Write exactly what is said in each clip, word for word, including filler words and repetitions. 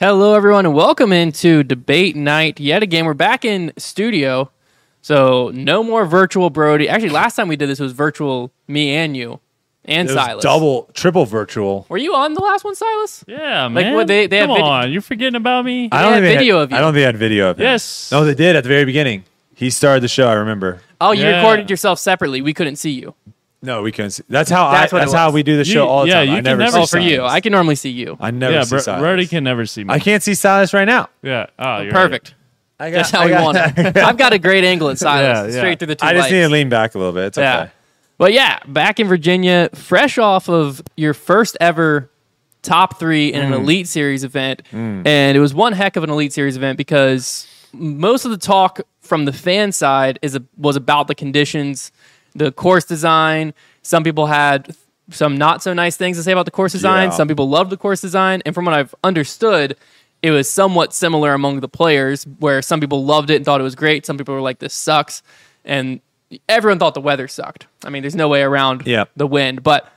Hello, everyone, and welcome into Debate Night yet again. We're back in studio, so no more virtual Brody. Actually, last time we did this, it was virtual me and you and it Silas. Was double, triple virtual. Were you on the last one, Silas? Yeah, man. Like, what, they, they Come had vid- on, you're forgetting about me? I don't think they had video of you. I don't think they had video of him. Yes. No, they did at the very beginning. He started the show, I remember. Oh, you yeah. recorded yourself separately. We couldn't see you. No, we couldn't see. That's how that's I. That's how we do the show you, all the yeah, time. You I can never, never see oh, for you. I can normally see you. I never yeah, see Bro- Silas. Brody can never see me. I can't see Silas right now. Yeah. Oh, you're perfect. Right. I got, that's how I we got, want it. I've got a great angle at Silas, yeah, yeah. straight through the two I just lights. Need to lean back a little bit. It's yeah. okay. But yeah, back in Virginia, fresh off of your first ever top three in mm. an Elite Series event, mm. and it was one heck of an Elite Series event because most of the talk from the fan side is a, was about the conditions. The course design, some people had some not so nice things to say about the course design. Yeah. Some people loved the course design. And from what I've understood, it was somewhat similar among the players where some people loved it and thought it was great. Some people were like, this sucks. And everyone thought the weather sucked. I mean, there's no way around yeah. the wind. But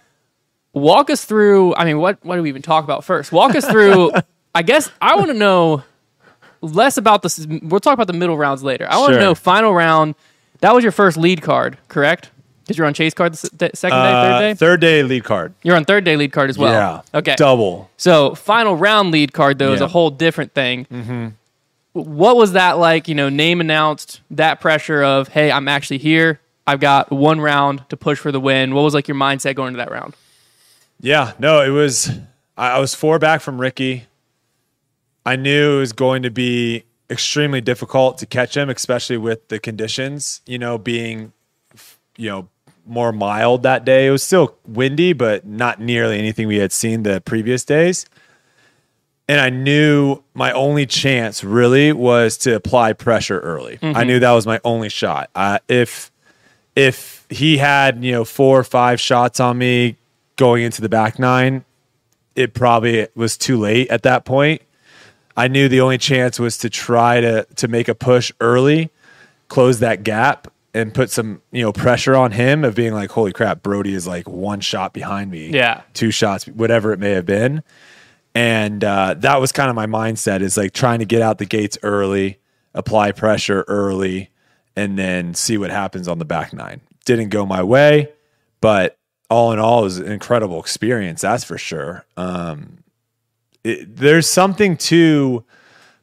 walk us through, I mean, what, what do we even talk about first? Walk us through, I guess I want to know less about this. We'll talk about the middle rounds later. I want to sure. know final round. That was your first lead card, correct? Because you're on chase card the second day, third day? Uh, third day lead card. You're on third day lead card as well. Yeah. Okay. Double. So final round lead card, though, yeah. is a whole different thing. Mm-hmm. What was that like? You know, name announced, that pressure of, hey, I'm actually here. I've got one round to push for the win. What was like your mindset going into that round? Yeah. No, it was, I was four back from Ricky. I knew it was going to be extremely difficult to catch him, especially with the conditions, you know, being, you know, more mild that day. It was still windy, but not nearly anything we had seen the previous days. And I knew my only chance really was to apply pressure early. Mm-hmm. I knew that was my only shot. Uh, if if he had, you know, four or five shots on me going into the back nine, it probably was too late at that point. I knew the only chance was to try to to make a push early, close that gap, and put some, you know, pressure on him of being like, holy crap, Brody is like one shot behind me, yeah, two shots, whatever it may have been. And uh, that was kind of my mindset, is like trying to get out the gates early, apply pressure early, and then see what happens on the back nine. Didn't go my way, but all in all, it was an incredible experience, that's for sure. Um It, there's something to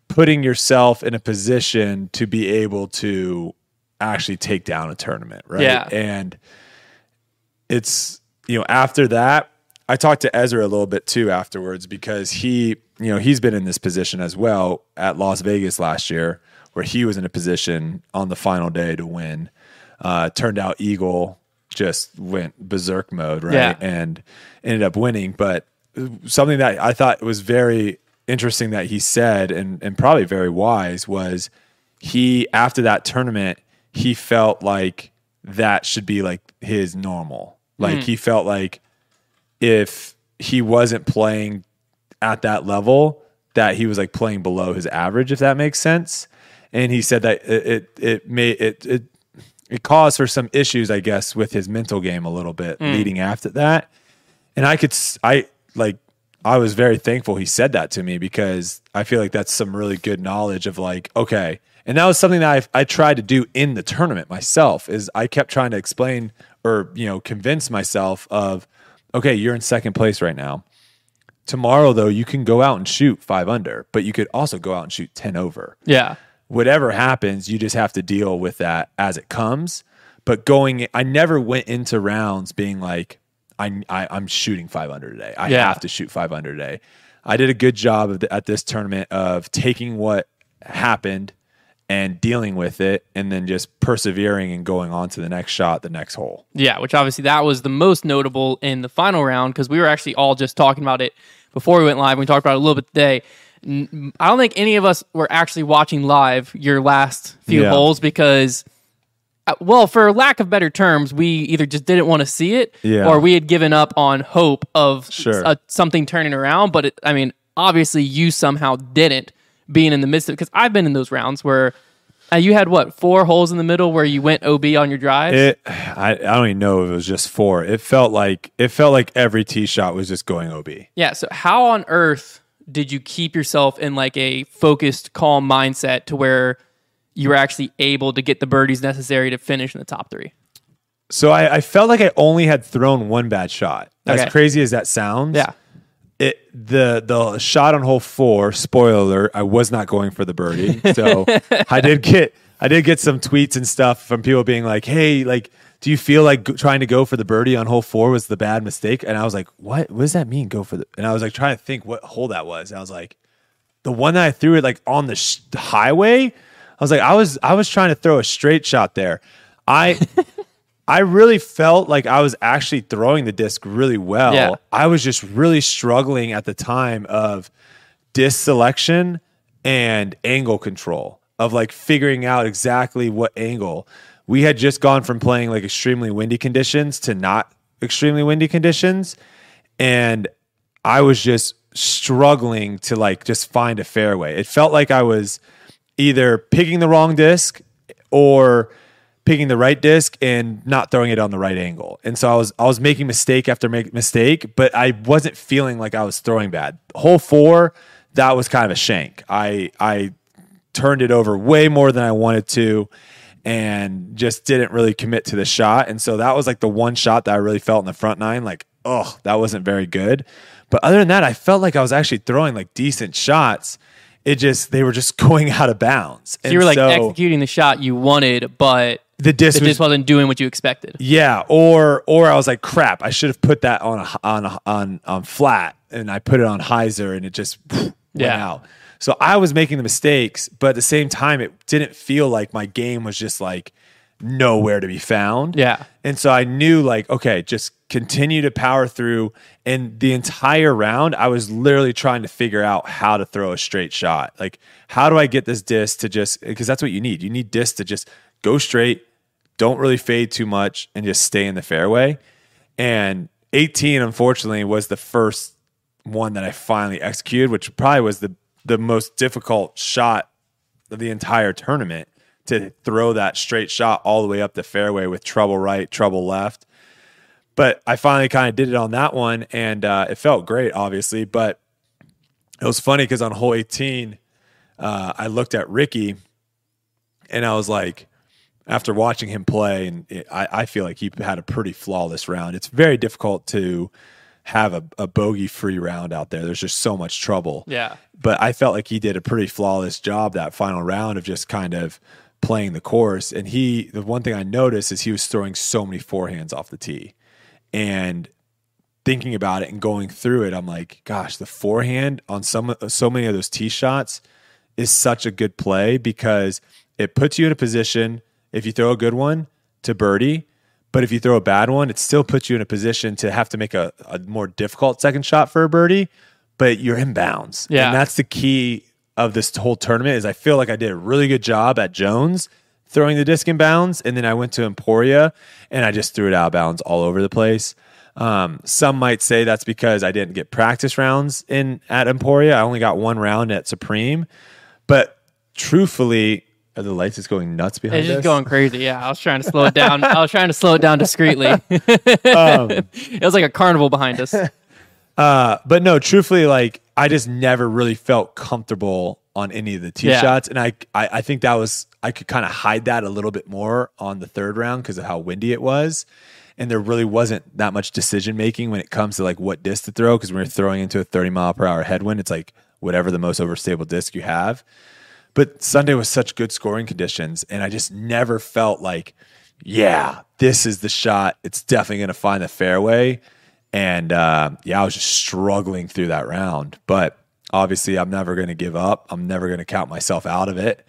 putting yourself in a position to be able to actually take down a tournament, right? Yeah. And it's, you know, after that, I talked to Ezra a little bit too afterwards, because he, you know, he's been in this position as well at Las Vegas last year, where he was in a position on the final day to win. Uh, turned out Eagle just went berserk mode, right? Yeah. And ended up winning, but something that I thought was very interesting that he said, and, and probably very wise, was he, after that tournament, he felt like that should be like his normal. Like mm. he felt like if he wasn't playing at that level, that he was like playing below his average, if that makes sense. And he said that it, it, it made it, it, it caused for some issues, I guess, with his mental game a little bit mm. leading after that. And I could, I, like I was very thankful he said that to me, because I feel like that's some really good knowledge of like, okay. And that was something that I've, I tried to do in the tournament myself, is I kept trying to explain or, you know, convince myself of, okay, you're in second place right now. Tomorrow though, you can go out and shoot five under, but you could also go out and shoot ten over. Yeah. Whatever happens, you just have to deal with that as it comes. But going, I never went into rounds being like, I, I, I'm shooting five under today. I yeah. have to shoot five under today. I did a good job of the, at this tournament of taking what happened and dealing with it, and then just persevering and going on to the next shot, the next hole. Yeah, which obviously that was the most notable in the final round, because we were actually all just talking about it before we went live. We talked about it a little bit today. I don't think any of us were actually watching live your last few yeah. holes, because... well, for lack of better terms, we either just didn't want to see it yeah. or we had given up on hope of sure. a, something turning around. But, it, I mean, obviously you somehow didn't, being in the midst of it. Because I've been in those rounds where uh, you had, what, four holes in the middle where you went O B on your drive? It, I, I don't even know if it was just four. It felt like it felt like every tee shot was just going O B. Yeah, so how on earth did you keep yourself in like a focused, calm mindset to where you were actually able to get the birdies necessary to finish in the top three? So I, I felt like I only had thrown one bad shot. Okay. As crazy as that sounds. Yeah. It, the the shot on hole four, spoiler alert, I was not going for the birdie. So I did get I did get some tweets and stuff from people being like, "Hey, like, do you feel like g- trying to go for the birdie on hole four was the bad mistake?" And I was like, "What? What does that mean? Go for the?" And I was like trying to think what hole that was. I was like, the one that I threw it like on the sh- highway. I was like, I was I was trying to throw a straight shot there. I. I really felt like I was actually throwing the disc really well. Yeah. I was just really struggling at the time of disc selection and angle control, of like figuring out exactly what angle. We had just gone from playing like extremely windy conditions to not extremely windy conditions. And I was just struggling to like just find a fairway. It felt like I was either picking the wrong disc or picking the right disc and not throwing it on the right angle. And so I was I was making mistake after make mistake, but I wasn't feeling like I was throwing bad. Hole four, that was kind of a shank. I I turned it over way more than I wanted to and just didn't really commit to the shot. And so that was like the one shot that I really felt in the front nine, like, oh, that wasn't very good. But other than that, I felt like I was actually throwing like decent shots. It just, they were just going out of bounds. So and you were like so, executing the shot you wanted, but the disc, the disc was, wasn't doing what you expected. Yeah, or or I was like, crap, I should have put that on a, on a, on on flat, and I put it on hyzer, and it just went yeah. out. So I was making the mistakes, but at the same time, it didn't feel like my game was just like nowhere to be found. Yeah, and so I knew like, okay, just continue to power through. And the entire round, I was literally trying to figure out how to throw a straight shot. Like, how do I get this disc to just, because that's what you need. You need disc to just go straight. Don't really fade too much and just stay in the fairway. And eighteen, unfortunately, was the first one that I finally executed, which probably was the, the most difficult shot of the entire tournament, to throw that straight shot all the way up the fairway with trouble right, trouble left. But I finally kind of did it on that one, and uh, it felt great, obviously. But it was funny because on hole eighteen, uh, I looked at Ricky, and I was like, after watching him play, and it, I, I feel like he had a pretty flawless round. It's very difficult to have a, a bogey-free round out there. There's just so much trouble. Yeah. But I felt like he did a pretty flawless job that final round of just kind of playing the course. And he, the one thing I noticed is he was throwing so many forehands off the tee. And thinking about it and going through it, I'm like, gosh, the forehand on some so many of those tee shots is such a good play because it puts you in a position, if you throw a good one, to birdie, but if you throw a bad one, it still puts you in a position to have to make a, a more difficult second shot for a birdie, but you're in bounds. Yeah. And that's the key of this whole tournament is I feel like I did a really good job at Jones throwing the disc in bounds, and then I went to Emporia, and I just threw it out of bounds all over the place. Um, some might say that's because I didn't get practice rounds in at Emporia. I only got one round at Supreme, but truthfully... Are the lights just going nuts behind us? It's just this? going crazy. Yeah, I was trying to slow it down. I was trying to slow it down discreetly. um, it was like a carnival behind us. Uh, but no, truthfully, like I just never really felt comfortable on any of the tee yeah. shots, and I, I, I think that was I could kind of hide that a little bit more on the third round because of how windy it was, and there really wasn't that much decision making when it comes to like what disc to throw because when you're throwing into a thirty mile per hour headwind, it's like whatever the most overstable disc you have. But Sunday was such good scoring conditions, and I just never felt like, yeah, this is the shot. It's definitely going to find the fairway. And uh, yeah, I was just struggling through that round. But obviously, I'm never going to give up. I'm never going to count myself out of it.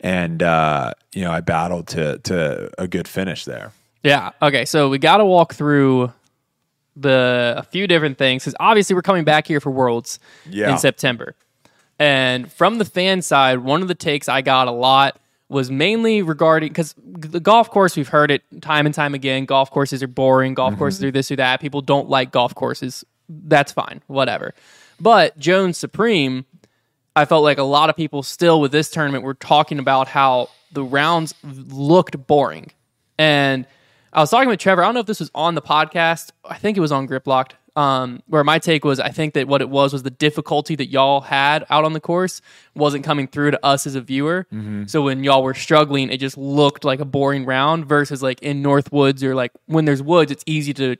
And, uh, you know, I battled to to a good finish there. Yeah. Okay. So we got to walk through the a few different things because obviously we're coming back here for Worlds yeah. in September. And from the fan side, one of the takes I got a lot was mainly regarding, because the golf course, we've heard it time and time again, golf courses are boring, golf mm-hmm. courses are this or that, people don't like golf courses, that's fine, whatever. But Jones Supreme, I felt like a lot of people still with this tournament were talking about how the rounds looked boring. And I was talking with Trevor, I don't know if this was on the podcast, I think it was on Grip Locked, um, where my take was, I think that what it was was the difficulty that y'all had out on the course wasn't coming through to us as a viewer. Mm-hmm. So when y'all were struggling, it just looked like a boring round versus like in Northwoods or like when there's woods, it's easy to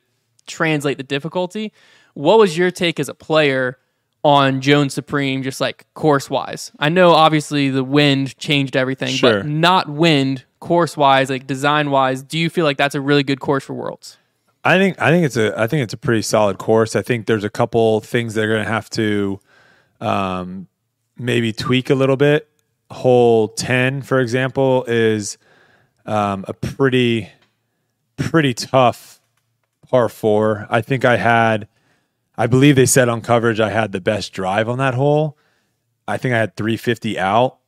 translate the difficulty. What was your take as a player on Jones Supreme, just like course wise? I know obviously the wind changed everything, sure. But not wind, course wise, like design wise. Do you feel like that's a really good course for Worlds? I think I think it's a I think it's a pretty solid course. I think there's a couple things they're going to have to um, maybe tweak a little bit. Hole ten, for example, is um, a pretty pretty tough par four. I think I had. I believe they said on coverage I had the best drive on that hole. I think I had three fifty out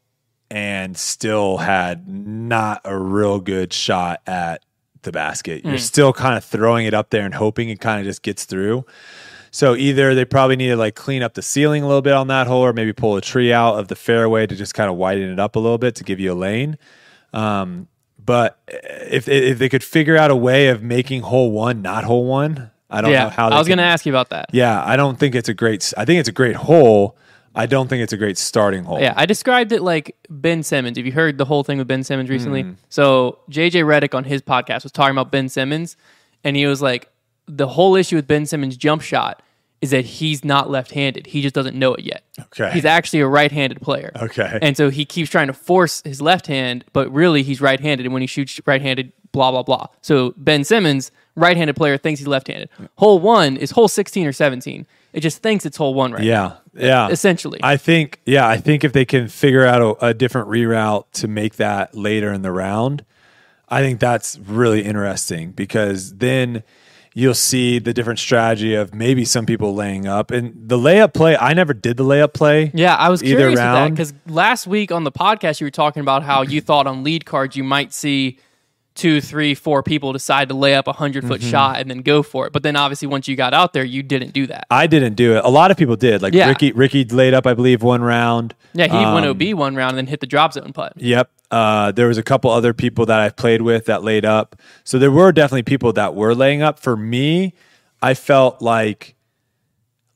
and still had not a real good shot at the basket. Mm. You're still kind of throwing it up there and hoping it kind of just gets through. So either they probably need to like clean up the ceiling a little bit on that hole or maybe pull a tree out of the fairway to just kind of widen it up a little bit to give you a lane. Um, but if, if they could figure out a way of making hole one not hole one, I don't yeah, know how they I was going to ask you about that. Yeah, I don't think it's a great I think it's a great hole. I don't think it's a great starting hole. Yeah, I described it like Ben Simmons. Have you heard the whole thing with Ben Simmons recently? Mm. So, J J Redick on his podcast was talking about Ben Simmons, and he was like, the whole issue with Ben Simmons' jump shot is that he's not left-handed. He just doesn't know it yet. Okay. He's actually a right-handed player. Okay. And so he keeps trying to force his left hand, but really he's right-handed, and when he shoots right-handed, blah, blah, blah. So Ben Simmons, right-handed player, thinks he's left-handed. Hole one is hole sixteen or seventeen. It just thinks it's hole one right yeah, now. Yeah. Essentially. I think, yeah, I think if they can figure out a, a different reroute to make that later in the round, I think that's really interesting because then you'll see the different strategy of maybe some people laying up. And the layup play, I never did the layup play. Yeah, I was curious about that because last week on the podcast, you were talking about how you thought on lead cards you might see two, three, four people decide to lay up a hundred-foot mm-hmm. shot and then go for it. But then obviously once you got out there, you didn't do that. I didn't do it. A lot of people did. Like yeah. Ricky Ricky laid up, I believe, one round. Yeah, he um, went O B one round and then hit the drop zone putt. Yep. Uh, there was a couple other people that I've played with that laid up. So there were definitely people that were laying up. For me, I felt like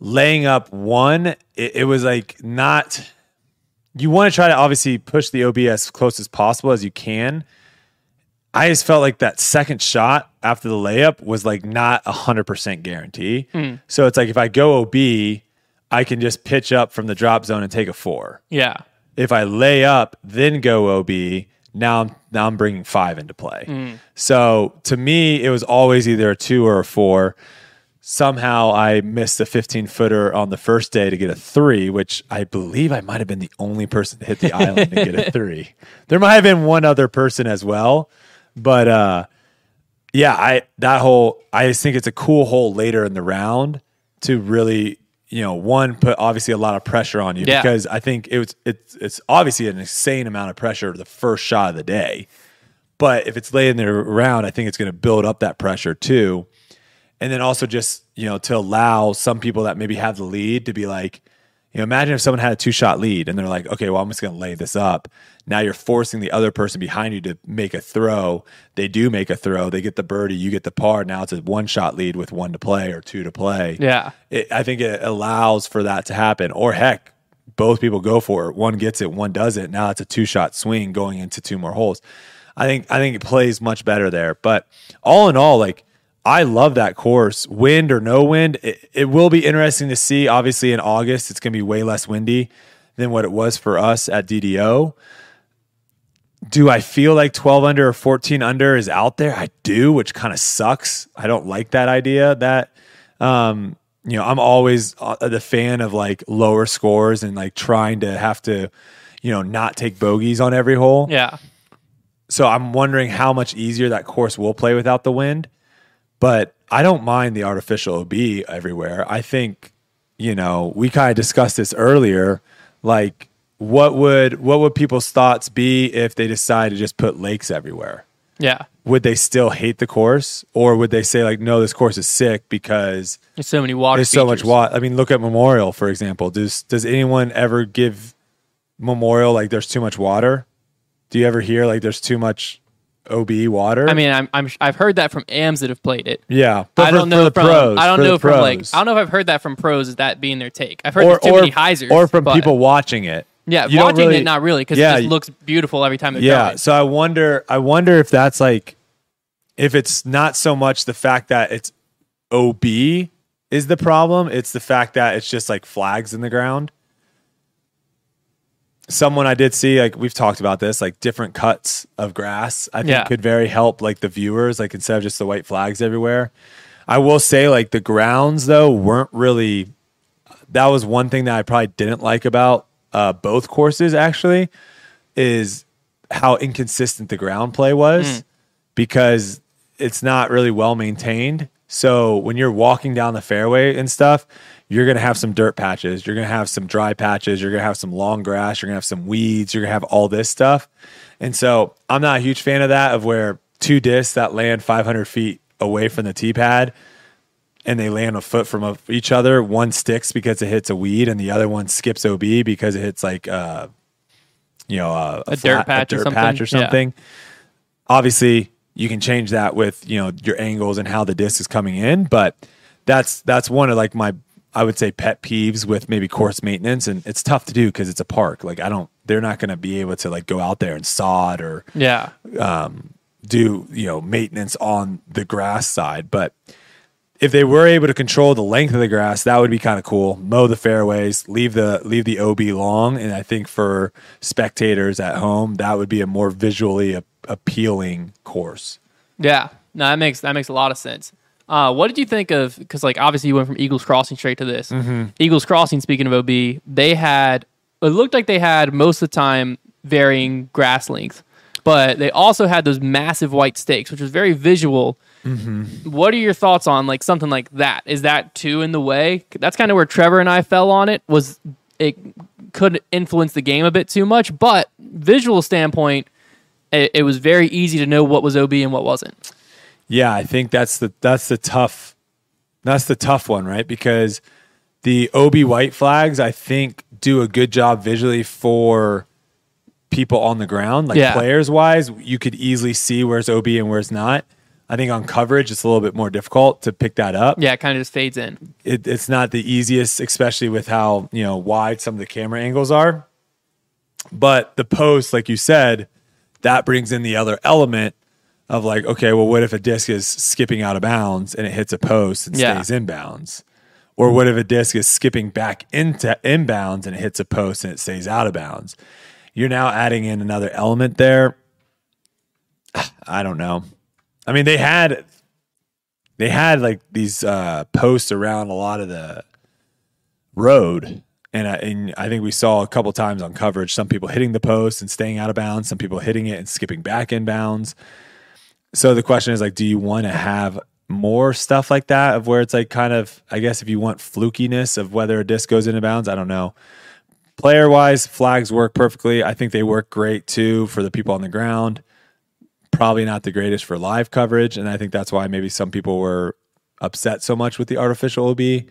laying up one, it, it was like not... You want to try to obviously push the O B as close as possible as you can. I just felt like that second shot after the layup was like not one hundred percent guarantee. Mm. So it's like if I go O B, I can just pitch up from the drop zone and take a four. Yeah. If I lay up, then go O B, now I'm, now I'm bringing five into play. Mm. So to me, it was always either a two or a four. Somehow I missed a fifteen-footer on the first day to get a three, which I believe I might have been the only person to hit the island to get a three. There might have been one other person as well. But uh, yeah, I that hole. I just think it's a cool hole later in the round to really, you know, one put obviously a lot of pressure on you yeah. because I think it was it's it's obviously an insane amount of pressure the first shot of the day. But if it's late in the round, I think it's going to build up that pressure too, and then also just you know to allow some people that maybe have the lead to be like. You know, imagine if someone had a two-shot lead and they're like, okay, well, I'm just going to lay this up. Now you're forcing the other person behind you to make a throw. They do make a throw. They get the birdie. You get the par. Now it's a one-shot lead with one to play or two to play. Yeah. It, I think it allows for that to happen. Or heck, both people go for it. One gets it, one doesn't. Now it's a two-shot swing going into two more holes. I think I think it plays much better there. But all in all, like, I love that course, wind or no wind. It, it will be interesting to see. Obviously, in August, it's going to be way less windy than what it was for us at D D O. Do I feel like twelve under or fourteen under is out there? I do, which kind of sucks. I don't like that idea. That um, you know, I'm always the fan of like lower scores and like trying to have to, you know, not take bogeys on every hole. Yeah. So I'm wondering how much easier that course will play without the wind. But I don't mind the artificial O B everywhere. I think, you know, we kind of discussed this earlier. Like, what would what would people's thoughts be if they decide to just put lakes everywhere? Yeah. Would they still hate the course? Or would they say, like, no, this course is sick because there's so many water. There's features. So much water. I mean, look at Memorial, for example. Does does anyone ever give Memorial like there's too much water? Do you ever hear like there's too much O B E water. I mean, I'm, I'm I've heard that from A Ms that have played it. Yeah, but I for, don't know from pros. I don't know from like I don't know if I've heard that from pros. Is that being their take? I've heard or, too or, many Heisers, or from but, people watching it. Yeah, you watching really, it not really because yeah, it just looks beautiful every time. Yeah, going. So I wonder, I wonder if that's like, if it's not so much the fact that it's O B is the problem. It's the fact that it's just like flags in the ground. Someone I did see, like we've talked about this, like different cuts of grass, I think yeah. could very help like the viewers, like instead of just the white flags everywhere. I will say like the grounds though weren't really, that was one thing that I probably didn't like about uh, both courses actually, is how inconsistent the ground play was mm. because it's not really well maintained. So when you're walking down the fairway and stuff, you're going to have some dirt patches. You're going to have some dry patches. You're going to have some long grass. You're going to have some weeds. You're going to have all this stuff. And so I'm not a huge fan of that, of where two discs that land five hundred feet away from the tee pad and they land a foot from each other. One sticks because it hits a weed and the other one skips O B because it hits like, uh, you know, a, a, a flat, dirt, patch, a dirt or something. patch or something. Yeah. Obviously, you can change that with, you know, your angles and how the disc is coming in. But that's that's one of like my... I would say pet peeves with maybe course maintenance, and it's tough to do because it's a park. Like I don't, they're not going to be able to like go out there and sod or yeah, um, do you know maintenance on the grass side. But if they were able to control the length of the grass, that would be kind of cool. Mow the fairways, leave the leave the O B long, and I think for spectators at home, that would be a more visually a- appealing course. Yeah, no, that makes that makes a lot of sense. Uh, what did you think of, because like obviously you went from Eagles Crossing straight to this. Mm-hmm. Eagles Crossing, speaking of O B, they had, it looked like they had most of the time varying grass length, but they also had those massive white stakes, which was very visual. Mm-hmm. What are your thoughts on like something like that? Is that too in the way? That's kind of where Trevor and I fell on it, was it could influence the game a bit too much, but visual standpoint, it, it was very easy to know what was O B and what wasn't. Yeah, I think that's the that's the tough that's the tough one, right? Because the O B white flags, I think, do a good job visually for people on the ground, like yeah. players wise. You could easily see where's O B and where's not. I think on coverage, it's a little bit more difficult to pick that up. Yeah, it kind of just fades in. It, it's not the easiest, especially with how you know wide some of the camera angles are. But the post, like you said, that brings in the other element of like, okay, well, what if a disc is skipping out of bounds and it hits a post and yeah. stays in bounds? Or what if a disc is skipping back into inbounds and it hits a post and it stays out of bounds? You're now adding in another element there. I don't know. I mean, they had they had like these uh, posts around a lot of the road. And I, and I think we saw a couple times on coverage, some people hitting the post and staying out of bounds, some people hitting it and skipping back in bounds. So the question is like, do you want to have more stuff like that of where it's like kind of, I guess if you want flukiness of whether a disc goes into bounds, I don't know. Player wise, flags work perfectly. I think they work great too for the people on the ground. Probably not the greatest for live coverage. And I think that's why maybe some people were upset so much with the artificial O B.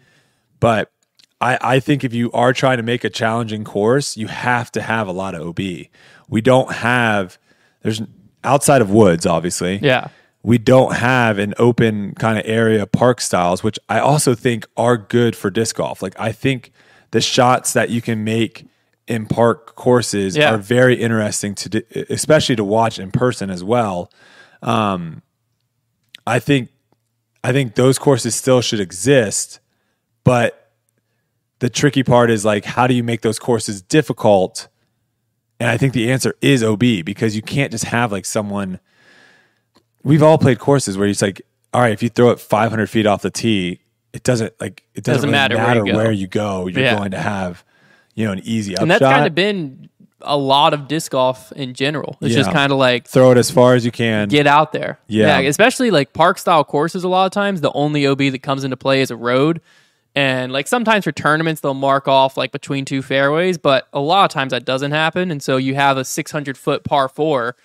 But I, I think if you are trying to make a challenging course, you have to have a lot of O B. We don't have, there's outside of woods, obviously, yeah, we don't have an open kind of area park styles, which I also think are good for disc golf. Like I think the shots that you can make in park courses yeah. are very interesting to, do, especially to watch in person as well. Um, I think, I think those courses still should exist, but the tricky part is like, how do you make those courses difficult? And I think the answer is O B, because you can't just have like someone. We've all played courses where it's like, all right, if you throw it five hundred feet off the tee, it doesn't like it doesn't, doesn't really matter, matter where you, where you go. You're yeah. going to have, you know, an easy upshot. And that's kind of been a lot of disc golf in general. It's yeah. just kind of like throw it as far as you can, get out there. Yeah. yeah, especially like park style courses. A lot of times, the only O B that comes into play is a road. And like sometimes for tournaments, they'll mark off like between two fairways, but a lot of times that doesn't happen. And so you have a six hundred foot par four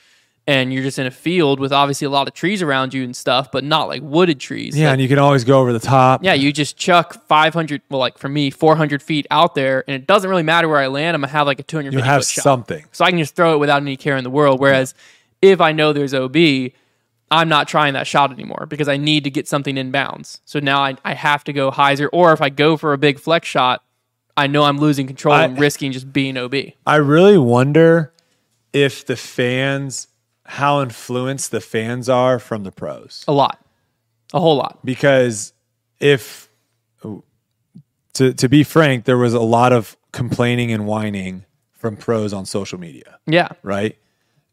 and you're just in a field with obviously a lot of trees around you and stuff, but not like wooded trees. Yeah. Like, and you can always go over the top. Yeah. You just chuck five hundred, well, like for me, four hundred feet out there, and it doesn't really matter where I land. I'm going to have like a two hundred foot shot. You have something. So I can just throw it without any care in the world. Whereas if I know there's O B, I'm not trying that shot anymore because I need to get something in bounds. So now I, I have to go Heiser, or if I go for a big flex shot, I know I'm losing control I, and risking just being O B. I really wonder if the fans, how influenced the fans are from the pros. A lot. A whole lot. Because if, to to be frank, there was a lot of complaining and whining from pros on social media. Yeah. Right?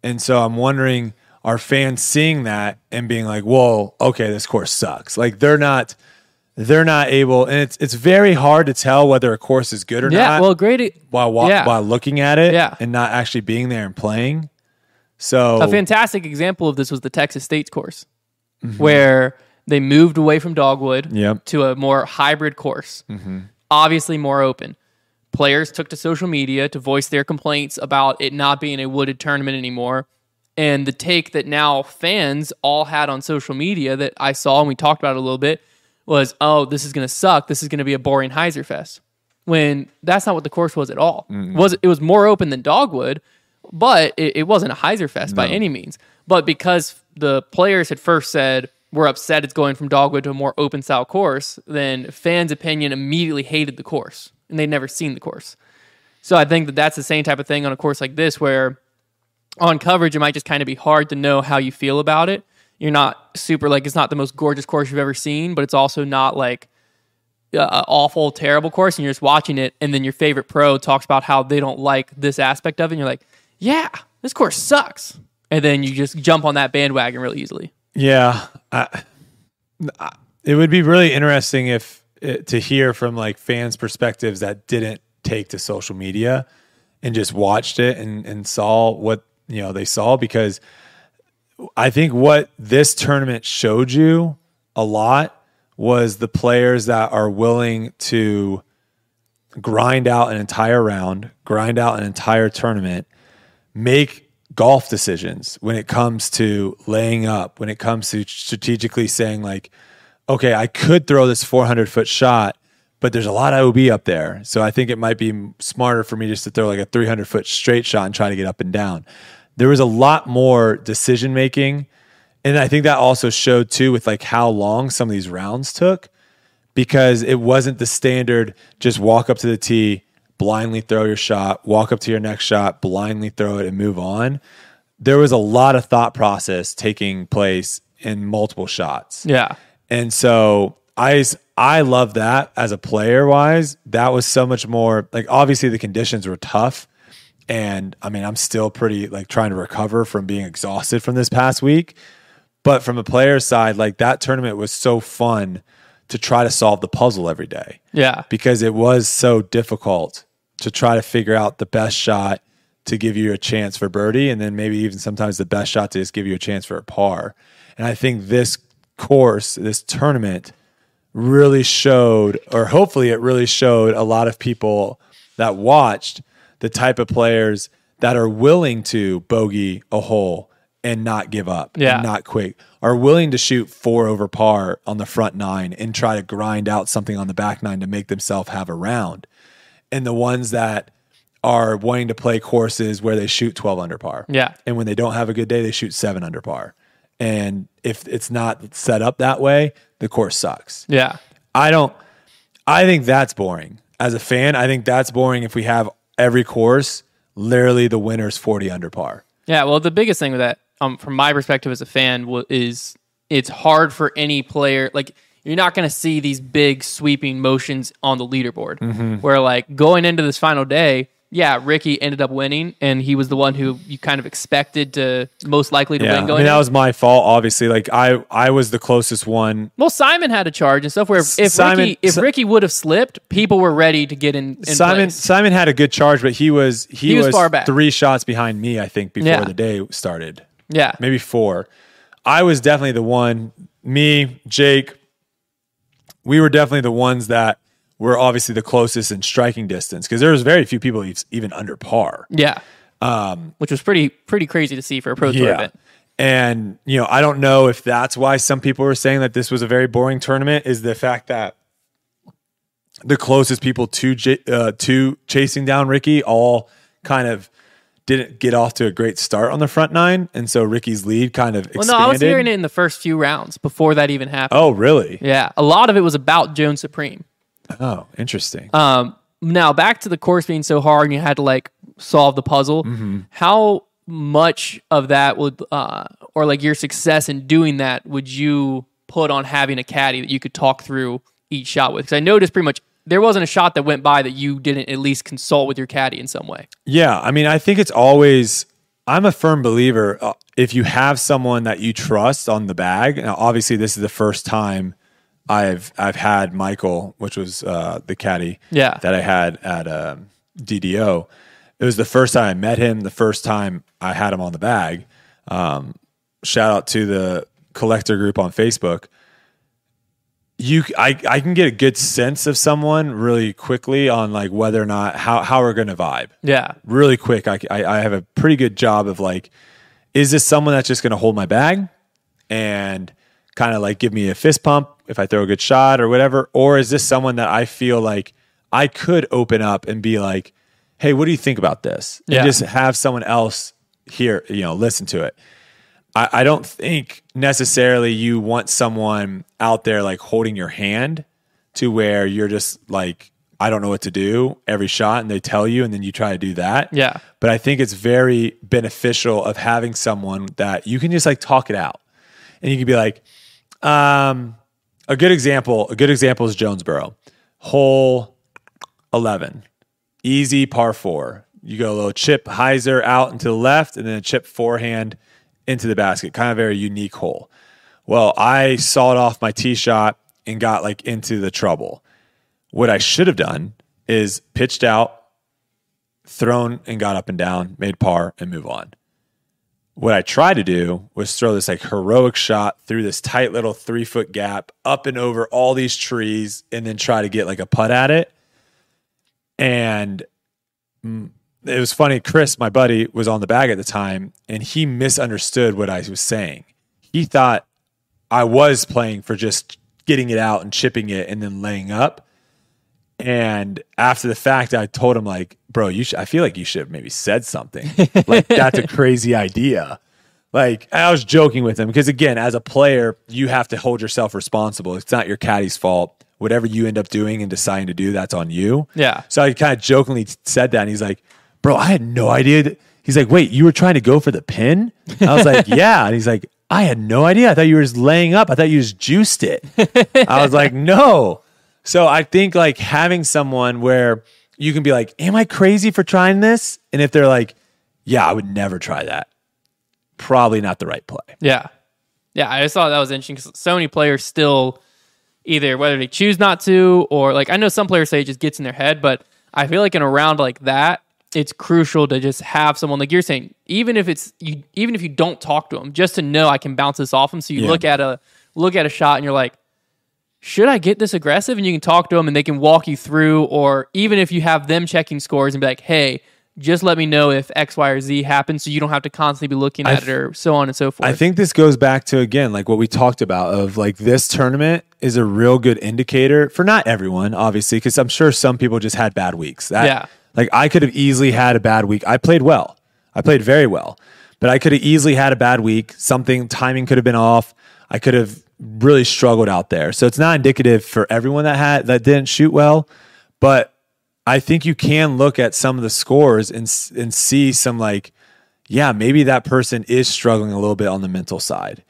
And so I'm wondering, are fans seeing that and being like, whoa, okay, this course sucks. Like they're not they're not able, and it's it's very hard to tell whether a course is good or yeah, not. Yeah, well, great while while, yeah. while looking at it yeah. and not actually being there and playing. So a fantastic example of this was the Texas State's course, mm-hmm. where they moved away from Dogwood yep. to a more hybrid course. Mm-hmm. Obviously more open. Players took to social media to voice their complaints about it not being a wooded tournament anymore. And the take that now fans all had on social media that I saw and we talked about it a little bit was, oh, this is going to suck. This is going to be a boring Heiserfest. When that's not what the course was at all. Mm-hmm. It was, it was more open than Dogwood, but it, it wasn't a Heiserfest no. by any means. But because the players had first said, we're upset it's going from Dogwood to a more open style course, then fans' opinion immediately hated the course. And they'd never seen the course. So I think that that's the same type of thing on a course like this where on coverage, it might just kind of be hard to know how you feel about it. You're not super, like, it's not the most gorgeous course you've ever seen, but it's also not, like, an awful, terrible course, and you're just watching it, and then your favorite pro talks about how they don't like this aspect of it, and you're like, yeah, this course sucks. And then you just jump on that bandwagon really easily. Yeah. I, I, it would be really interesting if it, to hear from, like, fans' perspectives that didn't take to social media and just watched it and, and saw what, you know, they saw, because I think what this tournament showed you a lot was the players that are willing to grind out an entire round, grind out an entire tournament, make golf decisions when it comes to laying up, when it comes to strategically saying like, okay, I could throw this four hundred foot shot, but there's a lot of O B up there. So I think it might be smarter for me just to throw like a three hundred foot straight shot and try to get up and down. There was a lot more decision-making. And I think that also showed too with like how long some of these rounds took, because it wasn't the standard, just walk up to the tee, blindly throw your shot, walk up to your next shot, blindly throw it and move on. There was a lot of thought process taking place in multiple shots. Yeah. And so I, I love that as a player wise. That was so much more like, obviously the conditions were tough. And I mean, I'm still pretty like trying to recover from being exhausted from this past week. But from a player's side, like that tournament was so fun to try to solve the puzzle every day. Yeah. Because it was so difficult to try to figure out the best shot to give you a chance for birdie. And then maybe even sometimes the best shot to just give you a chance for a par. And I think this course, this tournament really showed, or hopefully it really showed a lot of people that watched the type of players that are willing to bogey a hole and not give up, yeah. and not quit, are willing to shoot four over par on the front nine and try to grind out something on the back nine to make themselves have a round. And the ones that are wanting to play courses where they shoot twelve under par. Yeah. And when they don't have a good day, they shoot seven under par. And if it's not set up that way, the course sucks. Yeah. I don't, I think that's boring. As a fan, I think that's boring if we have every course, literally the winner's forty under par. Yeah. Well, the biggest thing with that, um, from my perspective as a fan, w- is it's hard for any player. Like, you're not going to see these big sweeping motions on the leaderboard, mm-hmm. where like going into this final day, yeah, Ricky ended up winning, and he was the one who you kind of expected to most likely to yeah. win. Going, I mean, that was my fault, obviously. Like I, I was the closest one. Well, Simon had a charge and stuff. Where if Simon, Ricky, if si- Ricky would have slipped, people were ready to get in. in Simon, place. Simon had a good charge, but he was he, he was, was far back. Three shots behind me, I think, before yeah. the day started. Yeah, maybe four. I was definitely the one. Me, Jake, we were definitely the ones that. We're obviously the closest in striking distance because there was very few people even under par. Yeah, um, which was pretty pretty crazy to see for a pro tour yeah. event. And you know, I don't know if that's why some people were saying that this was a very boring tournament. Is the fact that the closest people to uh, to chasing down Ricky all kind of didn't get off to a great start on the front nine, and so Ricky's lead kind of expanded. Well, no, I was hearing it in the first few rounds before that even happened. Oh, really? Yeah. A lot of it was about Jones Supreme. Oh, interesting. Um, now, back to the course being so hard and you had to, like, solve the puzzle. Mm-hmm. How much of that would, uh, or, like, your success in doing that would you put on having a caddy that you could talk through each shot with? Because I noticed pretty much there wasn't a shot that went by that you didn't at least consult with your caddy in some way. Yeah, I mean, I think it's always, I'm a firm believer, uh, if you have someone that you trust on the bag, now obviously this is the first time I've I've had Michael, which was uh, the caddy yeah. that I had at um, D D O. It was the first time I met him, the first time I had him on the bag. Um, shout out to the collector group on Facebook. You, I, I can get a good sense of someone really quickly on like whether or not how, how we're going to vibe. Yeah, really quick. I, I I have a pretty good job of like, is this someone that's just going to hold my bag and kind of like give me a fist pump if I throw a good shot or whatever, or is this someone that I feel like I could open up and be like, hey, what do you think about this? And yeah. just have someone else hear, you know, listen to it. I don't think necessarily you want someone out there like holding your hand to where you're just like, I don't know what to do every shot and they tell you and then you try to do that. Yeah. But I think it's very beneficial of having someone that you can just like talk it out and you can be like, um, a good example, a good example is Jonesboro. Hole eleven, easy par four. You go a little chip hyzer out into the left and then a chip forehand into the basket, kind of very unique hole. Well, I sawed off my tee shot and got like into the trouble. What I should have done is pitched out, thrown and got up and down, made par and move on. What I tried to do was throw this like heroic shot through this tight little three foot gap up and over all these trees and then try to get like a putt at it. And mm, it was funny, Chris, my buddy, was on the bag at the time, and he misunderstood what I was saying. He thought I was playing for just getting it out and chipping it and then laying up. And after the fact, I told him, like, bro, you sh- I feel like you should have maybe said something. Like, that's a crazy idea. Like, I was joking with him because, again, as a player, you have to hold yourself responsible. It's not your caddy's fault. Whatever you end up doing and deciding to do, that's on you. Yeah. So I kind of jokingly said that, and he's like, bro, I had no idea. That, he's like, wait, you were trying to go for the pin? I was like, yeah. And he's like, I had no idea. I thought you were just laying up. I thought you just juiced it. I was like, no. So I think like having someone where you can be like, am I crazy for trying this? And if they're like, yeah, I would never try that. Probably not the right play. Yeah. Yeah. I just thought that was interesting because so many players still either whether they choose not to or like, I know some players say it just gets in their head, but I feel like in a round like that, it's crucial to just have someone like you're saying, even if it's you, even if you don't talk to them, just to know I can bounce this off them. So you yeah. look at a look at a shot and you're like, should I get this aggressive? And you can talk to them and they can walk you through. Or even if you have them checking scores and be like, hey, just let me know if X, Y, or Z happens, so you don't have to constantly be looking at th- it or so on and so forth. I think this goes back to again like what we talked about of like this tournament is a real good indicator for not everyone, obviously, because I'm sure some people just had bad weeks. That, yeah. Like I could have easily had a bad week. I played well. I played very well, but I could have easily had a bad week. Something timing could have been off. I could have really struggled out there. So it's not indicative for everyone that had that didn't shoot well, but I think you can look at some of the scores and and see some like, yeah, maybe that person is struggling a little bit on the mental side.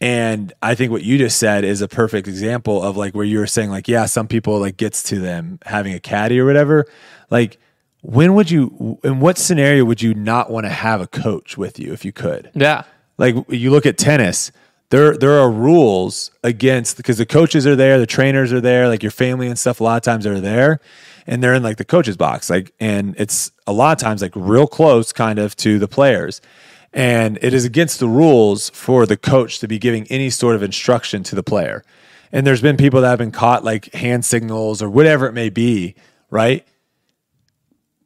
And I think what you just said is a perfect example of like where you were saying like, yeah, some people like gets to them having a caddy or whatever. Like when would you, in what scenario would you not want to have a coach with you if you could? Yeah. Like you look at tennis, there, there are rules against, because the coaches are there, the trainers are there, like your family and stuff, a lot of times they're there and they're in like the coach's box. Like, and it's a lot of times like real close kind of to the players. And it is against the rules for the coach to be giving any sort of instruction to the player. And there's been people that have been caught like hand signals or whatever it may be, right?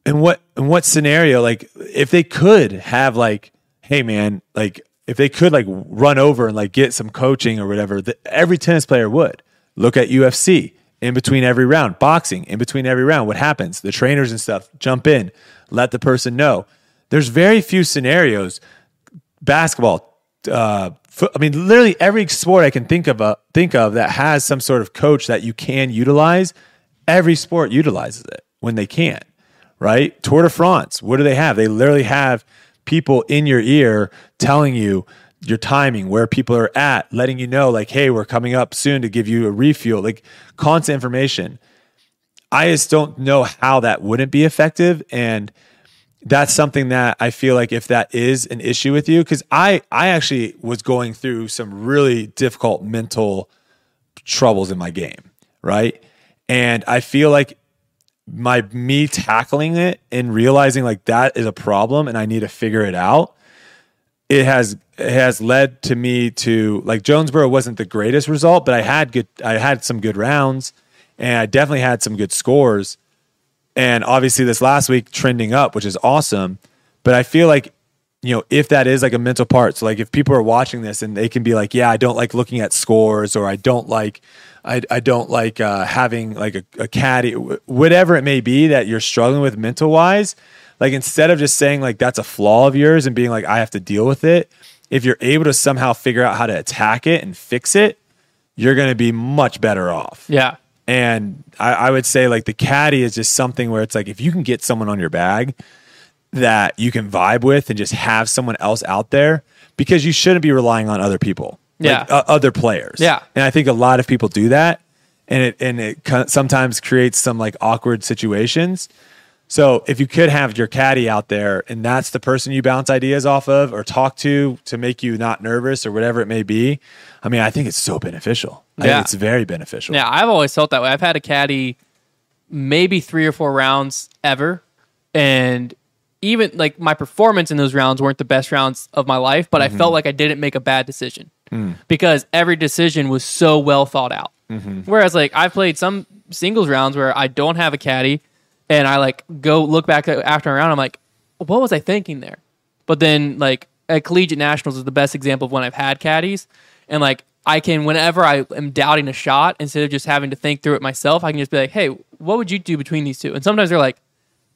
And what in what scenario, like if they could have like, hey man, like if they could like run over and like get some coaching or whatever, the, every tennis player would. Look at U F C in between every round, boxing in between every round. What happens? The trainers and stuff jump in, let the person know. There's very few scenarios, basketball, uh, fo- I mean, literally every sport I can think of, uh, think of that has some sort of coach that you can utilize. Every sport utilizes it when they can, right? Tour de France, what do they have? They literally have people in your ear telling you your timing, where people are at, letting you know, like, hey, we're coming up soon to give you a refuel, like constant information. I just don't know how that wouldn't be effective. And that's something that I feel like if that is an issue with you, because I, I actually was going through some really difficult mental troubles in my game, right? And I feel like my me tackling it and realizing like that is a problem and I need to figure it out, it has it has led to me to, like, Jonesboro wasn't the greatest result, but I had good I had some good rounds and I definitely had some good scores. And obviously this last week trending up, which is awesome. But I feel like, you know, if that is like a mental part, so like if people are watching this and they can be like, yeah, I don't like looking at scores, or I don't like I, I don't like uh, having like a, a caddy, whatever it may be that you're struggling with mental wise, like instead of just saying like that's a flaw of yours and being like, I have to deal with it, if you're able to somehow figure out how to attack it and fix it, you're going to be much better off. Yeah. And I, I would say like the caddy is just something where it's like if you can get someone on your bag that you can vibe with and just have someone else out there, because you shouldn't be relying on other people. Yeah. Like, uh, other players. Yeah. And I think a lot of people do that, and it and it co- sometimes creates some like awkward situations. So if you could have your caddy out there and that's the person you bounce ideas off of or talk to to make you not nervous or whatever it may be, I mean, I think it's so beneficial. Yeah. I think it's very beneficial. Yeah, I've always felt that way. I've had a caddy maybe three or four rounds ever, and even like my performance in those rounds weren't the best rounds of my life, but mm-hmm. I felt like I didn't make a bad decision mm. because every decision was so well thought out. Mm-hmm. Whereas like I've played some singles rounds where I don't have a caddy, and I like go look back after a round, I'm like, what was I thinking there? But then like at Collegiate Nationals is the best example of when I've had caddies. And like I can, whenever I am doubting a shot, instead of just having to think through it myself, I can just be like, hey, what would you do between these two? And sometimes they're like,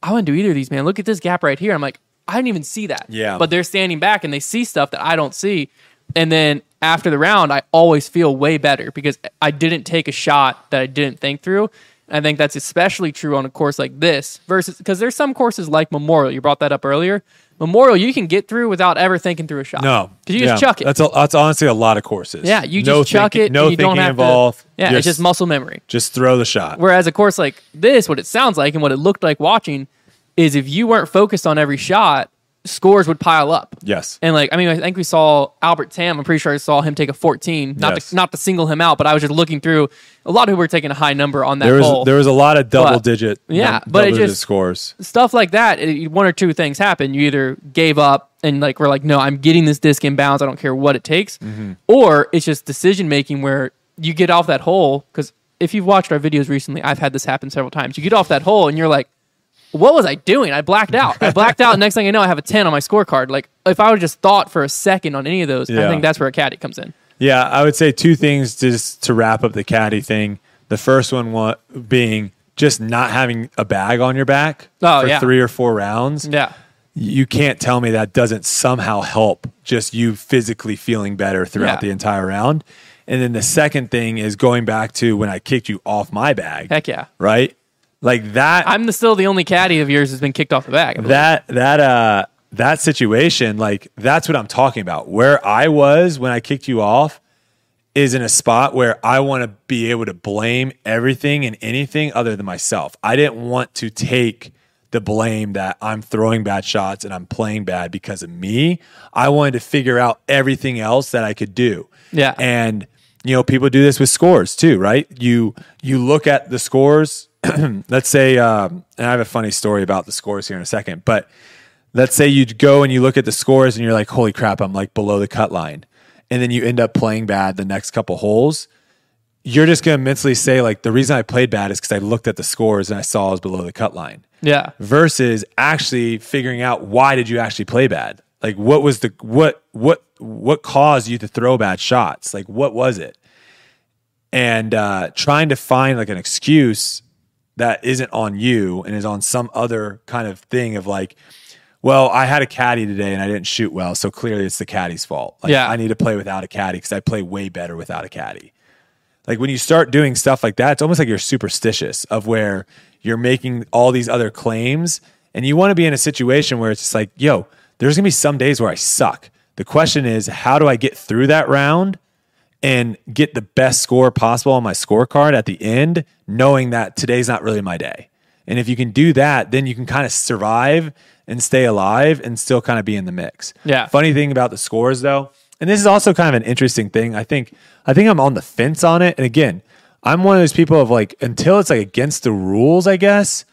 I wouldn't do either of these, man. Look at this gap right here. I'm like, I didn't even see that. Yeah. But they're standing back and they see stuff that I don't see. And then after the round, I always feel way better because I didn't take a shot that I didn't think through. I think that's especially true on a course like this versus, because there's some courses like Memorial. You brought that up earlier. Memorial, you can get through without ever thinking through a shot. No. Because you yeah. just chuck it. That's a, that's honestly a lot of courses. Yeah, you just no chuck thinking, it. No and you thinking don't have involved. To, yeah, just, it's just muscle memory. Just throw the shot. Whereas a course like this, what it sounds like and what it looked like watching is if you weren't focused on every shot, scores would pile up. Yes. And like, I mean, I think we saw Albert Tam, I'm pretty sure I saw him take a fourteen, not, yes. to, not to single him out, but I was just looking through a lot of who were taking a high number on that there was, goal. There was a lot of double but, digit yeah, num- but double it digit just, scores. Stuff like that, it, one or two things happen. You either gave up and like were like, no, I'm getting this disc in bounds, I don't care what it takes. Mm-hmm. Or it's just decision making where you get off that hole, because if you've watched our videos recently, I've had this happen several times. You get off that hole and you're like, what was I doing? I blacked out. I blacked out. Next thing I know, I have a ten on my scorecard. Like, if I would have just thought for a second on any of those, yeah. I think that's where a caddy comes in. Yeah, I would say two things just to wrap up the caddy thing. The first one being just not having a bag on your back oh, for yeah. three or four rounds. Yeah. You can't tell me that doesn't somehow help just you physically feeling better throughout yeah. the entire round. And then the second thing is going back to when I kicked you off my bag. Heck yeah. Right? Like that, I'm the, still the only caddy of yours that's been kicked off the bag. That that uh that situation, like that's what I'm talking about. Where I was when I kicked you off is in a spot where I want to be able to blame everything and anything other than myself. I didn't want to take the blame that I'm throwing bad shots and I'm playing bad because of me. I wanted to figure out everything else that I could do. Yeah, and you know, people do this with scores too, right? You you look at the scores. Let's say, um, and I have a funny story about the scores here in a second, but let's say you go and you look at the scores and you're like, holy crap, I'm like below the cut line. And then you end up playing bad the next couple holes. You're just going to mentally say like, the reason I played bad is because I looked at the scores and I saw I was below the cut line. Yeah. Versus actually figuring out why did you actually play bad? Like what was the, what, what, what caused you to throw bad shots? Like what was it? And uh, trying to find like an excuse that isn't on you and is on some other kind of thing of like, well, I had a caddy today and I didn't shoot well, so clearly it's the caddy's fault. Like, yeah. I need to play without a caddy because I play way better without a caddy. Like, when you start doing stuff like that, it's almost like you're superstitious of where you're making all these other claims, and you want to be in a situation where it's just like, yo, there's going to be some days where I suck. The question is, how do I get through that round and get the best score possible on my scorecard at the end, knowing that today's not really my day? And if you can do that, then you can kind of survive and stay alive and still kind of be in the mix. Yeah. Funny thing about the scores, though, and this is also kind of an interesting thing. I think I think I'm on the fence on it. And again, I'm one of those people of like, until it's like against the rules, I guess,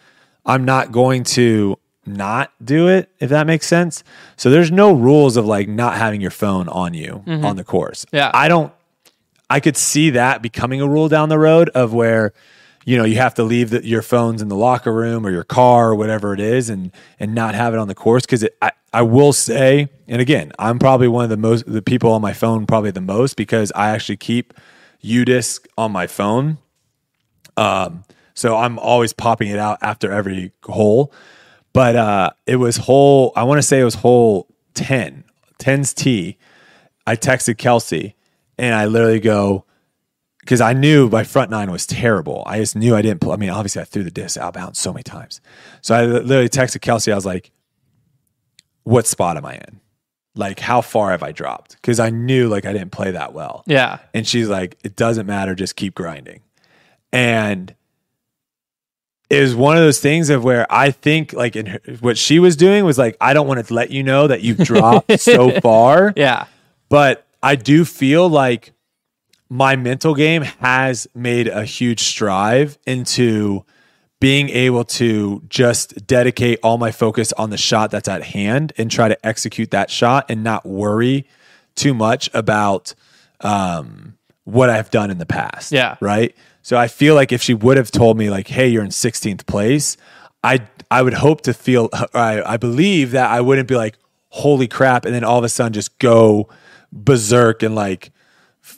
I'm not going to not do it, if that makes sense. So there's no rules of like not having your phone on you mm-hmm. on the course. Yeah. I don't, I could see that becoming a rule down the road of where, you know, you have to leave the, your phones in the locker room or your car or whatever it is, and and not have it on the course. Because I, I will say, and again, I'm probably one of the most, the people on my phone probably the most, because I actually keep U-Disc on my phone. Um, so I'm always popping it out after every hole. But uh, it was hole, I want to say it was hole ten, ten's tee. I texted Kelsey and I literally go, because I knew my front nine was terrible. I just knew I didn't play. I mean, obviously, I threw the disc out of bounds so many times. So I literally texted Kelsey. I was like, what spot am I in? Like, how far have I dropped? Because I knew, like, I didn't play that well. Yeah. And she's like, it doesn't matter. Just keep grinding. And it was one of those things of where I think, like, in her, what she was doing was like, I don't want to let you know that you've dropped so far. Yeah. But I do feel like my mental game has made a huge strive into being able to just dedicate all my focus on the shot that's at hand and try to execute that shot and not worry too much about um, what I've done in the past. Yeah. Right. So I feel like if she would have told me like, hey, you're in sixteenth place, I, I would hope to feel, I, I believe that I wouldn't be like, holy crap. And then all of a sudden just go berserk and like,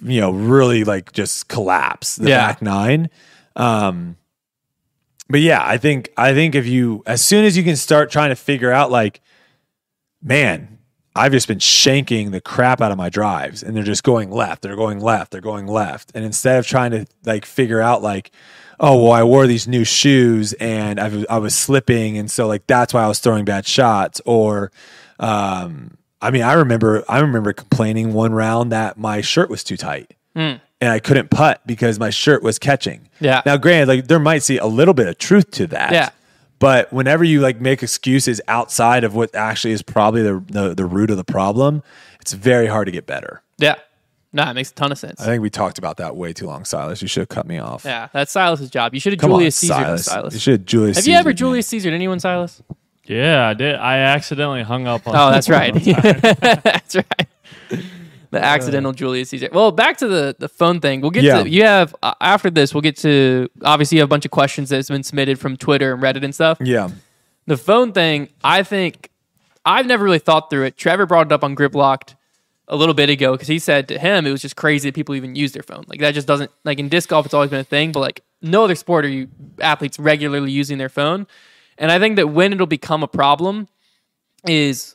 you know, really like just collapse the yeah. back nine. Um, but yeah, I think, I think if you, as soon as you can start trying to figure out like, man, I've just been shanking the crap out of my drives and they're just going left. They're going left. They're going left. And instead of trying to like figure out like, oh, well, I wore these new shoes and I, I was slipping. And so like, that's why I was throwing bad shots. Or, um, I mean, I remember I remember complaining one round that my shirt was too tight mm. and I couldn't putt because my shirt was catching. Yeah. Now, granted, like there might see a little bit of truth to that. Yeah. But whenever you like make excuses outside of what actually is probably the, the the root of the problem, it's very hard to get better. Yeah. No, it makes a ton of sense. I think we talked about that way too long, Silas. You should have cut me off. Yeah, that's Silas's job. You should have Julius Caesar, Silas. Silas. You should have Julius. Have Caesar, you ever Julius Caesar'd anyone, Silas? Yeah, I did. I accidentally hung up on Oh, that's right. That's right. The accidental Julius Caesar. Well, back to the, the phone thing. We'll get yeah. to, you have, uh, after this, we'll get to, obviously, you have a bunch of questions that's been submitted from Twitter and Reddit and stuff. Yeah. The phone thing, I think, I've never really thought through it. Trevor brought it up on Grip Locked a little bit ago because he said to him, it was just crazy that people even use their phone. Like, that just doesn't, like, in disc golf, it's always been a thing, but, like, no other sport are you athletes regularly using their phone. And I think that when it'll become a problem is,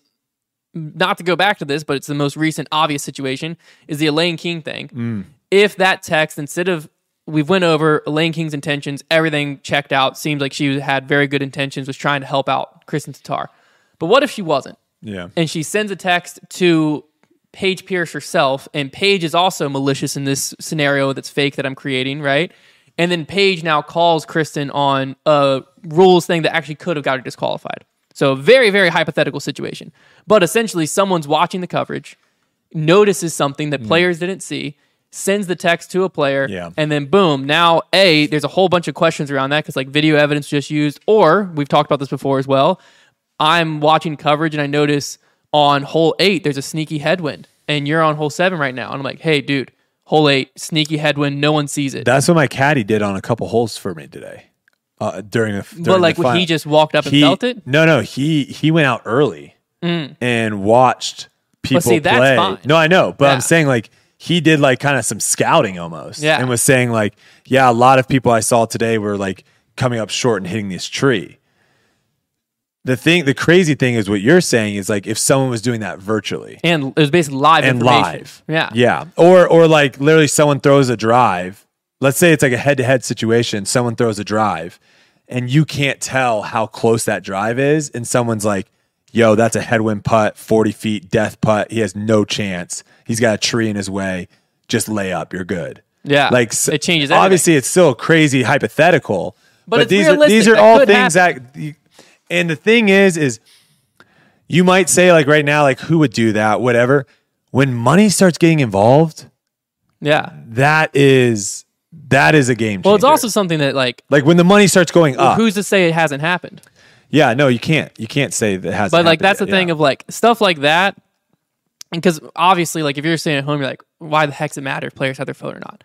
not to go back to this, but it's the most recent obvious situation, is the Elaine King thing. Mm. If that text, instead of, we've went over Elaine King's intentions, everything checked out, seems like she had very good intentions, was trying to help out Kristen Tatar. But what if she wasn't? Yeah. And she sends a text to Paige Pierce herself, and Paige is also malicious in this scenario that's fake that I'm creating, right? And then Paige now calls Kristen on a rules thing that actually could have got her disqualified. So very, very hypothetical situation. But essentially, someone's watching the coverage, notices something that players didn't see, sends the text to a player, yeah. and then boom, now A, there's a whole bunch of questions around that because like video evidence just used, or we've talked about this before as well, I'm watching coverage and I notice on hole eight, there's a sneaky headwind, and you're on hole seven right now. And I'm like, hey, dude, hole eight, sneaky headwind, no one sees it. That's what my caddy did on a couple holes for me today. Uh, during the during But like the when he just walked up and he, felt it? No, no. He he went out early mm. and watched people well, see, play. That's fine. No, I know. But yeah. I'm saying like he did like kind of some scouting almost. Yeah. And was saying like, yeah, a lot of people I saw today were like coming up short and hitting this tree. The thing, the crazy thing is what you're saying is like if someone was doing that virtually. And it was basically live and live. Yeah. Yeah. Or or like literally someone throws a drive. Let's say it's like a head-to-head situation. Someone throws a drive and you can't tell how close that drive is. And someone's like, yo, that's a headwind putt, forty feet, death putt. He has no chance. He's got a tree in his way. Just lay up. You're good. Yeah. Like, it changes everything. Obviously, it's still crazy hypothetical. But, but these, are, these are all things happen. that... You, And the thing is, is you might say like right now, like who would do that, whatever. When money starts getting involved, yeah, that is that is a game changer. Well, it's also something that like like when the money starts going up, who's to say it hasn't happened? Yeah, no, you can't. You can't say that it hasn't. But like that's the thing of like stuff like that, because obviously, like if you're sitting at home, you're like, why the heck does it matter if players have their phone or not?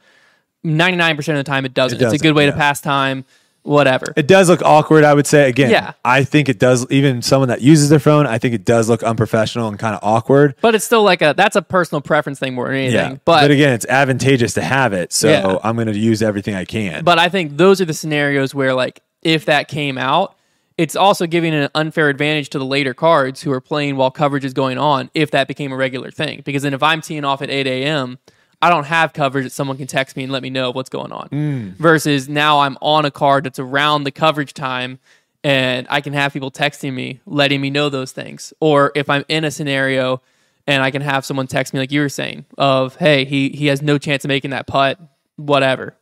Ninety nine percent of the time, it doesn't. It doesn't. It's a good way yeah. to pass time. Whatever. It does look awkward, I would say. Again, yeah. I think it does, even someone that uses their phone, I think it does look unprofessional and kind of awkward. But it's still like a, that's a personal preference thing more than anything. Yeah. But, but again, it's advantageous to have it, so yeah. I'm going to use everything I can. But I think those are the scenarios where like, if that came out, it's also giving an unfair advantage to the later cards who are playing while coverage is going on if that became a regular thing. Because then if I'm teeing off at eight a.m., I don't have coverage that someone can text me and let me know what's going on. Mm. Versus now I'm on a card that's around the coverage time and I can have people texting me, letting me know those things. Or if I'm in a scenario and I can have someone text me like you were saying of, hey, he, he has no chance of making that putt, whatever.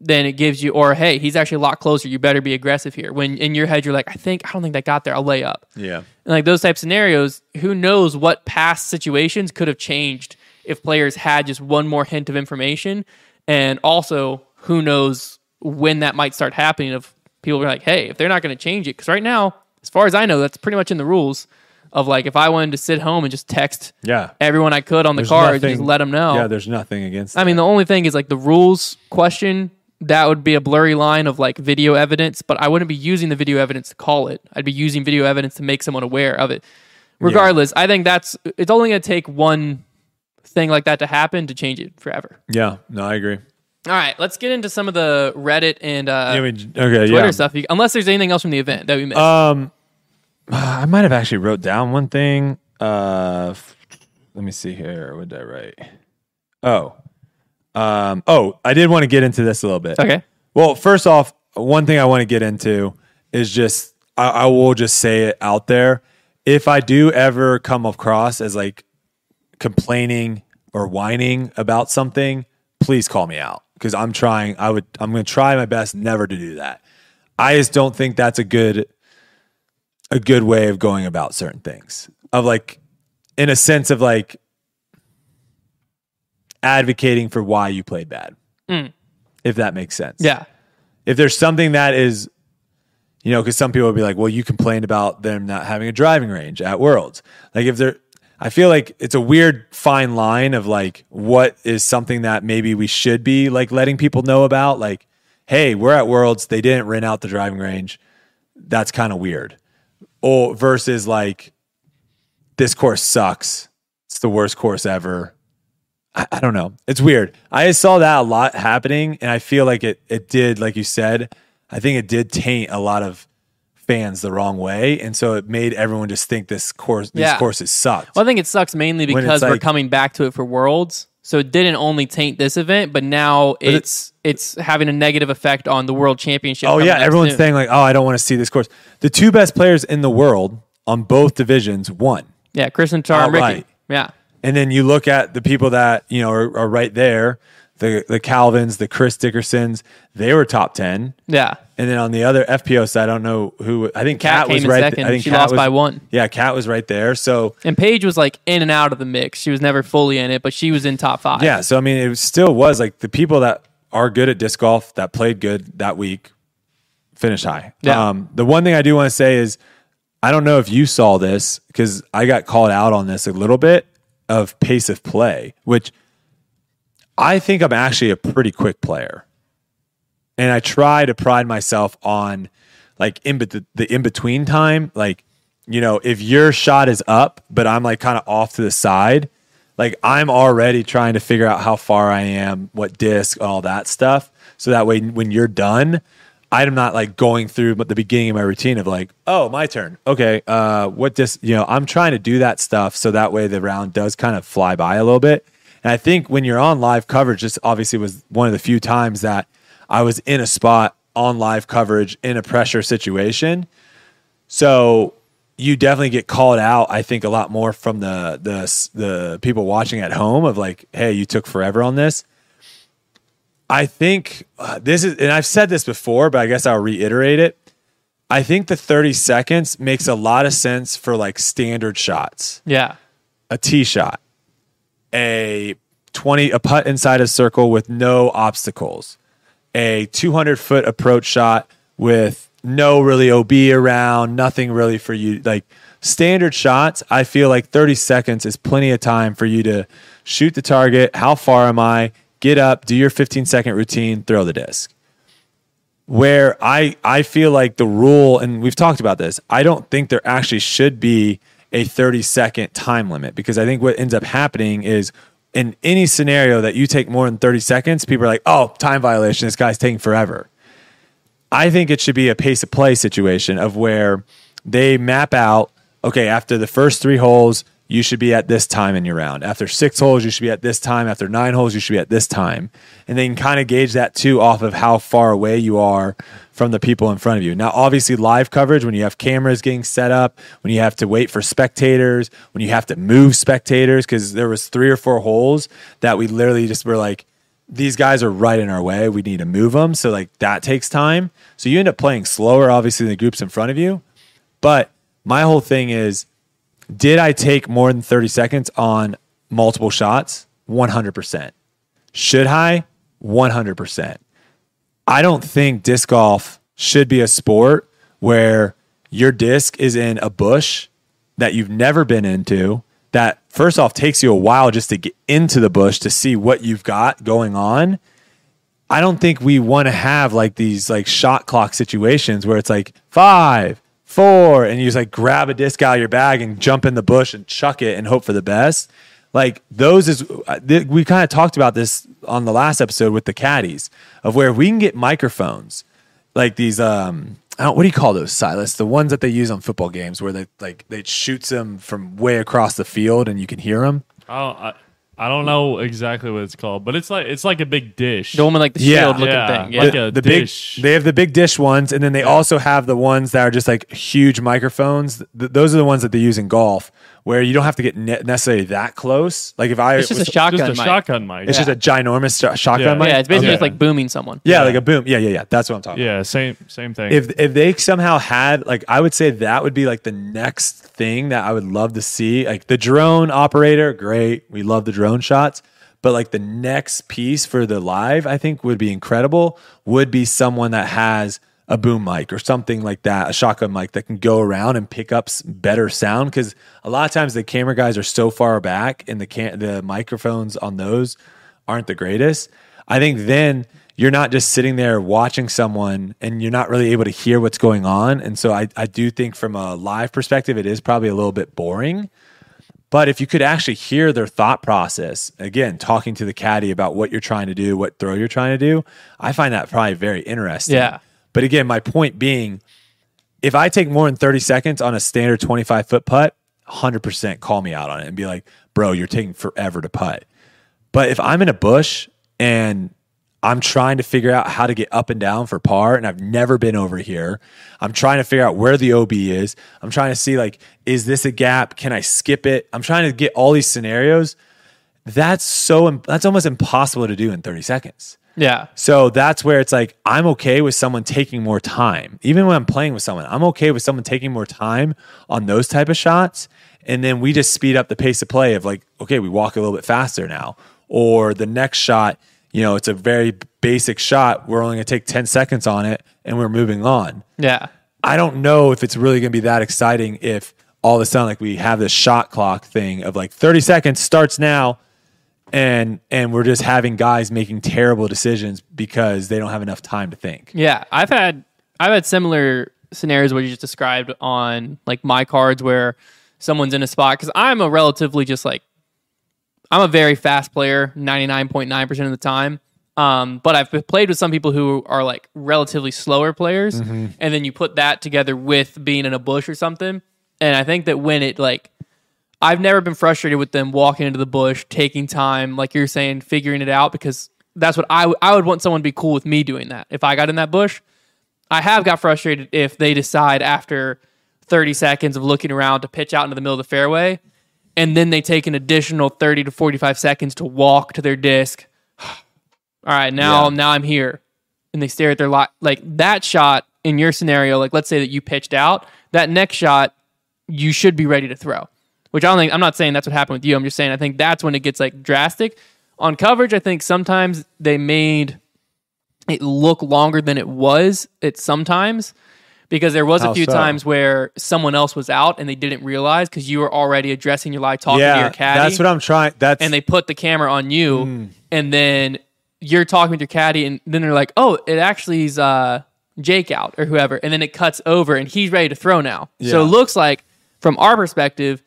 Then it gives you, or hey, he's actually a lot closer. You better be aggressive here. When in your head, you're like, I think, I don't think that got there. I'll lay up. Yeah. And like those type scenarios, who knows what past situations could have changed if players had just one more hint of information. And also, who knows when that might start happening if people are like, hey, if they're not going to change it, because right now, as far as I know, that's pretty much in the rules of like, if I wanted to sit home and just text yeah. everyone I could on the cards and just let them know. Yeah, there's nothing against I that. mean, the only thing is like the rules question, that would be a blurry line of like video evidence, but I wouldn't be using the video evidence to call it. I'd be using video evidence to make someone aware of it. Regardless, yeah. I think that's, it's only going to take one thing like that to happen to change it forever. Yeah, no, I agree. All right, let's get into some of the Reddit and uh, yeah, we, okay, Twitter yeah. stuff. You, unless there's anything else from the event that we missed. Um, I might have actually wrote down one thing. Uh, let me see here. What did I write? Oh, um, oh, I did want to get into this a little bit. Okay. Well, first off, one thing I want to get into is just I, I will just say it out there. If I do ever come across as like complaining or whining about something, please call me out because I'm trying. I would. I'm going to try my best never to do that. I just don't think that's a good, a good way of going about certain things. Of like, in a sense of like, advocating for why you played bad, mm. if that makes sense. Yeah. If there's something that is, you know, because some people would be like, well, you complained about them not having a driving range at Worlds. Like if they're I feel like it's a weird fine line of like what is something that maybe we should be like letting people know about. Like, hey, we're at Worlds. They didn't rent out the driving range. That's kind of weird. Or versus like this course sucks. It's the worst course ever. I, I don't know. It's weird. I saw that a lot happening, and I feel like it. It did, like you said. I think it did taint a lot of fans the wrong way, and so it made everyone just think this course these yeah. courses sucked. Well, I think it sucks mainly because we're like, coming back to it for Worlds, so it didn't only taint this event, but now but it's it's having a negative effect on the World Championship. Oh yeah, everyone's soon. saying like, oh, I don't want to see this course. The two best players in the world on both divisions won. Yeah, Chris and Char and Ricky. Right. Yeah, and then you look at the people that you know are, are right there. The the Calvins, the Chris Dickersons, they were top ten. Yeah. And then on the other F P O side, I don't know who. I think Kat, Kat was right there. I think she Kat lost was, by one. Yeah, Kat was right there. So and Paige was like in and out of the mix. She was never fully in it, but she was in top five. Yeah. So I mean, it still was like the people that are good at disc golf that played good that week finished high. Yeah. Um, the one thing I do want to say is I don't know if you saw this because I got called out on this a little bit of pace of play, which I think I'm actually a pretty quick player. And I try to pride myself on like in be- the in-between time. Like, you know, if your shot is up, but I'm like kind of off to the side, like I'm already trying to figure out how far I am, what disc, all that stuff. So that way when you're done, I'm not like going through the beginning of my routine of like, oh, my turn. Okay. Uh, what dis, you know, I'm trying to do that stuff. So that way the round does kind of fly by a little bit. And I think when you're on live coverage, this obviously was one of the few times that I was in a spot on live coverage in a pressure situation. So you definitely get called out, I think, a lot more from the, the, the people watching at home of like, hey, you took forever on this. I think uh, this is, and I've said this before, but I guess I'll reiterate it. I think the thirty seconds makes a lot of sense for like standard shots. Yeah. A tee shot, a twenty, a putt inside a circle with no obstacles, a two hundred foot approach shot with no really O B around, nothing really for you. Like standard shots, I feel like thirty seconds is plenty of time for you to shoot the target. How far am I? Get up, do your fifteen second routine, throw the disc. Where I, I feel like the rule, and we've talked about this, I don't think there actually should be a thirty second time limit, because I think what ends up happening is in any scenario that you take more than thirty seconds, people are like, oh, time violation, this guy's taking forever. I think it should be a pace of play situation of where they map out, okay, after the first three holes, you should be at this time in your round. After six holes, you should be at this time. After nine holes, you should be at this time. And they can kind of gauge that too off of how far away you are from the people in front of you. Now, obviously, live coverage, when you have cameras getting set up, when you have to wait for spectators, when you have to move spectators, because there was three or four holes that we literally just were like, these guys are right in our way. We need to move them. So like that takes time. So you end up playing slower, obviously, than the groups in front of you. But my whole thing is, did I take more than thirty seconds on multiple shots? one hundred percent. Should I? one hundred percent. I don't think disc golf should be a sport where your disc is in a bush that you've never been into, that first off takes you a while just to get into the bush to see what you've got going on. I don't think we want to have like these like shot clock situations where it's like five, four, and you just like grab a disc out of your bag and jump in the bush and chuck it and hope for the best. Like those is, we kind of talked about this on the last episode with the caddies of where we can get microphones like these, um, I don't, what do you call those, Silas? The ones that they use on football games where they like, they shoots them from way across the field and you can hear them. Oh, I, I don't know exactly what it's called, but it's like, it's like a big dish. The one with like the yeah. shield looking yeah. thing. Yeah. Like the, a the dish. Big, they have the big dish ones, and then they yeah. also have the ones that are just like huge microphones. Th- those are the ones that they use in golf, where you don't have to get ne- necessarily that close. Like if I, it's just was, a shotgun just a mic. Shotgun mic. It's yeah. just a ginormous sh- shotgun yeah. mic. Yeah, it's basically okay. just like booming someone. Yeah, yeah, like a boom. Yeah, yeah, yeah. That's what I'm talking. Yeah, about. same, same thing. If if they somehow had like, I would say that would be like the next thing that I would love to see. Like the drone operator, great. We love the drone. Own shots, but like the next piece for the live, I think would be incredible, would be someone that has a boom mic or something like that, a shotgun mic that can go around and pick up better sound, because a lot of times the camera guys are so far back and the can- the microphones on those aren't the greatest. I think then you're not just sitting there watching someone and you're not really able to hear what's going on. And so I, I do think from a live perspective, it is probably a little bit boring. But if you could actually hear their thought process, again, talking to the caddy about what you're trying to do, what throw you're trying to do, I find that probably very interesting. Yeah. But again, my point being, if I take more than thirty seconds on a standard twenty-five foot putt, one hundred percent call me out on it and be like, bro, you're taking forever to putt. But if I'm in a bush and I'm trying to figure out how to get up and down for par, and I've never been over here. I'm trying to figure out where the O B is. I'm trying to see, like, is this a gap? Can I skip it? I'm trying to get all these scenarios. That's so that's almost impossible to do in thirty seconds. Yeah. So that's where it's like, I'm okay with someone taking more time. Even when I'm playing with someone, I'm okay with someone taking more time on those type of shots. And then we just speed up the pace of play of like, okay, we walk a little bit faster now. Or the next shot, you know, it's a very basic shot. We're only going to take ten seconds on it, and we're moving on. Yeah. I don't know if it's really going to be that exciting if all of a sudden, like, we have this shot clock thing of, like, thirty seconds starts now, and and we're just having guys making terrible decisions because they don't have enough time to think. Yeah. I've had I've had similar scenarios what you just described on, like, my cards where someone's in a spot. Because I'm a relatively just, like, I'm a very fast player ninety-nine point nine percent of the time. Um, but I've played with some people who are like relatively slower players, mm-hmm. and then you put that together with being in a bush or something. And I think that when it like, I've never been frustrated with them walking into the bush, taking time, like you're saying, figuring it out, because that's what I, w- I would want someone to be cool with me doing that. If I got in that bush, I have got frustrated if they decide after thirty seconds of looking around to pitch out into the middle of the fairway, and then they take an additional thirty to forty-five seconds to walk to their disc. All right, now yeah. now I'm here, and they stare at their lot. Like that shot in your scenario, like let's say that you pitched out, that next shot you should be ready to throw. Which I don't think, I'm not saying that's what happened with you. I'm just saying I think that's when it gets like drastic on coverage. I think sometimes they made it look longer than it was. It sometimes because there was a How few so? times where someone else was out and they didn't realize because you were already addressing your lie, talking yeah, to your caddy. That's what I'm trying. That's and they put the camera on you, mm. and then. You're talking with your caddy, and then they're like, oh, it actually is uh, Jake out or whoever. And then it cuts over, and he's ready to throw now. Yeah. So it looks like, from our perspective,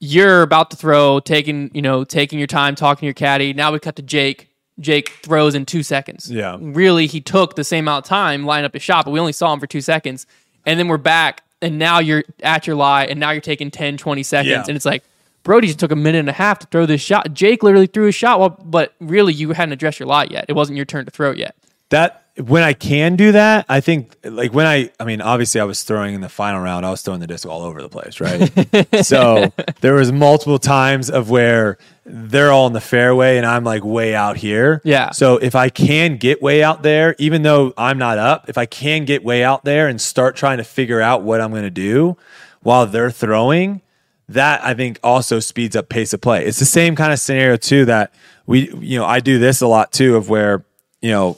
you're about to throw, taking you know, taking your time, talking to your caddy. Now we cut to Jake. Jake throws in two seconds. Yeah. Really, he took the same amount of time lining up his shot, but we only saw him for two seconds. And then we're back, and now you're at your lie, and now you're taking ten, twenty seconds. Yeah. And it's like, Brody just took a minute and a half to throw this shot. Jake literally threw his shot, well, but really you hadn't addressed your lot yet. It wasn't your turn to throw yet. That when I can do that, I think like when I, I mean, obviously I was throwing in the final round, I was throwing the disc all over the place, right? So there was multiple times of where they're all in the fairway and I'm like way out here. Yeah. So if I can get way out there, even though I'm not up, if I can get way out there and start trying to figure out what I'm going to do while they're throwing. That I think also speeds up pace of play. It's the same kind of scenario too that we, you know, I do this a lot too of where, you know,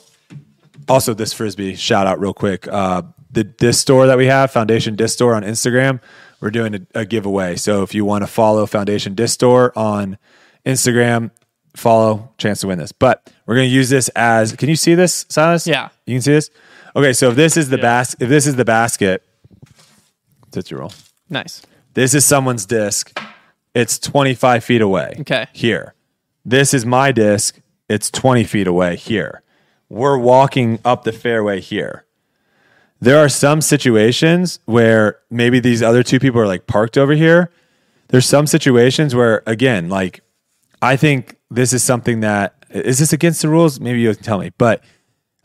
also this Frisbee shout out real quick. Uh, the disc store that we have, Foundation Disc Store on Instagram, we're doing a, a giveaway. So if you want to follow Foundation Disc Store on Instagram, follow, chance to win this. But we're going to use this as, can you see this, Silas? Yeah. You can see this? Okay. So if this is the yeah. basket, if this is the basket, that's your roll. Nice. This is someone's disc. It's twenty-five feet away. Okay. Here. This is my disc. It's twenty feet away here. We're walking up the fairway here. There are some situations where maybe these other two people are like parked over here. There's some situations where, again, like I think this is something that is this against the rules? Maybe you can tell me, but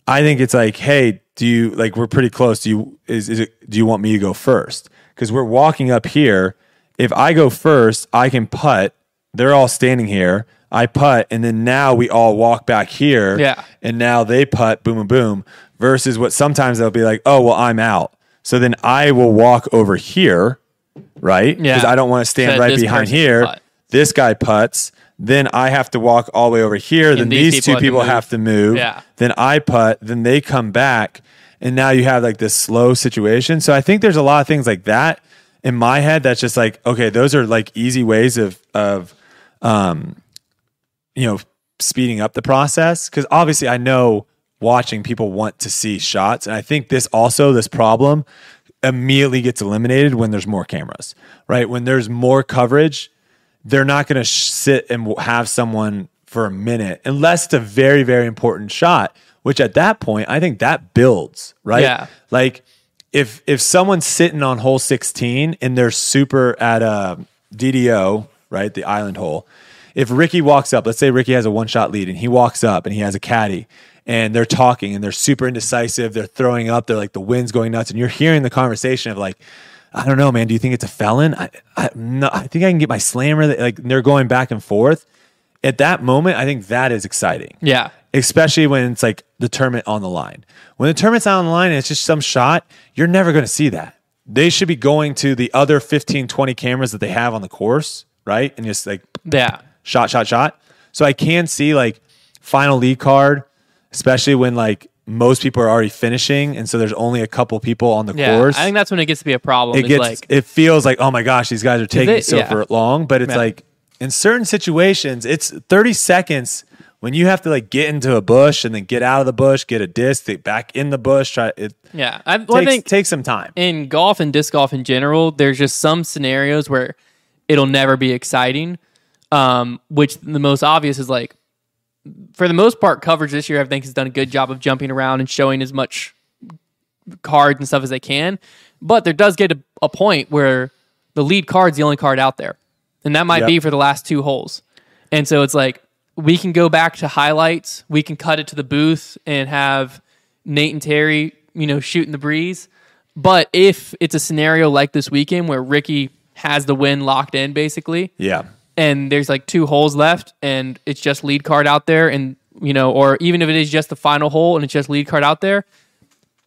I think it's like, hey, do you like we're pretty close? Do you is, is it do you want me to go first? Because we're walking up here. If I go first, I can putt. They're all standing here. I putt, and then now we all walk back here. Yeah. And now they putt, boom, boom, boom, versus what sometimes they'll be like, oh, well, I'm out. So then I will walk over here, right? Yeah. Because I don't want to stand right behind here. Putt. This guy putts. Then I have to walk all the way over here. And then these, these people two people have to move. Yeah. Then I putt. Then they come back. And now you have like this slow situation. So I think there's a lot of things like that in my head. That's just like, okay, those are like easy ways of, of, um, you know, speeding up the process. Cause obviously I know watching people want to see shots. And I think this also, this problem immediately gets eliminated when there's more cameras, right? When there's more coverage, they're not going to sh- sit and have someone for a minute, unless it's a very, very important shot. Which at that point, I think that builds, right? Yeah. Like if if someone's sitting on hole sixteen and they're super at a D D O, right, the island hole, if Ricky walks up, let's say Ricky has a one-shot lead and he walks up and he has a caddy and they're talking and they're super indecisive, they're throwing up, they're like the wind's going nuts and you're hearing the conversation of like, I don't know, man, do you think it's a felon? I I, no, I think I can get my slammer. Like they're going back and forth. At that moment, I think that is exciting. Yeah. Especially when it's like the tournament on the line. When the tournament's on the line and it's just some shot, you're never going to see that. They should be going to the other fifteen, twenty cameras that they have on the course, right? And just like yeah. shot, shot, shot. So I can see like final lead card, especially when like most people are already finishing and so there's only a couple people on the yeah, course. I think that's when it gets to be a problem. It, gets, like, it feels like, oh my gosh, these guys are taking it, so yeah. for long. But it's yeah. like in certain situations, it's thirty seconds... When you have to like get into a bush and then get out of the bush, get a disc, get back in the bush, try it. Yeah, I, well, takes, I think takes some time in golf and disc golf in general. There's just some scenarios where it'll never be exciting. Um, which the most obvious is like for the most part, coverage this year, I think, has done a good job of jumping around and showing as much cards and stuff as they can. But there does get a, a point where the lead card's the only card out there. And that might yep. be for the last two holes. And so it's like, we can go back to highlights. We can cut it to the booth and have Nate and Terry, you know, shooting the breeze. But if it's a scenario like this weekend where Ricky has the win locked in, basically. Yeah. And there's like two holes left and it's just lead card out there. And, you know, or even if it is just the final hole and it's just lead card out there,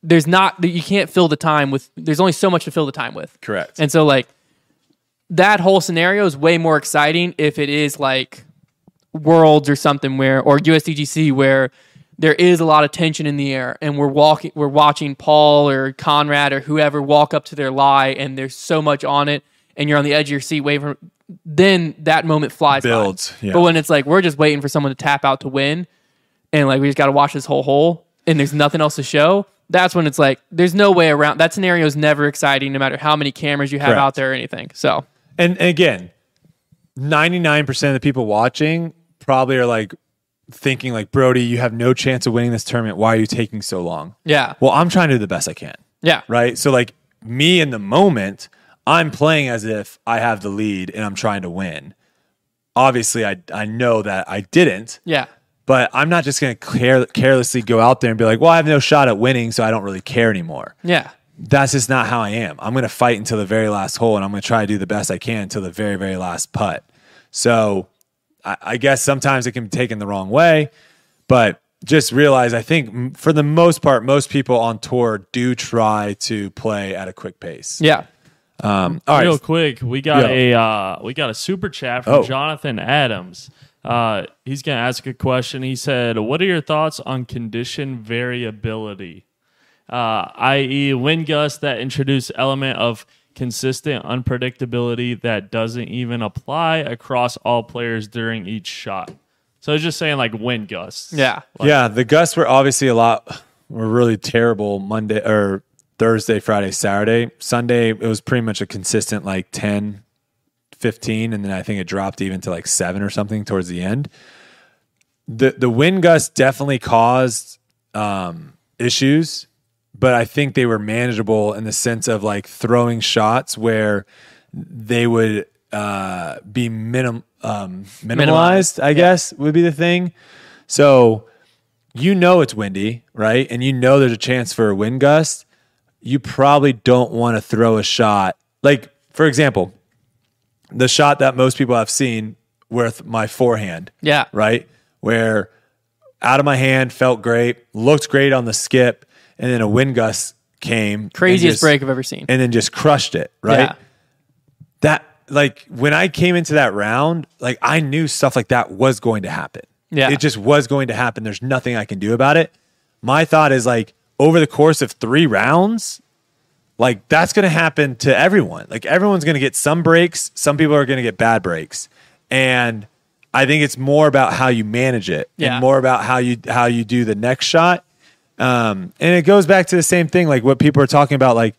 there's not, you can't fill the time with, there's only so much to fill the time with. Correct. And so like that whole scenario is way more exciting if it is like Worlds or something where, or U S D G C where there is a lot of tension in the air and we're walking, we're watching Paul or Conrad or whoever walk up to their lie and there's so much on it and you're on the edge of your seat waiting for, then that moment flies Builds, yeah. But when it's like, we're just waiting for someone to tap out to win and like, we just got to watch this whole hole and there's nothing else to show. That's when it's like, there's no way around. That scenario is never exciting, no matter how many cameras you have Correct. Out there or anything. So, and, and again, ninety-nine percent of the people watching probably are like thinking like, Brody, you have no chance of winning this tournament. Why are you taking so long? Yeah. Well, I'm trying to do the best I can. Yeah. Right. So like me in the moment, I'm playing as if I have the lead and I'm trying to win. Obviously, I I know that I didn't. Yeah. But I'm not just going to care, carelessly go out there and be like, well, I have no shot at winning, so I don't really care anymore. Yeah. That's just not how I am. I'm going to fight until the very last hole, and I'm going to try to do the best I can until the very, very last putt. So I, I guess sometimes it can be taken the wrong way, but just realize I think for the most part, most people on tour do try to play at a quick pace. Yeah. Um, all Real right. quick, we got Yo. a uh, we got a super chat from oh. Jonathan Adams. Uh, he's going to ask a question. He said, what are your thoughts on condition variability, uh, that is wind gusts that introduce element of consistent unpredictability that doesn't even apply across all players during each shot? So it's just saying like wind gusts. Yeah. Like, yeah. The gusts were obviously a lot, were really terrible Monday or Thursday, Friday, Saturday. Sunday, it was pretty much a consistent like ten, fifteen, and then I think it dropped even to like seven or something towards the end. The the wind gusts definitely caused um, issues, but I think they were manageable in the sense of like throwing shots where they would uh, be minim, um, minimalized, minimized, I guess yeah. would be the thing. So you know it's windy, right? And you know there's a chance for a wind gust. You probably don't want to throw a shot. Like, for example, the shot that most people have seen with my forehand. Yeah. Right? Where out of my hand, felt great, looked great on the skip, and then a wind gust came. Craziest just, break I've ever seen. And then just crushed it, right? Yeah. That, like, when I came into that round, like, I knew stuff like that was going to happen. Yeah. It just was going to happen. There's nothing I can do about it. My thought is, like, over the course of three rounds, like that's going to happen to everyone. Like everyone's going to get some breaks. Some people are going to get bad breaks. And I think it's more about how you manage it yeah. and more about how you, how you do the next shot. Um, and it goes back to the same thing. Like what people are talking about, like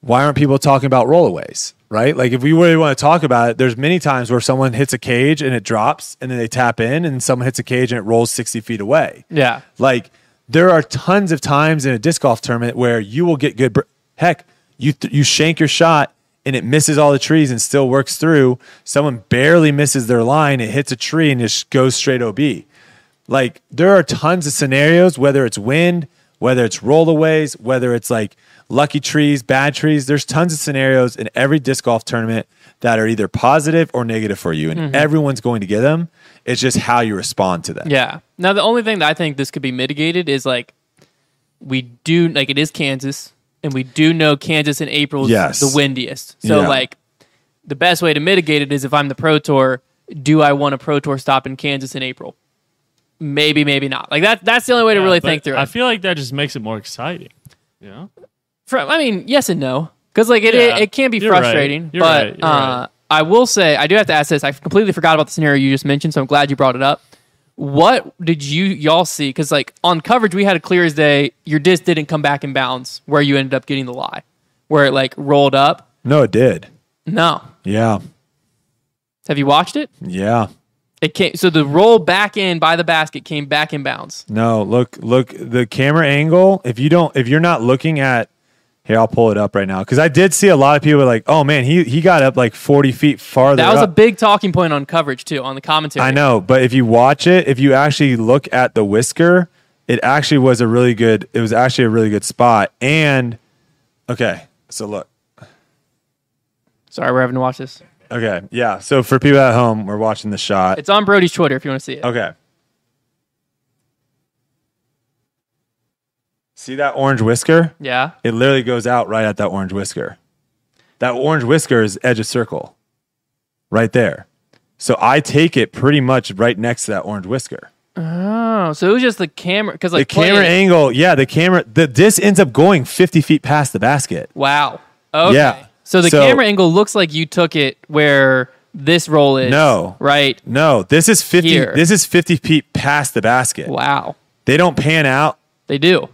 why aren't people talking about rollaways, right? Like if we really want to talk about it, there's many times where someone hits a cage and it drops and then they tap in and someone hits a cage and it rolls sixty feet away. Yeah. Like there are tons of times in a disc golf tournament where you will get good breaks. Heck, you th- you shank your shot and it misses all the trees and still works through. Someone barely misses their line. It hits a tree and just goes straight O B. Like there are tons of scenarios, whether it's wind, whether it's rollaways, whether it's like lucky trees, bad trees. There's tons of scenarios in every disc golf tournament that are either positive or negative for you. And mm-hmm. everyone's going to get them. It's just how you respond to them. Yeah. Now, the only thing that I think this could be mitigated is like we do, like it is Kansas. And we do know Kansas in April is yes. the windiest. So, yeah. like, the best way to mitigate it is if I'm the Pro Tour, do I want a Pro Tour stop in Kansas in April? Maybe, maybe not. Like, that, that's the only way yeah, to really think through it. I feel like that just makes it more exciting. You know? From, I mean, yes and no. Because, like, it, yeah. it, it can be You're frustrating. Right. You're but right. You're uh, right. I will say, I do have to ask this. I completely forgot about the scenario you just mentioned, so I'm glad you brought it up. What did you y'all see? Because like on coverage, we had a clear as day. Your disc didn't come back in bounds where you ended up getting the lie, where it like rolled up. No, it did. No. Yeah. Have you watched it? Yeah. It came, so the roll back in by the basket came back in bounds. No, look, look, the camera angle. If you don't, if you're not looking at, here, I'll pull it up right now because I did see a lot of people like, "Oh man, he he got up like forty feet farther." That was up. A big talking point on coverage too, on the commentary. I know, but if you watch it, if you actually look at the whisker, it actually was a really good. It was actually a really good spot. And okay, so look. Sorry, we're having to watch this. Okay, yeah. So for people at home, we're watching the shot. It's on Brody's Twitter if you want to see it. Okay. See that orange whisker? Yeah. It literally goes out right at that orange whisker. That orange whisker is edge of circle right there. So I take it pretty much right next to that orange whisker. Oh, so it was just the camera. Because like the camera playing. angle, yeah, the camera, the disc ends up going fifty feet past the basket. Wow. Okay. Yeah. So the so, camera angle looks like you took it where this roll is. No. Right? No. This is fifty here. This is fifty feet past the basket. Wow. They don't pan out. They do.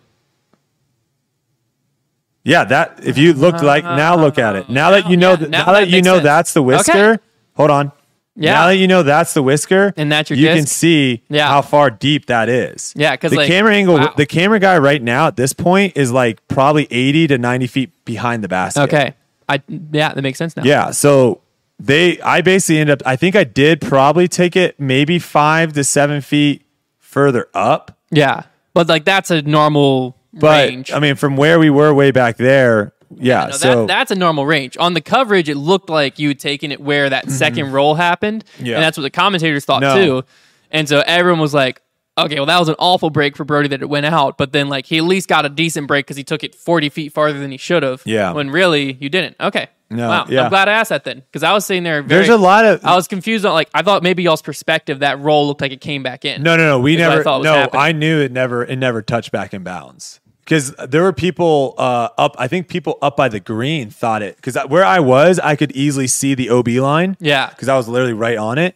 Yeah, that if you looked like uh, now look at it. Now, now that you know yeah, th- now, now that, that you know sense. That's the whisker. Okay. Hold on. Yeah. Now that you know that's the whisker, and that's your you disc? Can see yeah. how far deep that is. Yeah, because the like, camera angle, wow. the camera guy right now at this point is like probably eighty to ninety feet behind the basket. Okay. I, yeah, that makes sense now. Yeah, so they, I basically end up, I think I did probably take it maybe five to seven feet further up. Yeah, but like that's a normal but, range. I mean, from where we were way back there, yeah. yeah no, so that, that's a normal range. On the coverage, it looked like you had taken it where that mm-hmm. second roll happened, yeah. and that's what the commentators thought no. too. And so everyone was like, okay, well, that was an awful break for Brody that it went out, but then like he at least got a decent break because he took it forty feet farther than he should have. Yeah. When really you didn't. Okay. No. Wow. Yeah. I'm glad I asked that then because I was sitting there. Very, There's a lot of. I was confused on like I thought maybe y'all's perspective that roll looked like it came back in. No, no, no. We never. I no, happening. I knew it never. It never touched back in bounds because there were people uh, up. I think people up by the green thought it because where I was, I could easily see the O B line. Yeah. Because I was literally right on it.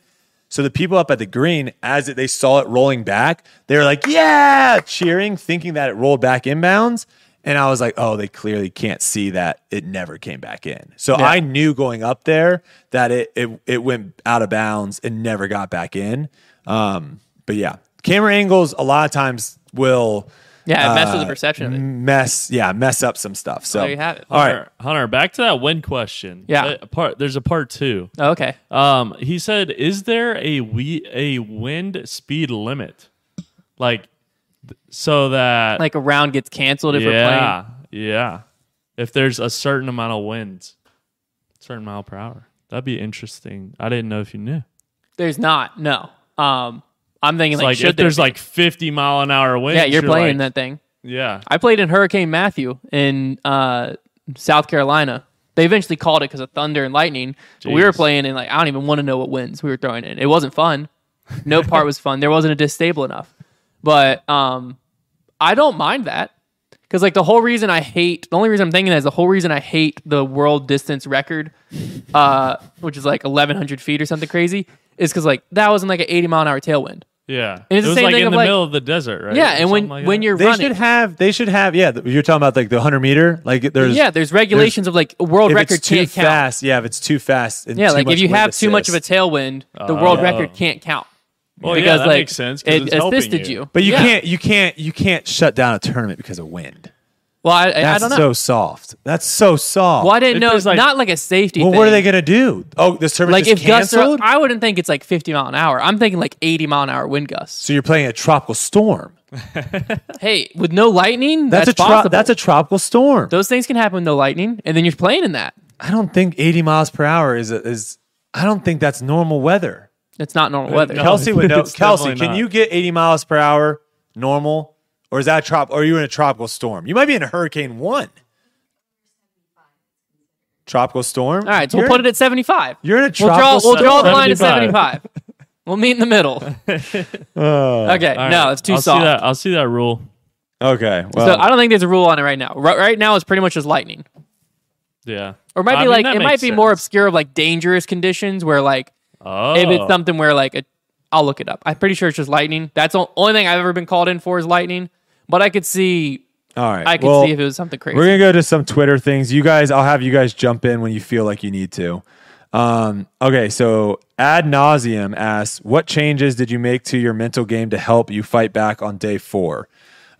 So the people up at the green, as they saw it rolling back, they were like, yeah, cheering, thinking that it rolled back inbounds. And I was like, oh, they clearly can't see that it never came back in. So yeah. I knew going up there that it, it it went out of bounds and never got back in. Um, but yeah, camera angles a lot of times will... Yeah, it messes uh, with the perception of it. Mess, yeah, mess up some stuff. So well, there you have it. All Hunter, right, Hunter, back to that win question. Yeah, a part, there's a part two. Oh, okay. Um, he said, "Is there a we a wind speed limit, like so that like a round gets canceled if yeah, we're playing? Yeah, if there's a certain amount of winds, certain mile per hour, that'd be interesting. I didn't know if you knew. There's not. No. Um. I'm thinking like, like should if there's like fifty mile an hour winds. Yeah, you're, you're playing like, that thing. Yeah, I played in Hurricane Matthew in uh, South Carolina. They eventually called it because of thunder and lightning. But we were playing in like I don't even want to know what winds we were throwing in. It wasn't fun. No part was fun. There wasn't a disc stable enough. But um, I don't mind that because like the whole reason I hate the only reason I'm thinking that is the whole reason I hate the world distance record, uh, which is like eleven hundred feet or something crazy, is because like that wasn't like an eighty mile an hour tailwind. Yeah, and it's it was the same like thing in the like, middle of the desert, right? Yeah, and when, like when you're they running, they should have they should have yeah. You're talking about like the hundred meter, like there's yeah, there's regulations there's, of like world if record it's too can't fast, count. Yeah, if it's too fast, and yeah, too like much if you have assist. Too much of a tailwind, the uh, world yeah. record can't count. Well, because, yeah, that like, makes sense. It it's assisted you. you, but you yeah. can't you can't you can't shut down a tournament because of wind. Well, I, I, That's I don't know. so soft. That's so soft. Well, I didn't it know. It's like, not like a safety well, thing. Well, what are they going to do? Oh, this tournament like just if canceled? Gusts are, I wouldn't think it's like fifty mile an hour. I'm thinking like eighty mile an hour wind gusts. So you're playing a tropical storm. Hey, with no lightning, that's, that's a tro- possible. That's a tropical storm. Those things can happen with no lightning, and then you're playing in that. I don't think eighty miles per hour is... A, is I don't think that's normal weather. It's not normal weather. No, Kelsey would know. Kelsey, can not. you get eighty miles per hour normal? Or is that trop? Or are you in a tropical storm? You might be in a hurricane one. Tropical storm. All right, so you're we'll put it at seventy-five. You're in a tropical. We'll draw, storm. We'll draw the line at seventy-five. We'll meet in the middle. Okay, right. No, it's too I'll soft. See that. I'll see that rule. Okay, well, so I don't think there's a rule on it right now. Right, right now, it's pretty much just lightning. Yeah, or it might I be mean, like it might be sense. more obscure of like dangerous conditions where like oh. if it's something where like a, I'll look it up. I'm pretty sure it's just lightning. That's the only thing I've ever been called in for is lightning. But I could see. All right, I could well, see if it was something crazy. We're gonna go to some Twitter things. You guys, I'll have you guys jump in when you feel like you need to. Um, okay, so Ad Nauseam asks, what changes did you make to your mental game to help you fight back on day four?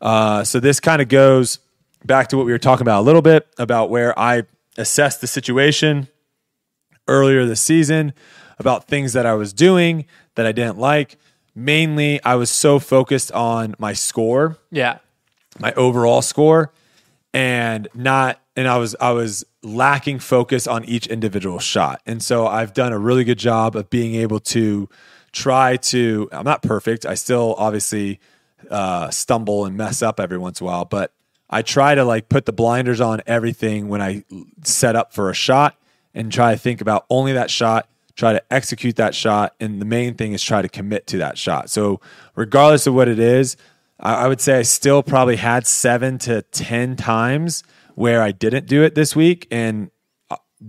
Uh, so this kind of goes back to what we were talking about a little bit, about where I assessed the situation earlier this season, about things that I was doing that I didn't like. Mainly, I was so focused on my score, yeah, my overall score, and not, and I was I was lacking focus on each individual shot. And so I've done a really good job of being able to try to. I'm not perfect. I still obviously uh, stumble and mess up every once in a while, but I try to like put the blinders on everything when I set up for a shot and try to think about only that shot. Try to execute that shot, and the main thing is try to commit to that shot. So regardless of what it is, I would say I still probably had seven to ten times where I didn't do it this week and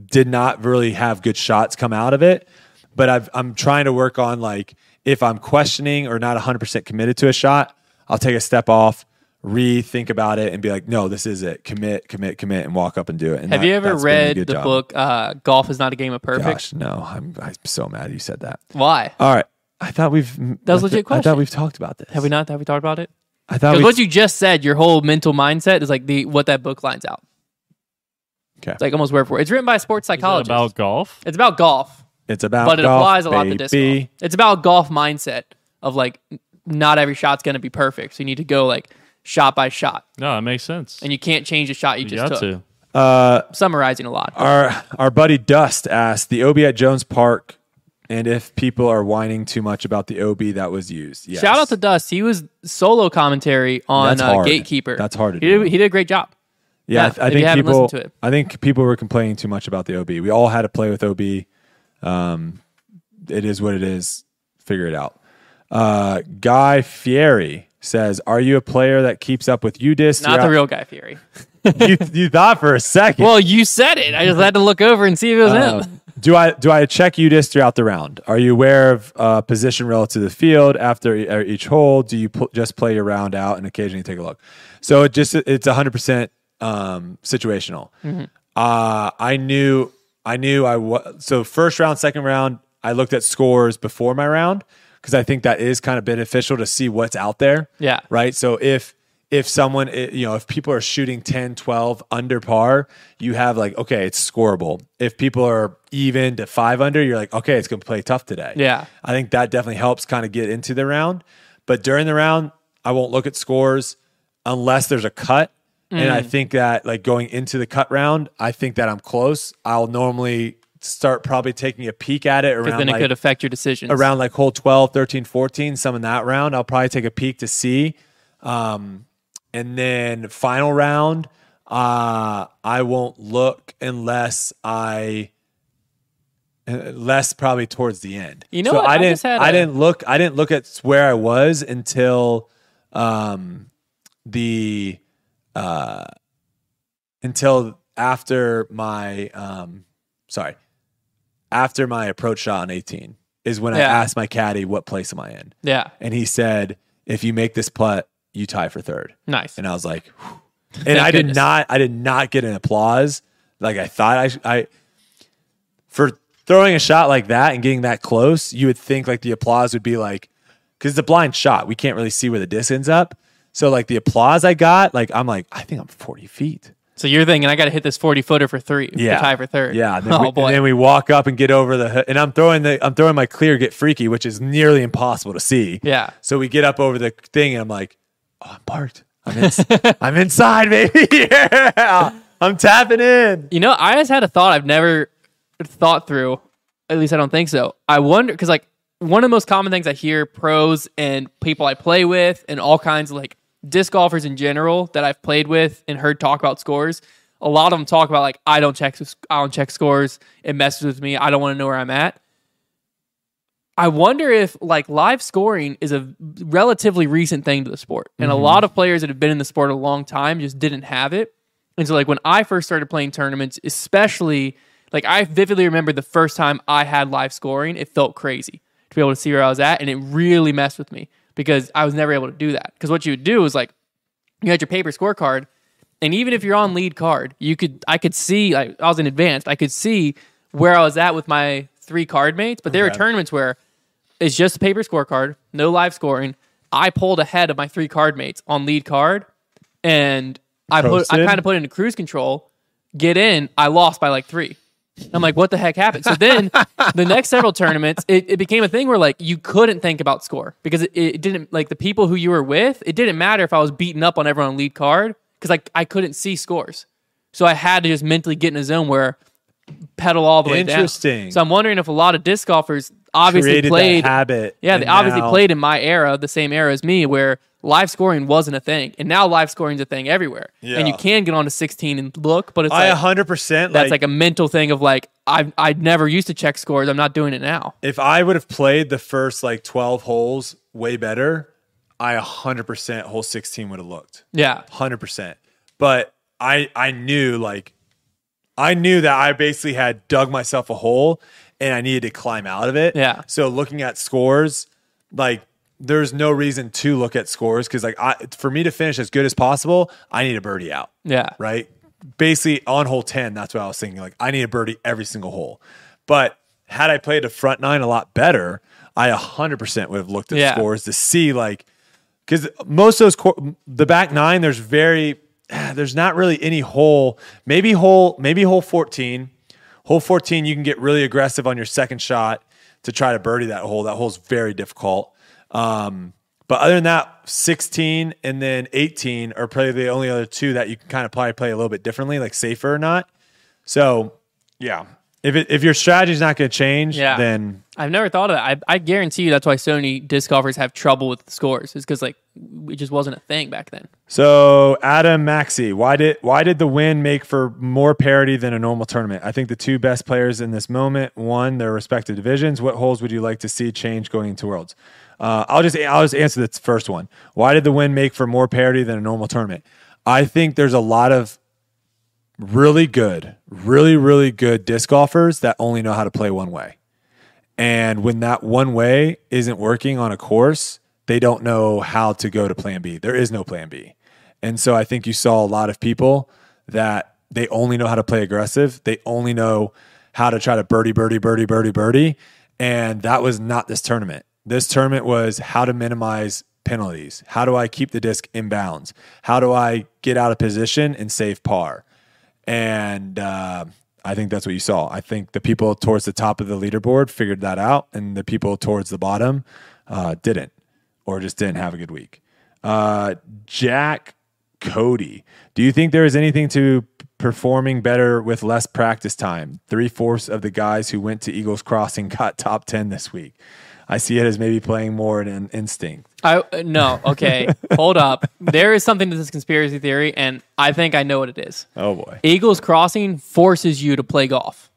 did not really have good shots come out of it. But I've, I'm trying to work on, like, if I'm questioning or not one hundred percent committed to a shot, I'll take a step off, rethink about it, and be like, no, this is it. Commit, commit, commit, and walk up and do it. And have that, you ever read the job. book uh, Golf Is Not a Game of Perfect? Gosh, no. I'm, I'm so mad you said that. Why? All right. I thought we've... That was a legit th- question. I thought we've talked about this. Have we not? Have we talked about it? I thought we... Because what you just said, your whole mental mindset is like the what that book lines out. Okay. It's like almost word for word. It's written by a sports psychologist. Is it about golf? It's about golf. It's about but golf, But it applies a lot baby. to disc golf. It's about golf mindset of like, not every shot's going to be perfect. So you need to go like... shot by shot. No, it makes sense. And you can't change the shot you, you just got took. To. Uh, Summarizing a lot. Our our buddy Dust asked, the O B at Jones Park, and if people are whining too much about the O B that was used. Yes. Shout out to Dust. He was solo commentary on uh, Gatekeeper. That's hard to do. He did, he did a great job. Yeah, yeah I, I, think people, to it. I think people were complaining too much about the O B. We all had to play with O B. Um, it is what it is. Figure it out. Uh, Guy Fieri says, are you a player that keeps up with U D I S? Not the real Guy Fieri. you, you thought for a second. Well, you said it. I just had to look over and see if it was uh, him. do I do I check U D I S throughout the round? Are you aware of uh, position relative to the field after each hole? Do you pl- just play your round out and occasionally take a look? So it just it's one hundred percent um, situational. Mm-hmm. Uh, I knew I knew I was so first round, second round. I looked at scores before my round, because I think that is kind of beneficial to see what's out there. Yeah. Right. So if if someone, you know, if people are shooting ten, twelve under par, you have like, okay, it's scoreable. If people are even to five under, you're like, okay, it's going to play tough today. Yeah. I think that definitely helps kind of get into the round. But during the round, I won't look at scores unless there's a cut. Mm. And I think that like going into the cut round, I think that I'm close. I'll normally... start probably taking a peek at it around then it like, could affect your decisions. Around like hole twelve, thirteen, fourteen, some in that round. I'll probably take a peek to see. Um, and then final round, uh, I won't look unless I, unless probably towards the end. You know so what? I, I didn't, I a... didn't look, I didn't look at where I was until um, the, uh, until after my, um, sorry, after my approach shot on eighteen is when yeah. I asked my caddy, what place am I in? Yeah. And he said, if you make this putt, you tie for third. Nice. And I was like, whew. And I goodness. did not, I did not get an applause. Like I thought I, I, for throwing a shot like that and getting that close, you would think like the applause would be like, cause it's a blind shot. We can't really see where the disc ends up. So like the applause I got, like, I'm like, I think I'm forty feet. So you're thinking, I got to hit this forty-footer for three, yeah. for tie for third. Yeah, and then, oh, we, boy. and then we walk up and get over the, and I'm throwing the, I'm throwing my clear get freaky, which is nearly impossible to see. Yeah. So we get up over the thing, and I'm like, oh, I'm parked. I'm, in, I'm inside, baby. Yeah, I'm tapping in. You know, I just had a thought I've never thought through. At least I don't think so. I wonder, because like one of the most common things I hear pros and people I play with and all kinds of like disc golfers in general that I've played with and heard talk about scores, a lot of them talk about like, I don't check, I don't check scores. It messes with me. I don't want to know where I'm at. I wonder if like live scoring is a relatively recent thing to the sport. And mm-hmm. a lot of players that have been in the sport a long time just didn't have it. And so like when I first started playing tournaments, especially like I vividly remember the first time I had live scoring, it felt crazy to be able to see where I was at. And it really messed with me, because I was never able to do that. Because what you would do is like, you had your paper scorecard, and even if you're on lead card, you could I could see, I, I was in advanced, I could see where I was at with my three card mates, but there okay. are tournaments where it's just a paper scorecard, no live scoring. I pulled ahead of my three card mates on lead card, and I Posted. put I kind of put into cruise control, get in, I lost by like three. I'm like, what the heck happened? So then the next several tournaments, it, it became a thing where like you couldn't think about score because it, it didn't, like the people who you were with, it didn't matter if I was beating up on everyone on lead card because like I couldn't see scores. So I had to just mentally get in a zone where pedal all the way down. Interesting. So I'm wondering if a lot of disc golfers obviously created played that habit. Yeah, they now... obviously played in my era, the same era as me, where live scoring wasn't a thing, and now live scoring's a thing everywhere. Yeah. And you can get on to sixteen and look, but it's I like one hundred percent. That's like, like a mental thing of like I I never used to check scores. I'm not doing it now. If I would have played the first like twelve holes way better, I one hundred percent hole sixteen would have looked. Yeah, one hundred percent. But I I knew like I knew that I basically had dug myself a hole and I needed to climb out of it. Yeah. So looking at scores, like. There's no reason to look at scores because, like, I for me to finish as good as possible, I need a birdie out. Yeah, right. Basically, on hole ten, that's what I was thinking. Like, I need a birdie every single hole. But had I played the front nine a lot better, I one hundred percent would have looked at yeah. scores to see, like, because most of those cor- the back nine, there's very there's not really any hole. Maybe hole maybe hole fourteen, hole fourteen, you can get really aggressive on your second shot to try to birdie that hole. That hole's very difficult. Um, but other than that, sixteen and then eighteen are probably the only other two that you can kind of probably play a little bit differently, like safer or not. So yeah, if it, if your strategy is not going to change, yeah. then I've never thought of that. I, I guarantee you that's why so many disc golfers have trouble with the scores, is because like it just wasn't a thing back then. So Adam Maxey, why did why did the win make for more parity than a normal tournament? I think the two best players in this moment won their respective divisions. What holes would you like to see change going into Worlds? Uh, I'll just I'll just answer the first one. Why did the win make for more parity than a normal tournament? I think there's a lot of really good, really, really good disc golfers that only know how to play one way. And when that one way isn't working on a course, they don't know how to go to plan B. There is no plan B. And so I think you saw a lot of people that they only know how to play aggressive. They only know how to try to birdie, birdie, birdie, birdie, birdie. And that was not this tournament. This tournament was how to minimize penalties. How do I keep the disc in bounds? How do I get out of position and save par? And uh, I think that's what you saw. I think the people towards the top of the leaderboard figured that out, and the people towards the bottom uh, didn't, or just didn't have a good week. Uh, Jack Cody, do you think there is anything to performing better with less practice time? Three-fourths of the guys who went to Eagles Crossing got top ten this week. I see it as maybe playing more in an instinct. I no, okay, hold up. There is something to this conspiracy theory, and I think I know what it is. Oh boy, Eagles Crossing forces you to play golf.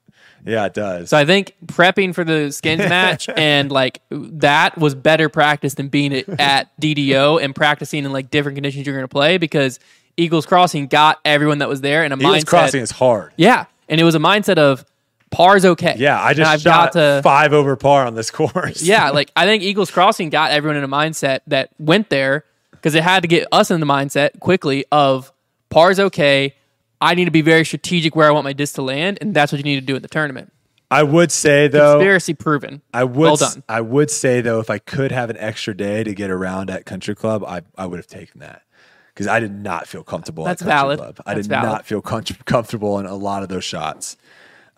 Yeah, it does. So I think prepping for the skins match and like that was better practice than being at D D O and practicing in like different conditions you're going to play, because Eagles Crossing got everyone that was there in a Eagles mindset. Eagles Crossing is hard. Yeah, and it was a mindset of. Par's okay. Yeah, I just I've shot got to, five over par on this course. Yeah, like I think Eagles Crossing got everyone in a mindset that went there, because it had to get us in the mindset quickly of par's okay. I need to be very strategic where I want my disc to land, and that's what you need to do at the tournament. I would say though, conspiracy proven. I would. Well done. I would say though, if I could have an extra day to get around at Country Club, I I would have taken that. Because I did not feel comfortable. That's at Country valid. Club. I that's did valid. not feel com- comfortable in a lot of those shots.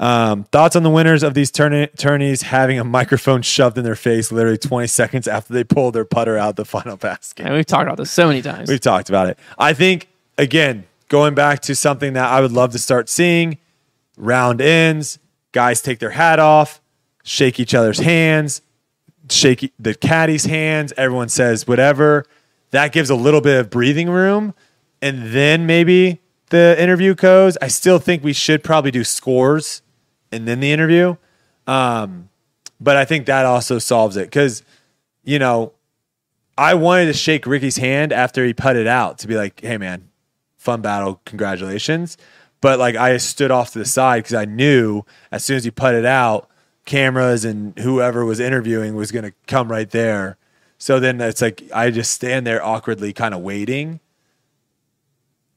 Um, thoughts on the winners of these tourne- tourneys having a microphone shoved in their face literally twenty seconds after they pull their putter out the final basket. And we've talked about this so many times. We've talked about it. I think, again, going back to something that I would love to start seeing, round ends, guys take their hat off, shake each other's hands, shake the caddy's hands, everyone says whatever. That gives a little bit of breathing room, and then maybe the interview goes. I still think we should probably do scores and then the interview. Um, but I think that also solves it. Because, you know, I wanted to shake Ricky's hand after he putted out to be like, hey, man, fun battle. Congratulations. But, like, I stood off to the side because I knew as soon as he putted out, cameras and whoever was interviewing was going to come right there. So then it's like I just stand there awkwardly kind of waiting.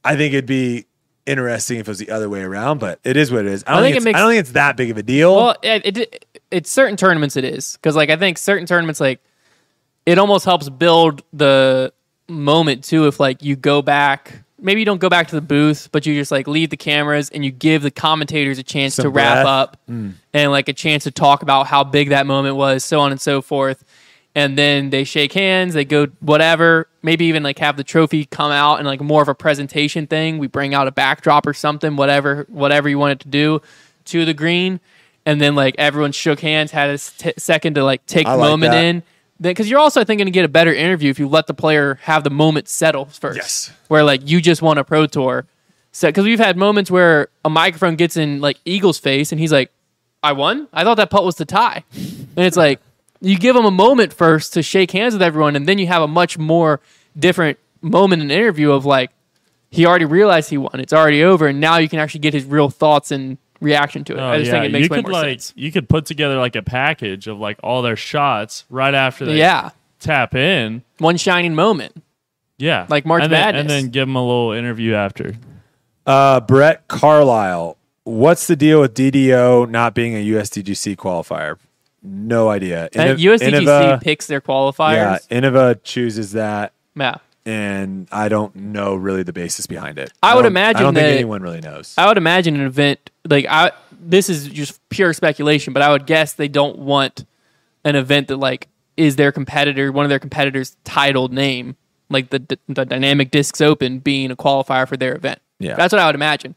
I think it'd be interesting if it was the other way around, but it is what it is. I don't, I think, think, it makes, I don't think it's that big of a deal. Well, it, it, it's certain tournaments it is. Because, like, I think certain tournaments, like, it almost helps build the moment, too, if, like, you go back. Maybe you don't go back to the booth, but you just, like, leave the cameras and you give the commentators a chance Some to breath. wrap up mm. and, like, a chance to talk about how big that moment was, so on and so forth. And then they shake hands, they go whatever, maybe even, like, have the trophy come out and, like, more of a presentation thing. We bring out a backdrop or something, whatever whatever you wanted to do, to the green. And then, like, everyone shook hands, had a t- second to, like, take I the like moment that. in. Because you're also, I think, going to get a better interview if you let the player have the moment settle first. Yes. Where, like, you just won a pro tour. Because so, we've had moments where a microphone gets in, like, Eagle's face, and he's like, I won? I thought that putt was the tie. And it's like, you give them a moment first to shake hands with everyone, and then you have a much more different moment in an interview of, like, he already realized he won. It's already over, and now you can actually get his real thoughts and reaction to it. Oh, I just yeah. think it makes you way could, more like, sense. You could put together, like, a package of, like, all their shots right after they yeah. tap in. One shining moment. Yeah. Like March and then, Madness. And then give them a little interview after. Uh, Brett Carlisle, what's the deal with D D O not being a U S D G C qualifier? No idea. Inno- U S D G C Innova, picks their qualifiers. Yeah, Innova chooses that. Yeah. And I don't know really the basis behind it. I, I would imagine I don't that, think anyone really knows. I would imagine an event, like, I. this is just pure speculation, but I would guess they don't want an event that, like, is their competitor, one of their competitors' titled name, like the the Dynamic Discs Open, being a qualifier for their event. Yeah. That's what I would imagine.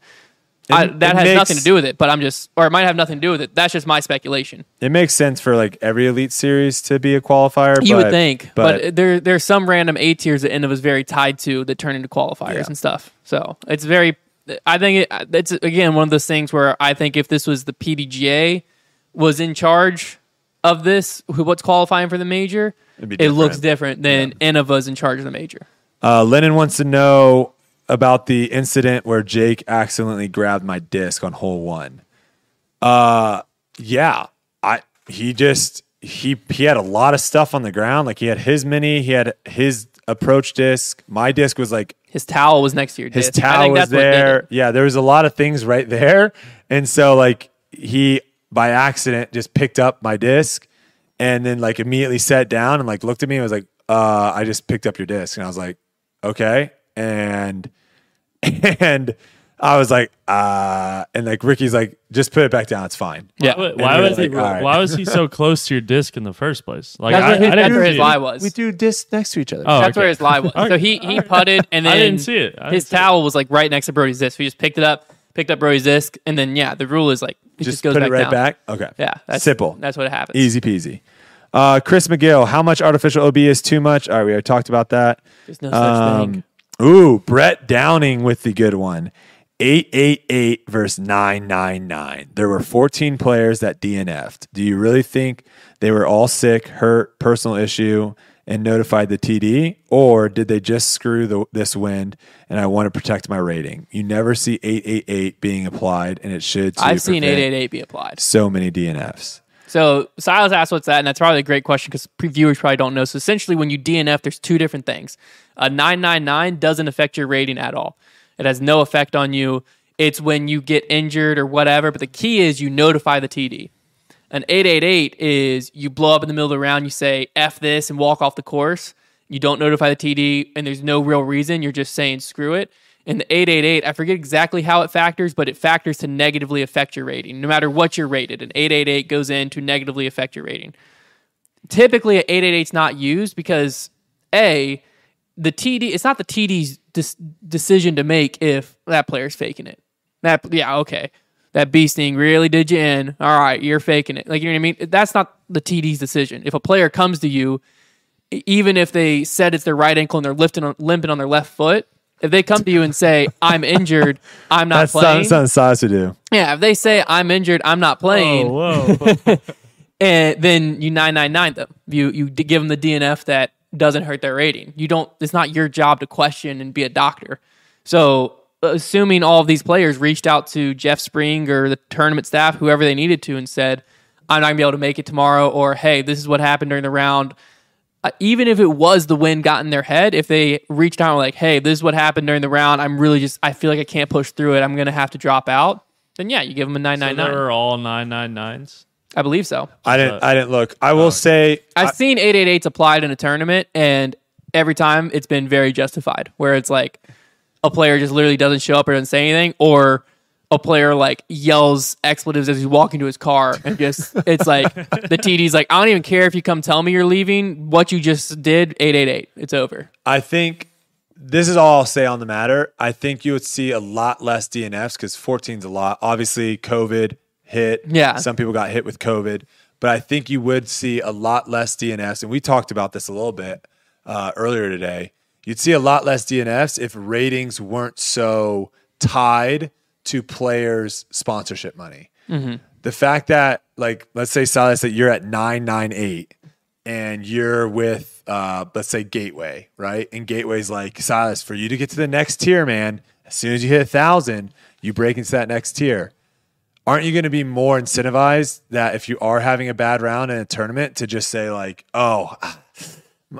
It, I, that has makes, nothing to do with it, but I'm just, or it might have nothing to do with it. That's just my speculation. It makes sense for, like, every Elite Series to be a qualifier. You but, would think, but, but there there's some random A tiers that Innova's very tied to that turn into qualifiers yeah. and stuff. So it's very, I think it, it's again one of those things where I think if this was the P D G A was in charge of this, who what's qualifying for the major, it looks different than yeah. Innova's in charge of the major. Uh, Lennon wants to know about the incident where Jake accidentally grabbed my disc on hole one. Uh, yeah, I he just he he had a lot of stuff on the ground. Like, he had his mini, he had his approach disc. My disc was like his towel was next to your disc. His towel I think was that's there. Yeah, there was a lot of things right there, and so, like, he by accident just picked up my disc, and then, like, immediately sat down and, like, looked at me and was like, "Uh, I just picked up your disc," and I was like, "Okay." And and I was like, uh, and, like, Ricky's like, just put it back down. It's fine. Yeah. Why, why was like, he? Right. Why was he so close to your disc in the first place? Like, that's I, his, I didn't. That's where his lie was. We do discs next to each other. Oh, that's okay. Where his lie was. So he he putted, and then I didn't see it. Didn't his see towel it. was, like, right next to Brody's disc. We just picked it up, picked up Brody's disc, and then yeah, the rule is, like, it just, just goes put back it right down. back. Okay. Yeah. That's, simple. That's what happens. Easy peasy. Uh, Chris McGill, how much artificial O B is too much? All right, we already talked about that. There's no such um, thing. Ooh, Brett Downing with the good one. eight eight eight versus nine nine nine. There were fourteen players that D N F'd. Do you really think they were all sick, hurt, personal issue, and notified the T D? Or did they just screw the, this wind and I want to protect my rating? You never see eight eight eight being applied, and it should. I've seen eight eight eight be applied. So many D N Fs. So Silas asked what's that, and that's probably a great question because viewers probably don't know. So essentially when you D N F, there's two different things. A nine nine nine doesn't affect your rating at all. It has no effect on you. It's when you get injured or whatever, but the key is you notify the T D. An eight eight eight is you blow up in the middle of the round, you say F this and walk off the course. You don't notify the T D, and there's no real reason. You're just saying screw it. And the eight eight eight, I forget exactly how it factors, but it factors to negatively affect your rating. No matter what you're rated, an eight eight eight goes in to negatively affect your rating. Typically, an eight eight eight's not used because, A, the T D, it's not the T D's de- decision to make if that player's faking it. That Yeah, okay. That bee sting really did you in. All right, you're faking it. Like, you know what I mean? That's not the T D's decision. If a player comes to you, even if they said it's their right ankle and they're lifting on, limping on their left foot, if they come to you and say, I'm injured, I'm not that's playing. That sounds sus to do. Yeah, if they say, I'm injured, I'm not playing, whoa, whoa. And then you nine nine nine them. You you give them the D N F that doesn't hurt their rating. You don't. It's not your job to question and be a doctor. So assuming all of these players reached out to Jeff Spring or the tournament staff, whoever they needed to, and said, I'm not going to be able to make it tomorrow, or, hey, this is what happened during the round. even if it was the wind got in their head, if they reached out and were like, hey, this is what happened during the round, I'm really just, I feel like I can't push through it, I'm going to have to drop out, then yeah, you give them a nine nine nine. So they're all nine nine nines? I believe so. I didn't I didn't look. I will oh. say... I've I, seen eight eight eights applied in a tournament, and every time it's been very justified, where it's like a player just literally doesn't show up or doesn't say anything, or a player like yells expletives as he's walking to his car, and just it's like the T D's like, I don't even care if you come tell me you're leaving. What you just did, eight eight eight. It's over. I think this is all I'll say on the matter. I think you would see a lot less D N Fs because fourteen's a lot. Obviously, COVID hit. Yeah. Some people got hit with COVID, but I think you would see a lot less D N Fs. And we talked about this a little bit uh, earlier today. You'd see a lot less D N Fs if ratings weren't so tied to players' sponsorship money. Mm-hmm. The fact that, like, let's say, Silas, that you're at nine nine eight and you're with, uh, let's say, Gateway, right? And Gateway's like, Silas, for you to get to the next tier, man, as soon as you hit one thousand, you break into that next tier. Aren't you going to be more incentivized that if you are having a bad round in a tournament to just say, like, oh,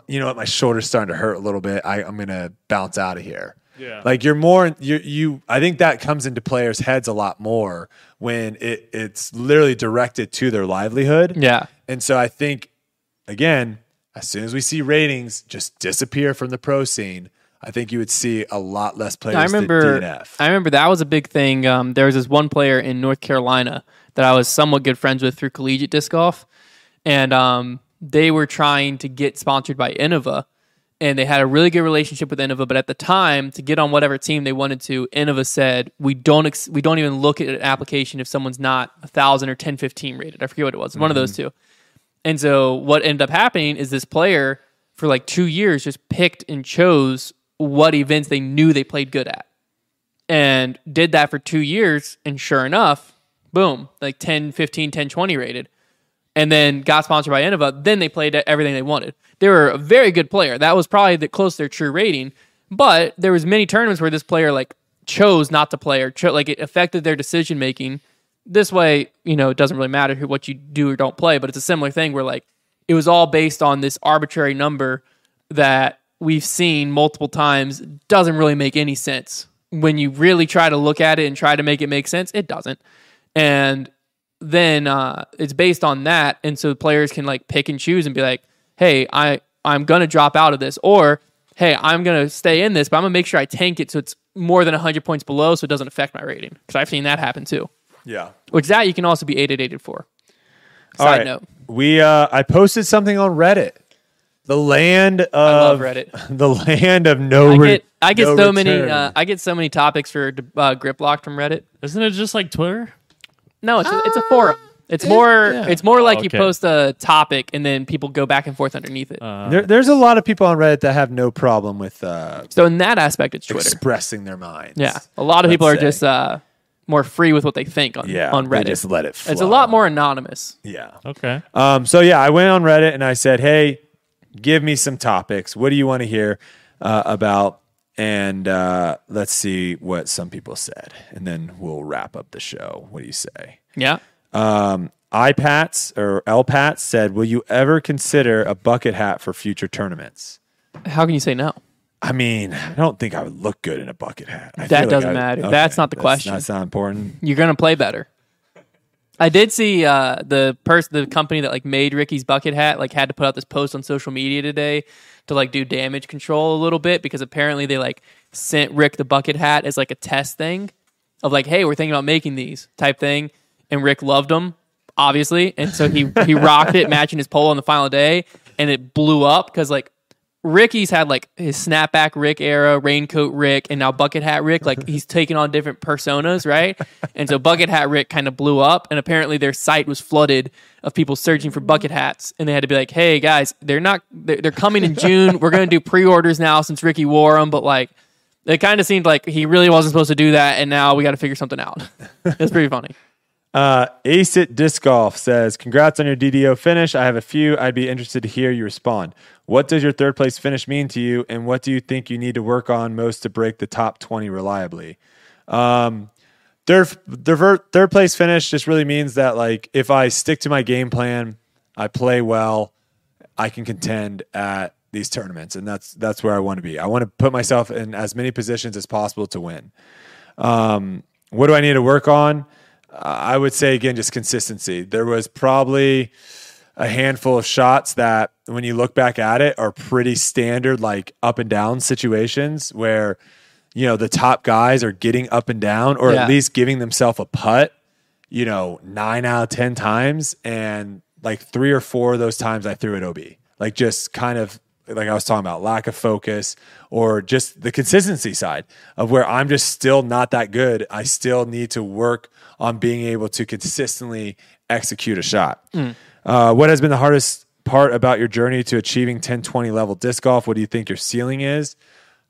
you know what, my shoulder's starting to hurt a little bit, I, I'm going to bounce out of here. Yeah. Like you're more you you I think that comes into players' heads a lot more when it, it's literally directed to their livelihood. Yeah. And so I think again, as soon as we see ratings just disappear from the pro scene, I think you would see a lot less players I remember, that D N F. I remember that was a big thing. Um, there was this one player in North Carolina that I was somewhat good friends with through collegiate disc golf, and um, they were trying to get sponsored by Innova. And they had a really good relationship with Innova, but at the time, to get on whatever team they wanted to, Innova said, we don't ex- we don't even look at an application if someone's not one thousand or ten fifteen rated. I forget what it was. Mm-hmm. One of those two. And so what ended up happening is this player, for like two years, just picked and chose what events they knew they played good at. And did that for two years, and sure enough, boom, like ten fifteen, ten twenty rated. And then got sponsored by Innova, then they played everything they wanted. They were a very good player. That was probably the close to their true rating, but there was many tournaments where this player like chose not to play or cho- like it affected their decision making. This way, you know, it doesn't really matter who what you do or don't play, but it's a similar thing where like it was all based on this arbitrary number that we've seen multiple times doesn't really make any sense. When you really try to look at it and try to make it make sense, it doesn't. And then uh, it's based on that, and so players can like pick and choose and be like, hey, I, I'm going to drop out of this, or hey, I'm going to stay in this, but I'm going to make sure I tank it so it's more than one hundred points below so it doesn't affect my rating, because I've seen that happen too. Yeah. Which that you can also be eight eight eight for. Side All right. note. We, uh, I posted something on Reddit. The land of... I love Reddit. The land of no... I get, I get no so return. many uh, I get so many topics for uh, Grip Locked from Reddit. Isn't it just like Twitter? No, it's, uh, it's a forum. It's more. It, yeah. It's more like oh, okay. You post a topic and then people go back and forth underneath it. Uh, there, there's a lot of people on Reddit that have no problem with. Uh, so in that aspect, it's Twitter expressing their minds. Yeah, a lot of people are say. just uh, more free with what they think on yeah, on Reddit. They just let it flow. It's a lot more anonymous. Yeah. Okay. Um. So yeah, I went on Reddit and I said, "Hey, give me some topics. What do you want to hear uh, about?" And uh, let's see what some people said, and then we'll wrap up the show. What do you say? Yeah. Um, iPats or L Pats said, will you ever consider a bucket hat for future tournaments? How can you say no? I mean, I don't think I would look good in a bucket hat. I that doesn't like matter. Would, okay, that's not the that's question. That's not important. You're going to play better. I did see uh, the person, the company that like made Ricky's bucket hat, like had to put out this post on social media today to like do damage control a little bit, because apparently they like sent Rick the bucket hat as like a test thing of like, hey, we're thinking about making these type thing. And Rick loved them, obviously. And so he, he rocked it, matching his polo on the final day. And it blew up because, like, Ricky's had, like, his snapback Rick era, raincoat Rick, and now bucket hat Rick. Like, he's taken on different personas, right? And so bucket hat Rick kind of blew up. And apparently their site was flooded of people searching for bucket hats. And they had to be like, hey, guys, they're not, they're, they're coming in June. We're going to do pre-orders now since Ricky wore them. But, like, it kind of seemed like he really wasn't supposed to do that. And now we got to figure something out. It's pretty funny. Uh, Ace It Disc Golf says, congrats on your D D O finish. I have a few. I'd be interested to hear you respond. What does your third place finish mean to you? And what do you think you need to work on most to break the top twenty reliably? Um, third, third, third place finish just really means that, like, if I stick to my game plan, I play well, I can contend at these tournaments, and that's that's where I want to be. I want to put myself in as many positions as possible to win. Um, what do I need to work on? Uh, I would say, again, just consistency. There was probably a handful of shots that, when you look back at it, are pretty standard, like up and down situations where, you know, the top guys are getting up and down, or yeah. at least giving themselves a putt, you know, nine out of ten times. And like three or four of those times I threw it O B. Like just kind of like I was talking about, lack of focus or just the consistency side of where I'm just still not that good. I still need to work on being able to consistently execute a shot. Mm. Uh, what has been the hardest part about your journey to achieving ten twenty level disc golf? What do you think your ceiling is?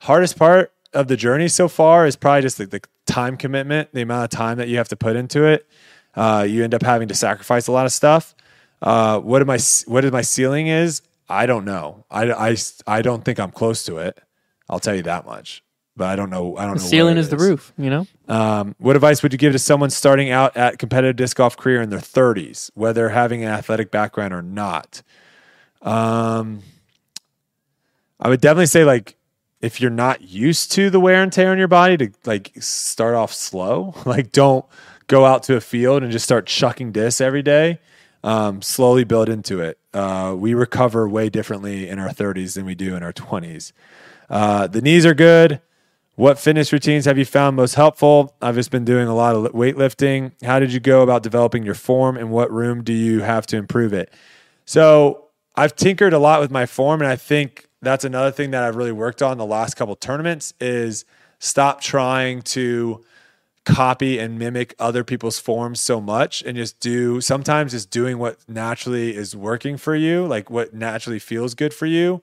Hardest part of the journey so far is probably just the, the time commitment, the amount of time that you have to put into it. Uh, you end up having to sacrifice a lot of stuff. Uh, what am I, what is my ceiling is? I don't know. I, I, I don't think I'm close to it. I'll tell you that much, but I don't know. I don't know. The ceiling is the roof, you know? Um, what advice would you give to someone starting out at competitive disc golf career in their thirties, whether having an athletic background or not? Um, I would definitely say, like, if you're not used to the wear and tear on your body, to like start off slow. Like, don't go out to a field and just start chucking discs every day. Um, slowly build into it. Uh, we recover way differently in our thirties than we do in our twenties. Uh, the knees are good. What fitness routines have you found most helpful? I've just been doing a lot of weightlifting. How did you go about developing your form, and what room do you have to improve it? So I've tinkered a lot with my form, and I think that's another thing that I've really worked on the last couple tournaments is stop trying to copy and mimic other people's forms so much, and just do sometimes just doing what naturally is working for you, like what naturally feels good for you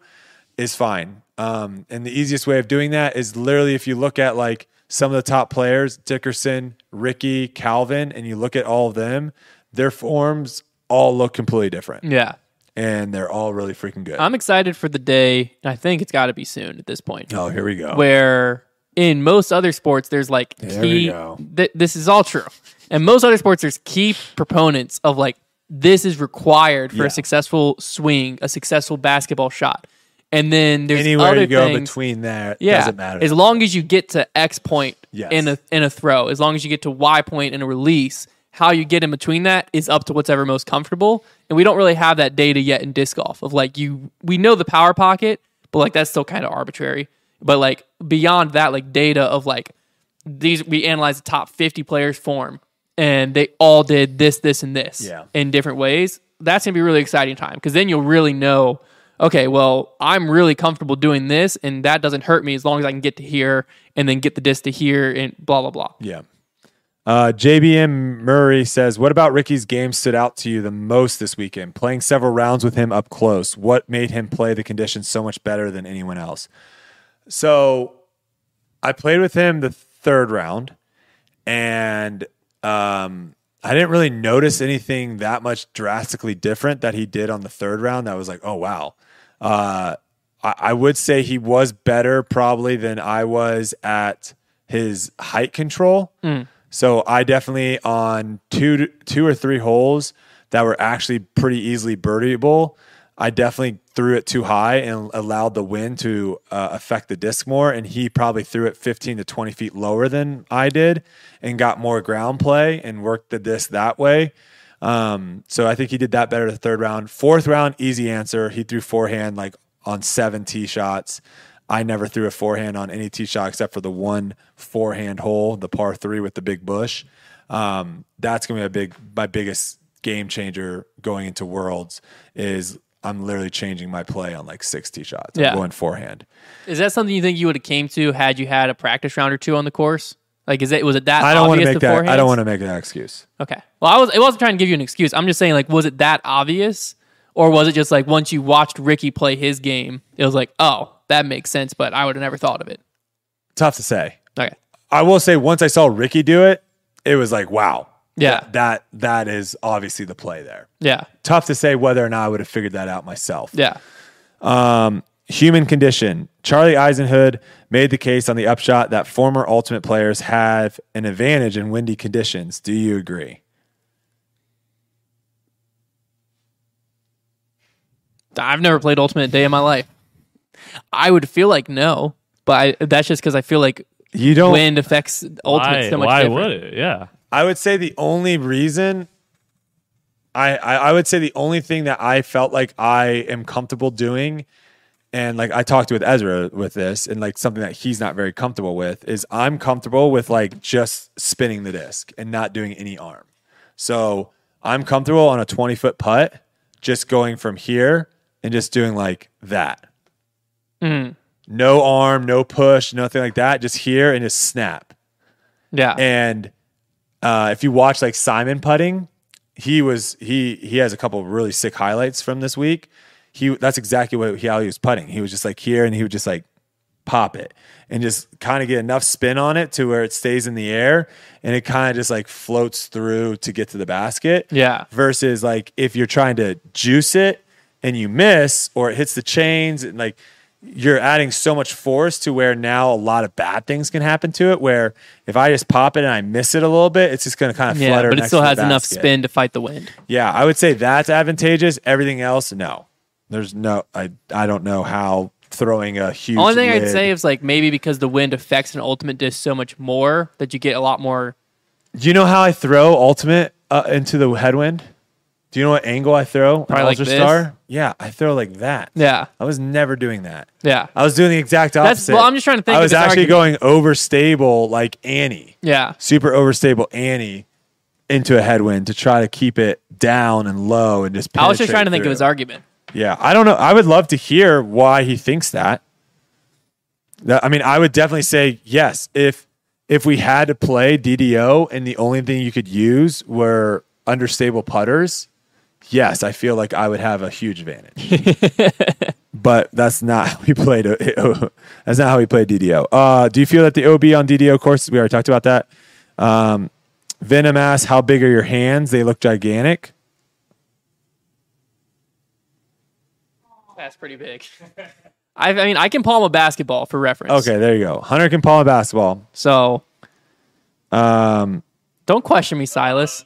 is fine. Um, and the easiest way of doing that is literally if you look at like some of the top players, Dickerson, Ricky, Calvin, and you look at all of them, their forms all look completely different. Yeah. And they're all really freaking good. I'm excited for the day, and I think it's got to be soon at this point. Oh, here we go. Where in most other sports, there's like there key... Th- this is all true. In most other sports, there's key proponents of like, this is required for yeah. a successful swing, a successful basketball shot. And then there's Anywhere other you go things, between there, yeah, doesn't matter. As long as you get to X point yes. in a in a throw, as long as you get to Y point in a release, how you get in between that is up to whatever's most comfortable. And we don't really have that data yet in disc golf of like you... We know the power pocket, but like that's still kind of arbitrary. But like beyond that, like data of like these, we analyzed the top fifty players' form, and they all did this, this, and this yeah. in different ways. That's gonna be a really exciting time, because then you'll really know, okay, well, I'm really comfortable doing this, and that doesn't hurt me as long as I can get to here and then get the disc to here and blah, blah, blah. Yeah. Uh, J B M Murray says, what about Ricky's game stood out to you the most this weekend? Playing several rounds with him up close, what made him play the conditions so much better than anyone else? So I played with him the third round, and um, I didn't really notice anything that much drastically different that he did on the third round. That was like, oh, wow. Uh, I-, I would say he was better probably than I was at his height control. Mm. So I definitely on two, two or three holes that were actually pretty easily birdieable, I definitely threw it too high and allowed the wind to uh, affect the disc more. And he probably threw it fifteen to twenty feet lower than I did and got more ground play and worked the disc that way. Um, so I think he did that better the third round. Fourth round, easy answer. He threw forehand like on seven tee shots. I never threw a forehand on any tee shot except for the one forehand hole, the par three with the big bush. Um, that's going to be a big, my biggest game changer going into Worlds is I'm literally changing my play on like six tee shots. Yeah. I'm going forehand. Is that something you think you would have came to had you had a practice round or two on the course? Like, is it was it that I don't obvious? Want to make that, I don't want to make that excuse. Okay. Well, I was. It wasn't trying to give you an excuse. I'm just saying, like, was it that obvious, or was it just like once you watched Ricky play his game, it was like, oh, that makes sense, but I would have never thought of it. Tough to say. Okay. I will say once I saw Ricky do it, it was like, wow. Yeah. Th- that that is obviously the play there. Yeah. Tough to say whether or not I would have figured that out myself. Yeah. Um, human condition. Charlie Eisenhood made the case on the upshot that former Ultimate players have an advantage in windy conditions. Do you agree? I've never played Ultimate a day in my life. I would feel like no, but I, that's just because I feel like you don't, wind affects Ultimate why, so much why different. Why would it? Yeah. I would say the only reason... I, I, I would say the only thing that I felt like I am comfortable doing, and like I talked with Ezra with this, and like something that he's not very comfortable with, is I'm comfortable with like just spinning the disc and not doing any arm. So I'm comfortable on a twenty-foot putt just going from here and just doing like that. Mm. No arm, no push, nothing like that. Just here and just snap. Yeah. And uh, if you watch like Simon putting... He was he he has a couple of really sick highlights from this week. He that's exactly what he, how he was putting. He was just like here, and he would just like pop it and just kind of get enough spin on it to where it stays in the air and it kind of just like floats through to get to the basket. Yeah. Versus like if you're trying to juice it and you miss or it hits the chains, and like you're adding so much force to where now a lot of bad things can happen to it, where if I just pop it and I miss it a little bit, it's just going to kind of yeah, flutter. But it still has enough spin to fight the wind. Yeah, I would say that's advantageous. Everything else, no. There's no, I I don't know how throwing a huge only thing lid. I'd say is like maybe because the wind affects an ultimate disc so much more that you get a lot more. Do you know how I throw ultimate uh, into the headwind? Do you know what angle I throw? Probably like this. Star? Yeah, I throw like that. Yeah. I was never doing that. Yeah. I was doing the exact opposite. That's, well, I'm just trying to think. I was actually going overstable like Annie. Yeah. Super overstable Annie into a headwind to try to keep it down and low and just penetrate. I was just trying to think of his argument. Yeah. I don't know. I would love to hear why he thinks that. I mean, I would definitely say yes. If, if we had to play D D O and the only thing you could use were understable putters... Yes, I feel like I would have a huge advantage, but that's not how we played. That's not how we played D D O. Uh, do you feel that the O B on D D O courses? We already talked about that. Um, Venom asks, "How big are your hands? They look gigantic." That's pretty big. I, I mean, I can palm a basketball for reference. Okay, there you go. Hunter can palm a basketball. So, um, don't question me, Silas.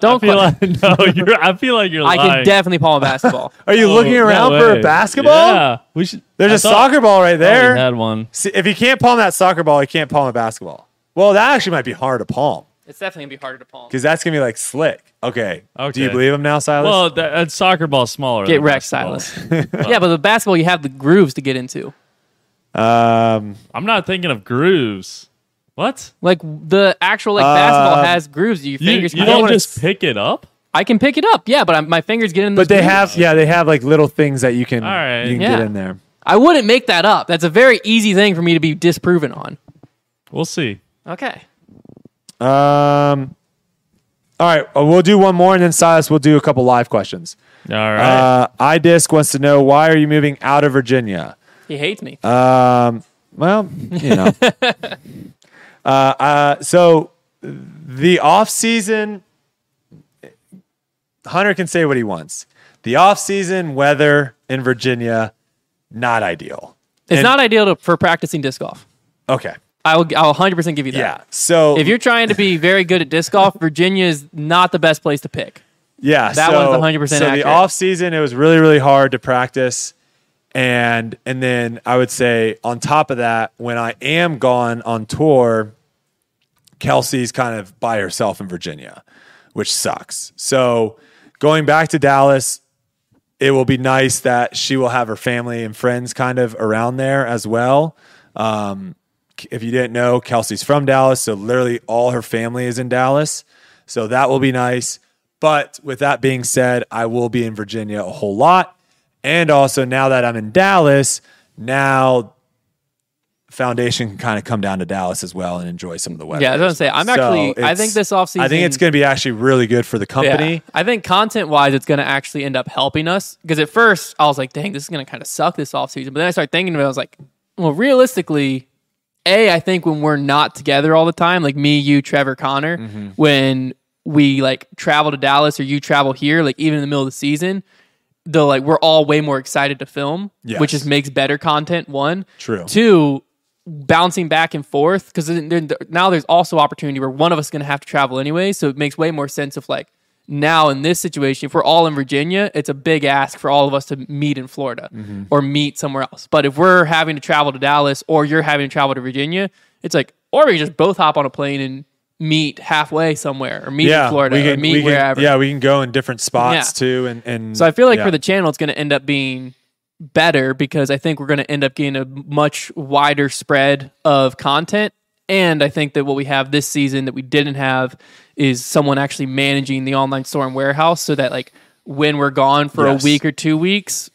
Don't I feel like, no, you're, I feel like you're lying. I can definitely palm a basketball. Are you oh, looking around no for a basketball? Yeah, we should. There's I a thought, soccer ball right there. I had one. See, if you can't palm that soccer ball, you can't palm a basketball. Well, that actually might be hard to palm. It's definitely going to be harder to palm. Because that's going to be like slick. Okay. okay. Do you believe him now, Silas? Well, that, that soccer ball's smaller. Get wrecked, Silas. Yeah, but the basketball, you have the grooves to get into. Um, I'm not thinking of grooves. What? Like the actual like uh, basketball has grooves. Your fingers. You, you don't just pick it up. I can pick it up, yeah, but I'm, my fingers get in. But they grooves. have, yeah, they have like little things that you can, All right. you can yeah. get in there. I wouldn't make that up. That's a very easy thing for me to be disproven on. We'll see. Okay. Um. All right, we'll do one more, and then Silas will do a couple live questions. All right. Uh, iDisc wants to know, why are you moving out of Virginia? He hates me. Um. Well, you know. Uh, uh, so the off season, Hunter can say what he wants. The off season weather in Virginia, not ideal. It's and, not ideal to, for practicing disc golf. Okay, I will. I'll one hundred percent give you that. Yeah. So if you're trying to be very good at disc golf, Virginia is not the best place to pick. Yeah. That so, one's one hundred percent accurate. So the off season, it was really, really hard to practice. And and then I would say on top of that, when I am gone on tour, Kelsey's kind of by herself in Virginia, which sucks. So going back to Dallas, it will be nice that she will have her family and friends kind of around there as well. Um, if you didn't know, Kelsey's from Dallas, so literally all her family is in Dallas. So that will be nice. But with that being said, I will be in Virginia a whole lot. And also, now that I'm in Dallas, now Foundation can kind of come down to Dallas as well and enjoy some of the weather. Yeah, I was going to say, I'm so actually, I think this offseason... I think it's going to be actually really good for the company. Yeah, I think content-wise, it's going to actually end up helping us. Because at first, I was like, dang, this is going to kind of suck this offseason. But then I started thinking about it, I was like, well, realistically, A, I think when we're not together all the time, like me, you, Trevor, Connor, mm-hmm. when we like travel to Dallas or you travel here, like even in the middle of the season... Though, like, we're all way more excited to film, yes. which just makes better content, one. True. Two, bouncing back and forth, because now there's also opportunity where one of us is going to have to travel anyway, so it makes way more sense if, like, now in this situation, if we're all in Virginia, it's a big ask for all of us to meet in Florida mm-hmm. or meet somewhere else. But if we're having to travel to Dallas or you're having to travel to Virginia, it's like, or we can just both hop on a plane and meet halfway somewhere or meet yeah, in Florida can, or meet can, wherever. Yeah, we can go in different spots yeah. too. And, and so I feel like yeah. for the channel, it's going to end up being better because I think we're going to end up getting a much wider spread of content. And I think that what we have this season that we didn't have is someone actually managing the online store and warehouse so that like when we're gone for yes. a week or two weeks,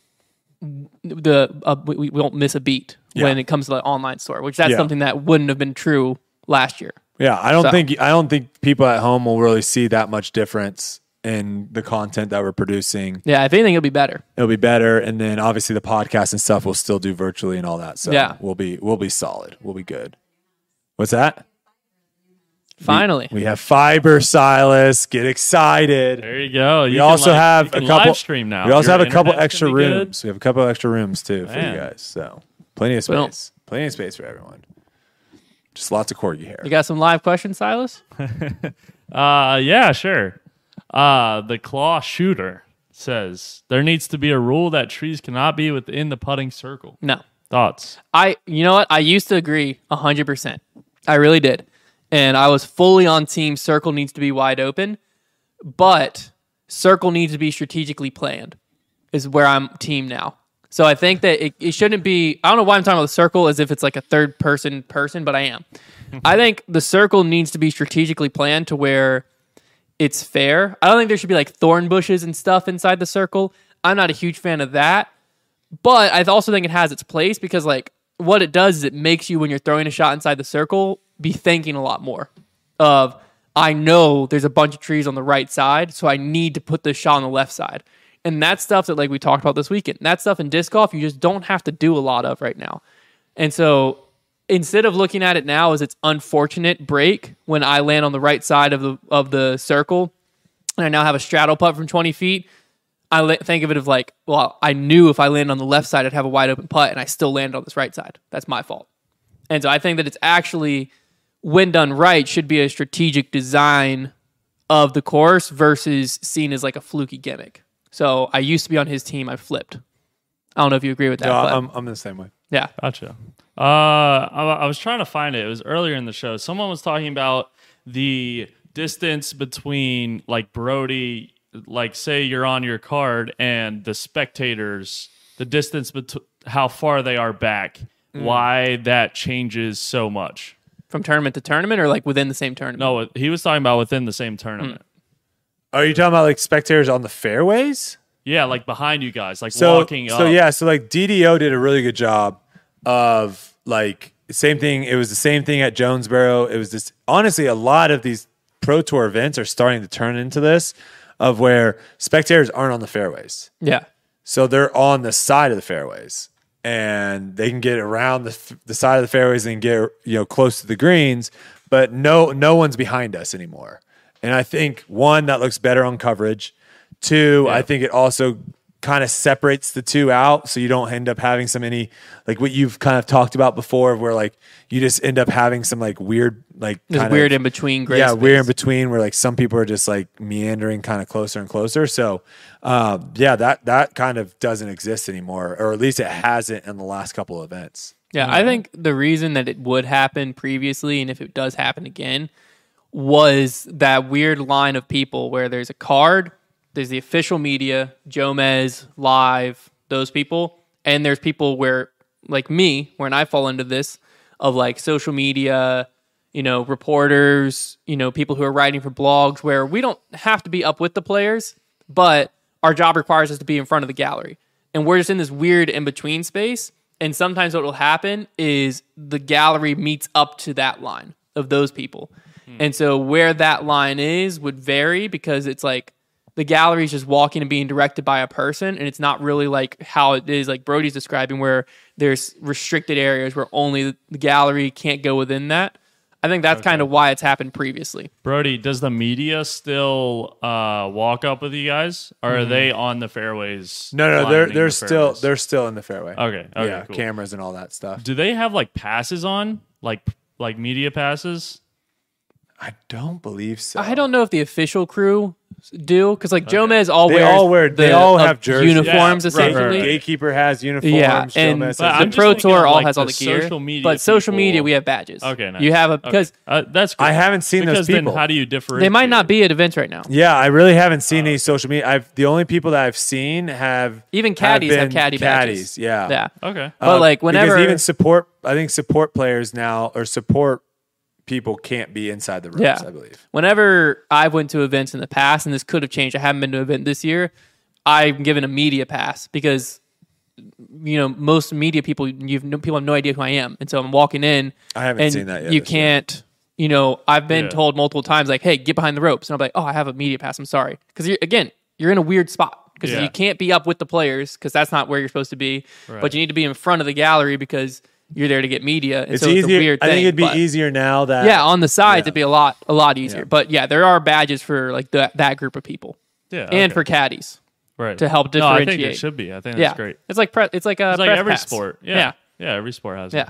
the uh, we, we won't miss a beat yeah. when it comes to the online store, which that's yeah. something that wouldn't have been true last year. Yeah, I don't so. think I don't think people at home will really see that much difference in the content that we're producing. Yeah, if anything, it'll be better. It'll be better, and then obviously the podcast and stuff we'll still do virtually and all that. So yeah. we'll be we'll be solid. We'll be good. What's that? Finally, we, we have fiber, Silas. Get excited! There you go. You we also live, have a couple. Stream now. We also Your have a couple extra rooms. Good. We have a couple extra rooms too Man. for you guys. So plenty of space. Plenty of space for everyone. Just lots of corgi hair. You got some live questions, Silas? uh, yeah, sure. Uh, the Claw Shooter says, there needs to be a rule that trees cannot be within the putting circle. No. Thoughts? I, you know what? I used to agree one hundred percent. I really did. And I was fully on team circle needs to be wide open, but circle needs to be strategically planned is where I'm team now. So I think that it, it shouldn't be... I don't know why I'm talking about the circle as if it's like a third-person person, but I am. I think the circle needs to be strategically planned to where it's fair. I don't think there should be like thorn bushes and stuff inside the circle. I'm not a huge fan of that. But I also think it has its place because like what it does is it makes you, when you're throwing a shot inside the circle, be thinking a lot more of, I know there's a bunch of trees on the right side, so I need to put this shot on the left side. And that's stuff that, like, we talked about this weekend. That stuff in disc golf, you just don't have to do a lot of right now. And so instead of looking at it now as it's unfortunate break when I land on the right side of the of the circle and I now have a straddle putt from twenty feet, I la- think of it as like, well, I knew if I landed on the left side, I'd have a wide open putt, and I still landed on this right side. That's my fault. And so I think that it's actually, when done right, should be a strategic design of the course versus seen as like a fluky gimmick. So I used to be on his team. I flipped. I don't know if you agree with that. No, but I'm I'm the same way. Yeah. Gotcha. Uh, I, I was trying to find it. It was earlier in the show. Someone was talking about the distance between like Brody, like say you're on your card and the spectators, the distance between how far they are back, mm. why that changes so much. From tournament to tournament or like within the same tournament? No, he was talking about within the same tournament. Mm. Are you talking about like spectators on the fairways? Yeah, like behind you guys, like so, walking so up. So yeah, so like D D O did a really good job of like same thing. It was the same thing at Jonesboro. It was this, honestly, a lot of these pro tour events are starting to turn into this of where spectators aren't on the fairways. Yeah. So they're on the side of the fairways and they can get around the the side of the fairways and get, you know, close to the greens, but no no one's behind us anymore. And I think, one, that looks better on coverage. Two, yeah. I think it also kind of separates the two out so you don't end up having so many, like what you've kind of talked about before where like you just end up having some like weird, like kind weird of, in between. Gray yeah, space. Weird in between where like some people are just like meandering kind of closer and closer. So uh, yeah, that, that kind of doesn't exist anymore, or at least it hasn't in the last couple of events. Yeah, yeah. I think the reason that it would happen previously, and if it does happen again, was that weird line of people where there's a card, there's the official media, Jomez, live, those people, and there's people where, like me, when I fall into this, of like social media, you know, reporters, you know, people who are writing for blogs, where we don't have to be up with the players, but our job requires us to be in front of the gallery. And we're just in this weird in-between space, and sometimes what will happen is the gallery meets up to that line of those people. And so where that line is would vary because it's like the gallery is just walking and being directed by a person, and it's not really like how it is like Brody's describing where there's restricted areas where only the gallery can't go within that. I think that's okay. Kind of why it's happened previously. Brody, does the media still uh, walk up with you guys, or mm-hmm. are they on the fairways? No, no, they're they're the still they're still in the fairway. Okay, okay, yeah, cool. Cameras and all that stuff. Do they have like passes on, like like media passes? I don't believe so. I don't know if the official crew do? Because like okay. Jomez all they wears all wear, they the, all have uh, jerseys. Uniforms yeah, essentially. Right. Gatekeeper has uniforms. Yeah, and Jomez the I'm Pro Tour all like has all the, the gear. Social media but people. Social media, we have badges. Okay, nice. You have a because okay. uh, that's. Great. I haven't seen because those people. Then how do you differentiate? They might not be at events right now. Yeah, I really haven't seen uh, any social media. I've the only people that I've seen have even caddies have, have caddy badges. Caddies, yeah, yeah. Okay, but um, like whenever even support, I think support players now or support. People can't be inside the ropes, yeah. I believe. Whenever I went to events in the past, and this could have changed, I haven't been to an event this year, I'm given a media pass because, you know, most media people, you've people have no idea who I am. And so I'm walking in. I haven't and seen that yet. You can't, year. You know, I've been yeah. told multiple times, like, hey, get behind the ropes. And I'm like, oh, I have a media pass. I'm sorry. Because, again, you're in a weird spot because yeah. you can't be up with the players because that's not where you're supposed to be. Right. But you need to be in front of the gallery because... You're there to get media. And it's so it's easier. A weird thing, I think it'd be but, easier now that yeah, on the sides yeah. it'd be a lot, a lot easier. Yeah. But yeah, there are badges for like that that group of people. Yeah, and okay. for caddies, right? To help differentiate. No, I think it should be. I think that's yeah. great. It's like pre- it's like a it's like every pass. Sport. Yeah. yeah, yeah, every sport has yeah. it.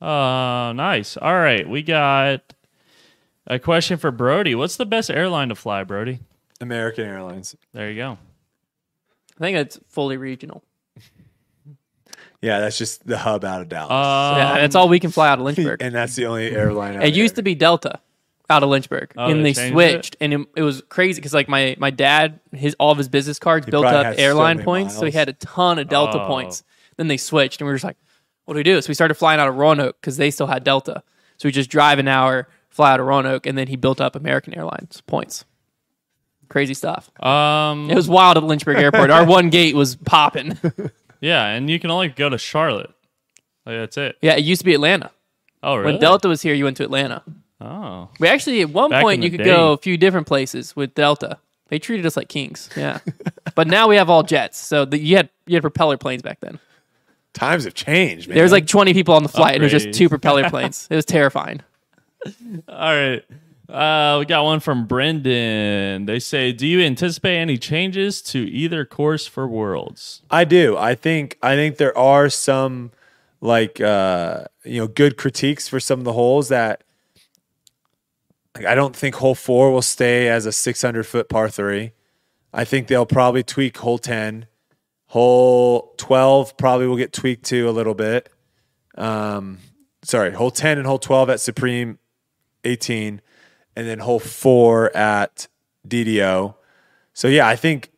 Yeah. Uh, nice. All right, we got a question for Brody. What's the best airline to fly, Brody? American Airlines. There you go. I think it's fully regional. Yeah, that's just the hub out of Dallas. Um, yeah, that's all we can fly out of Lynchburg. And that's the only airline out It used there. To be Delta out of Lynchburg. Oh, and they, they switched. It? And it, it was crazy because like my, my dad, his all of his business cards he built up airline so points. Miles. So he had a ton of Delta oh. points. Then they switched. And we were just like, what do we do? So we started flying out of Roanoke because they still had Delta. So we just drive an hour, fly out of Roanoke. And then he built up American Airlines points. Crazy stuff. Um, it was wild at Lynchburg Airport. Our one gate was popping. Yeah, and you can only go to Charlotte. Like, that's it. Yeah, it used to be Atlanta. Oh, really? When Delta was here, you went to Atlanta. Oh. We actually, at one Back point, you could day. Go a few different places with Delta. They treated us like kings. Yeah. But now we have all jets. So the, you had you had propeller planes back then. Times have changed, man. There was like twenty people on the flight, and it was just two propeller planes. It was terrifying. All right. Uh, we got one from Brendan. They say, do you anticipate any changes to either course for Worlds? I do. I think I think there are some like uh, you know good critiques for some of the holes that like, I don't think hole four will stay as a six hundred foot par three. I think they'll probably tweak hole ten. Hole twelve probably will get tweaked to a little bit. Um, sorry, hole ten and hole twelve at Supreme, eighteen. And then hole four at D D O. So, yeah, I think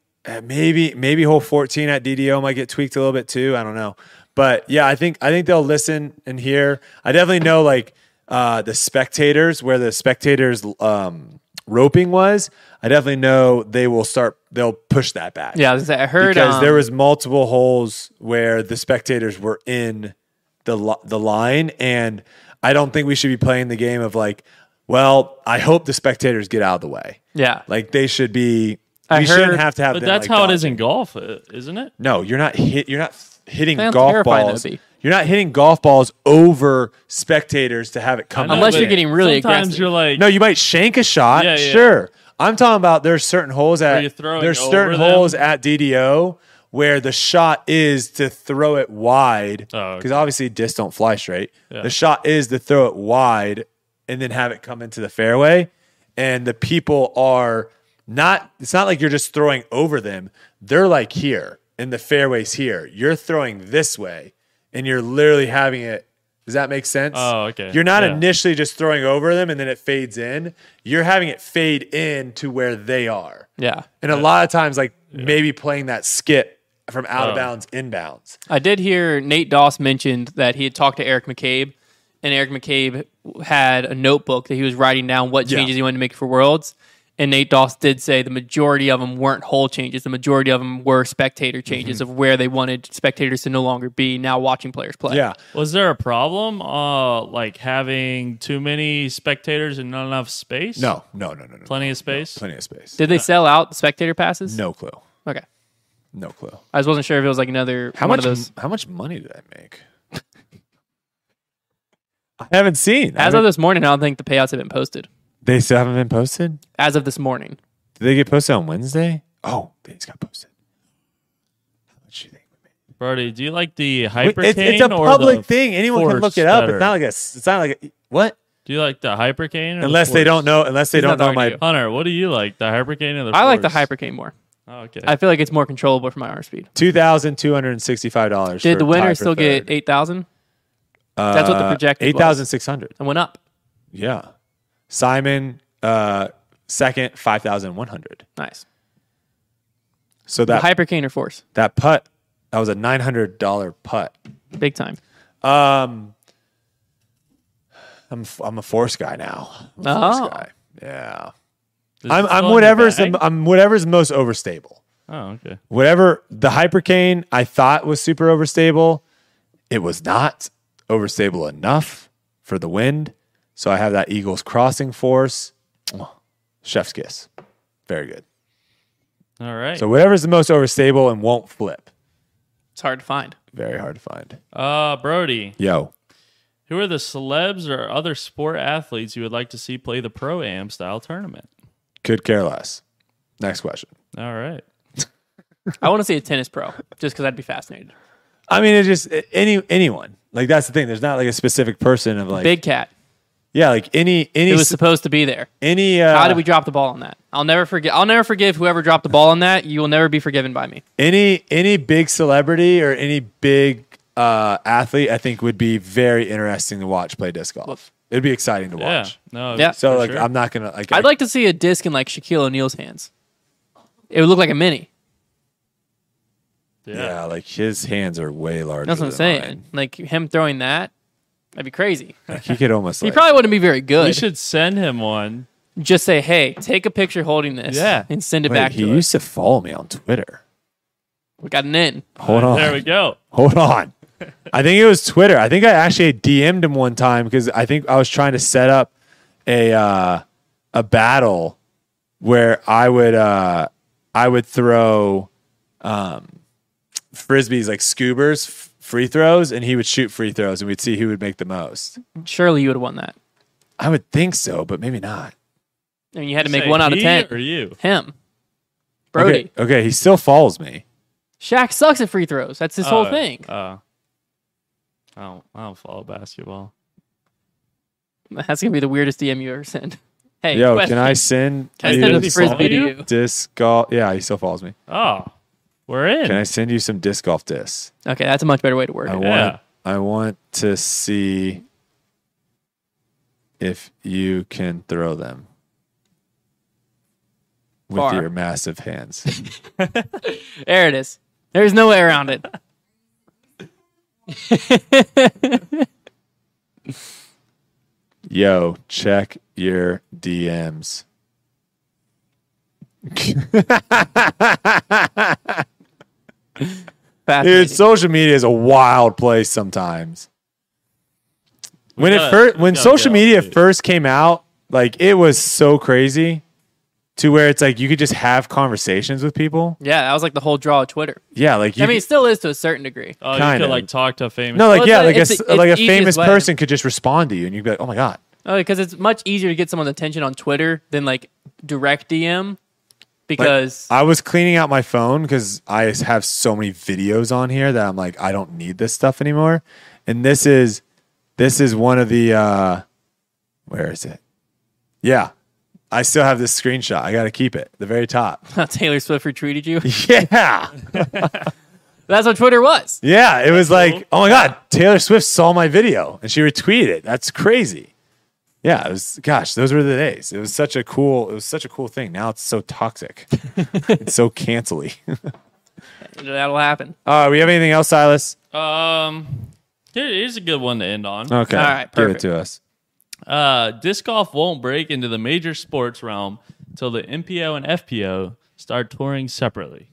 maybe maybe hole fourteen at D D O might get tweaked a little bit too. I don't know. But, yeah, I think I think they'll listen and hear. I definitely know, like, uh, the spectators, where the spectators um, roping was, I definitely know they will start – they'll push that back. Yeah, I heard – Because um, there was multiple holes where the spectators were in the the line, and I don't think we should be playing the game of, like – well, I hope the spectators get out of the way. Yeah. Like, they should be... I we heard, shouldn't have to have but them, that's like, how dodging. It is in golf, isn't it? No, you're not hit. You're not hitting Sounds golf balls. You're not hitting golf balls over spectators to have it come. Know, unless you're getting really sometimes aggressive. You're like... No, you might shank a shot. Yeah, yeah. Sure. I'm talking about there's certain holes at... There's certain holes them? At D D O where the shot is to throw it wide. Because oh, okay. obviously discs don't fly straight. Yeah. The shot is to throw it wide... and then have it come into the fairway, and the people are not, it's not like you're just throwing over them. They're like here, and the fairway's here. You're throwing this way, and you're literally having it. Does that make sense? Oh, okay. You're not yeah. initially just throwing over them, and then it fades in. You're having it fade in to where they are. Yeah. And a yeah. lot of times, like yeah. maybe playing that skip from out oh. of bounds, inbounds. I did hear Nate Doss mentioned that he had talked to Eric McCabe, and Eric McCabe had a notebook that he was writing down what changes yeah. he wanted to make for Worlds. And Nate Doss did say the majority of them weren't hole changes. The majority of them were spectator changes mm-hmm. of where they wanted spectators to no longer be now watching players play. Yeah. Was there a problem uh, like having too many spectators and not enough space? No, no, no, no. no plenty no, of space? No, plenty of space. Did they yeah. sell out the spectator passes? No clue. Okay. No clue. I just wasn't sure if it was like another how one much, of those. How much money did that make? I haven't seen. As haven't, of this morning, I don't think the payouts have been posted. They still haven't been posted? As of this morning. Did they get posted on Wednesday? Oh, they just got posted. How much do you think? Brody, do you like the Hypercane? It's, it's a public thing. Anyone can look it up. Better. It's not like a. It's not like a, what? Do you like the Hypercane? Or unless the they don't know, unless they He's don't know my Hunter. What do you like, the Hypercane or the Force? I like the Hypercane more. Oh, okay. I feel like it's more controllable for my arm speed. Two thousand two hundred and sixty-five dollars. Did the winner still third. get eight thousand? Uh, That's what the projected was. Eight thousand six hundred. And went up. Yeah. Simon, uh, second, five thousand one hundred. Nice. So that the Hypercane or Force? That putt. That was a nine hundred dollar putt. Big time. Um, I'm I'm a Force guy now. I'm a oh, force guy. yeah. Does I'm I'm whatever's the, I'm whatever's most overstable. Oh, okay. Whatever the Hypercane I thought was super overstable, it was not overstable enough for the wind. So I have that Eagles Crossing Force. Oh, chef's kiss. Very good. All right. So whatever's the most overstable and won't flip. It's hard to find. Very hard to find. Uh, Brody. Yo. Who are the celebs or other sport athletes you would like to see play the Pro-Am style tournament? Could care less. Next question. All right. I want to see a tennis pro just because I'd be fascinated. I mean, it's just any anyone. Like, that's the thing. There's not like a specific person of like... Big Cat. Yeah, like any... any. It was supposed to be there. Any... Uh, How did we drop the ball on that? I'll never forget. I'll never forgive whoever dropped the ball on that. You will never be forgiven by me. Any any big celebrity or any big uh, athlete, I think, would be very interesting to watch play disc golf. Oof. It'd be exciting to watch. Yeah. No, yeah. So like, sure. I'm not gonna. Like, I'd I, like to see a disc in like Shaquille O'Neal's hands. It would look like a mini. Yeah, yeah like his hands are way larger. That's what I'm saying. Mine. Like him throwing that, that'd be crazy. Like, he could almost. He like, probably wouldn't be very good. We should send him one. Just say, hey, take a picture holding this. Yeah. And send it Wait, back. He to He used us. to follow me on Twitter. We got an in. Hold on. There we go. Hold on. I think it was Twitter. I think I actually D M'd him one time because I think I was trying to set up a uh, a battle where I would uh, I would throw um, frisbees like scoobers f- free throws, and he would shoot free throws, and we'd see who would make the most. Surely you would have won that. I would think so, but maybe not. I mean, you had to make Say one out of ten. Or you, him, Brody. Okay, okay, he still follows me. Shaq sucks at free throws. That's his uh, whole thing. Uh, I don't, I don't follow basketball. That's going to be the weirdest D M you ever send. Hey, Yo, question. can I send, can you I send a frisbee to you? Disc golf. Yeah, he still follows me. Oh, we're in. Can I send you some disc golf discs? Okay, that's a much better way to word it. I, yeah. want, I want to see if you can throw them with Far. your massive hands. There it is. There's no way around it. Yo, check your D Ms. Dude, social media is a wild place sometimes. We when gotta, it first, when social media it. first came out, like it was so crazy to where it's like you could just have conversations with people. Yeah, that was like the whole draw of Twitter. Yeah, like you I mean, it still is to a certain degree. Oh, uh, you could like talk to a famous. No, like well, yeah, like a, a, a like a famous way. person could just respond to you, and you'd be like, "Oh my god!" Oh, because it's much easier to get someone's attention on Twitter than like direct D M. Because like, I was cleaning out my phone because I have so many videos on here that I'm like, I don't need this stuff anymore. And this is this is one of the uh, where is it? Yeah. I still have this screenshot. I got to keep it. The very top. Taylor Swift retweeted you? Yeah. That's what Twitter was. Yeah. It was like, oh my God, Taylor Swift saw my video and she retweeted it. That's crazy. Yeah. It was, gosh, those were the days. It was such a cool, it was such a cool thing. Now it's so toxic. It's so cancely. That'll happen. All right. We have anything else, Silas? Um, it is a good one to end on. Okay. All right. Perfect. Give it to us. Uh, disc golf won't break into the major sports realm until the M P O and F P O start touring separately.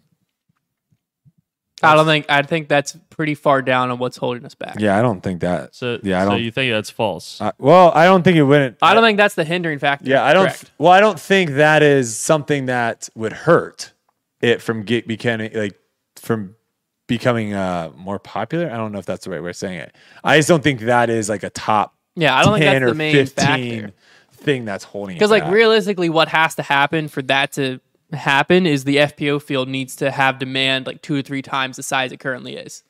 That's, I don't think. I think that's pretty far down on what's holding us back. Yeah, I don't think that. So, yeah, I so don't, you think that's false? I, well, I don't think it wouldn't. I don't I, think that's the hindering factor. Yeah, I don't. Th- well, I don't think that is something that would hurt it from get, becoming like from becoming uh, more popular. I don't know if that's the right way of saying it. I just don't think that is like a top. Yeah, I don't think that's the main factor thing that's holding it back. Because, like, realistically, what has to happen for that to happen is the F P O field needs to have demand like two or three times the size it currently is.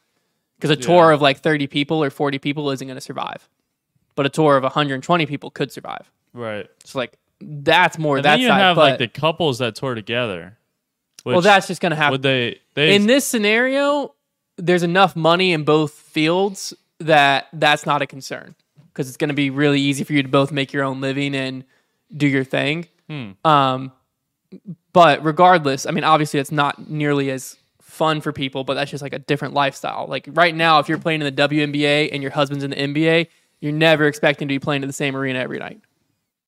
Because a yeah. tour of like thirty people or forty people isn't going to survive. but a tour of one hundred twenty people could survive. Right. So like that's more and that then you side. You have but, like the couples that tour together. Which, well, that's just going to happen. Would they, they in this scenario, there's enough money in both fields that that's not a concern because it's going to be really easy for you to both make your own living and do your thing. Hmm. Um, but regardless, I mean, obviously it's not nearly as fun for people, but that's just like a different lifestyle. Like right now, if you're playing in the W N B A and your husband's in the N B A, you're never expecting to be playing in the same arena every night.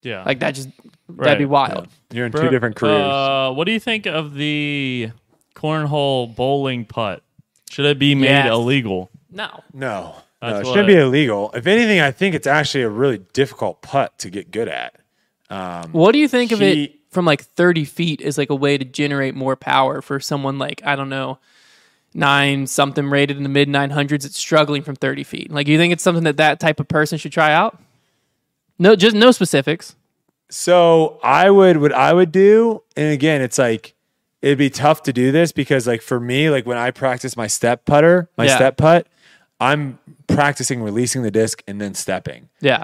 Yeah. Like that just, right. that'd be wild. Yeah. You're in Bro, two different careers. Uh, what do you think of the cornhole bowling putt? Should it be made yes. illegal? No. No. no it shouldn't be illegal. If anything, I think it's actually a really difficult putt to get good at. Um, what do you think he, of it from like thirty feet is like a way to generate more power for someone like, I don't know, nine something rated in the mid nine hundreds. It's struggling from thirty feet. Like, you think it's something that that type of person should try out? No, just no specifics. So I would, what I would do. And again, it's like, it'd be tough to do this because like for me, like when I practice my step putter, my yeah. step putt, I'm practicing releasing the disc and then stepping. Yeah.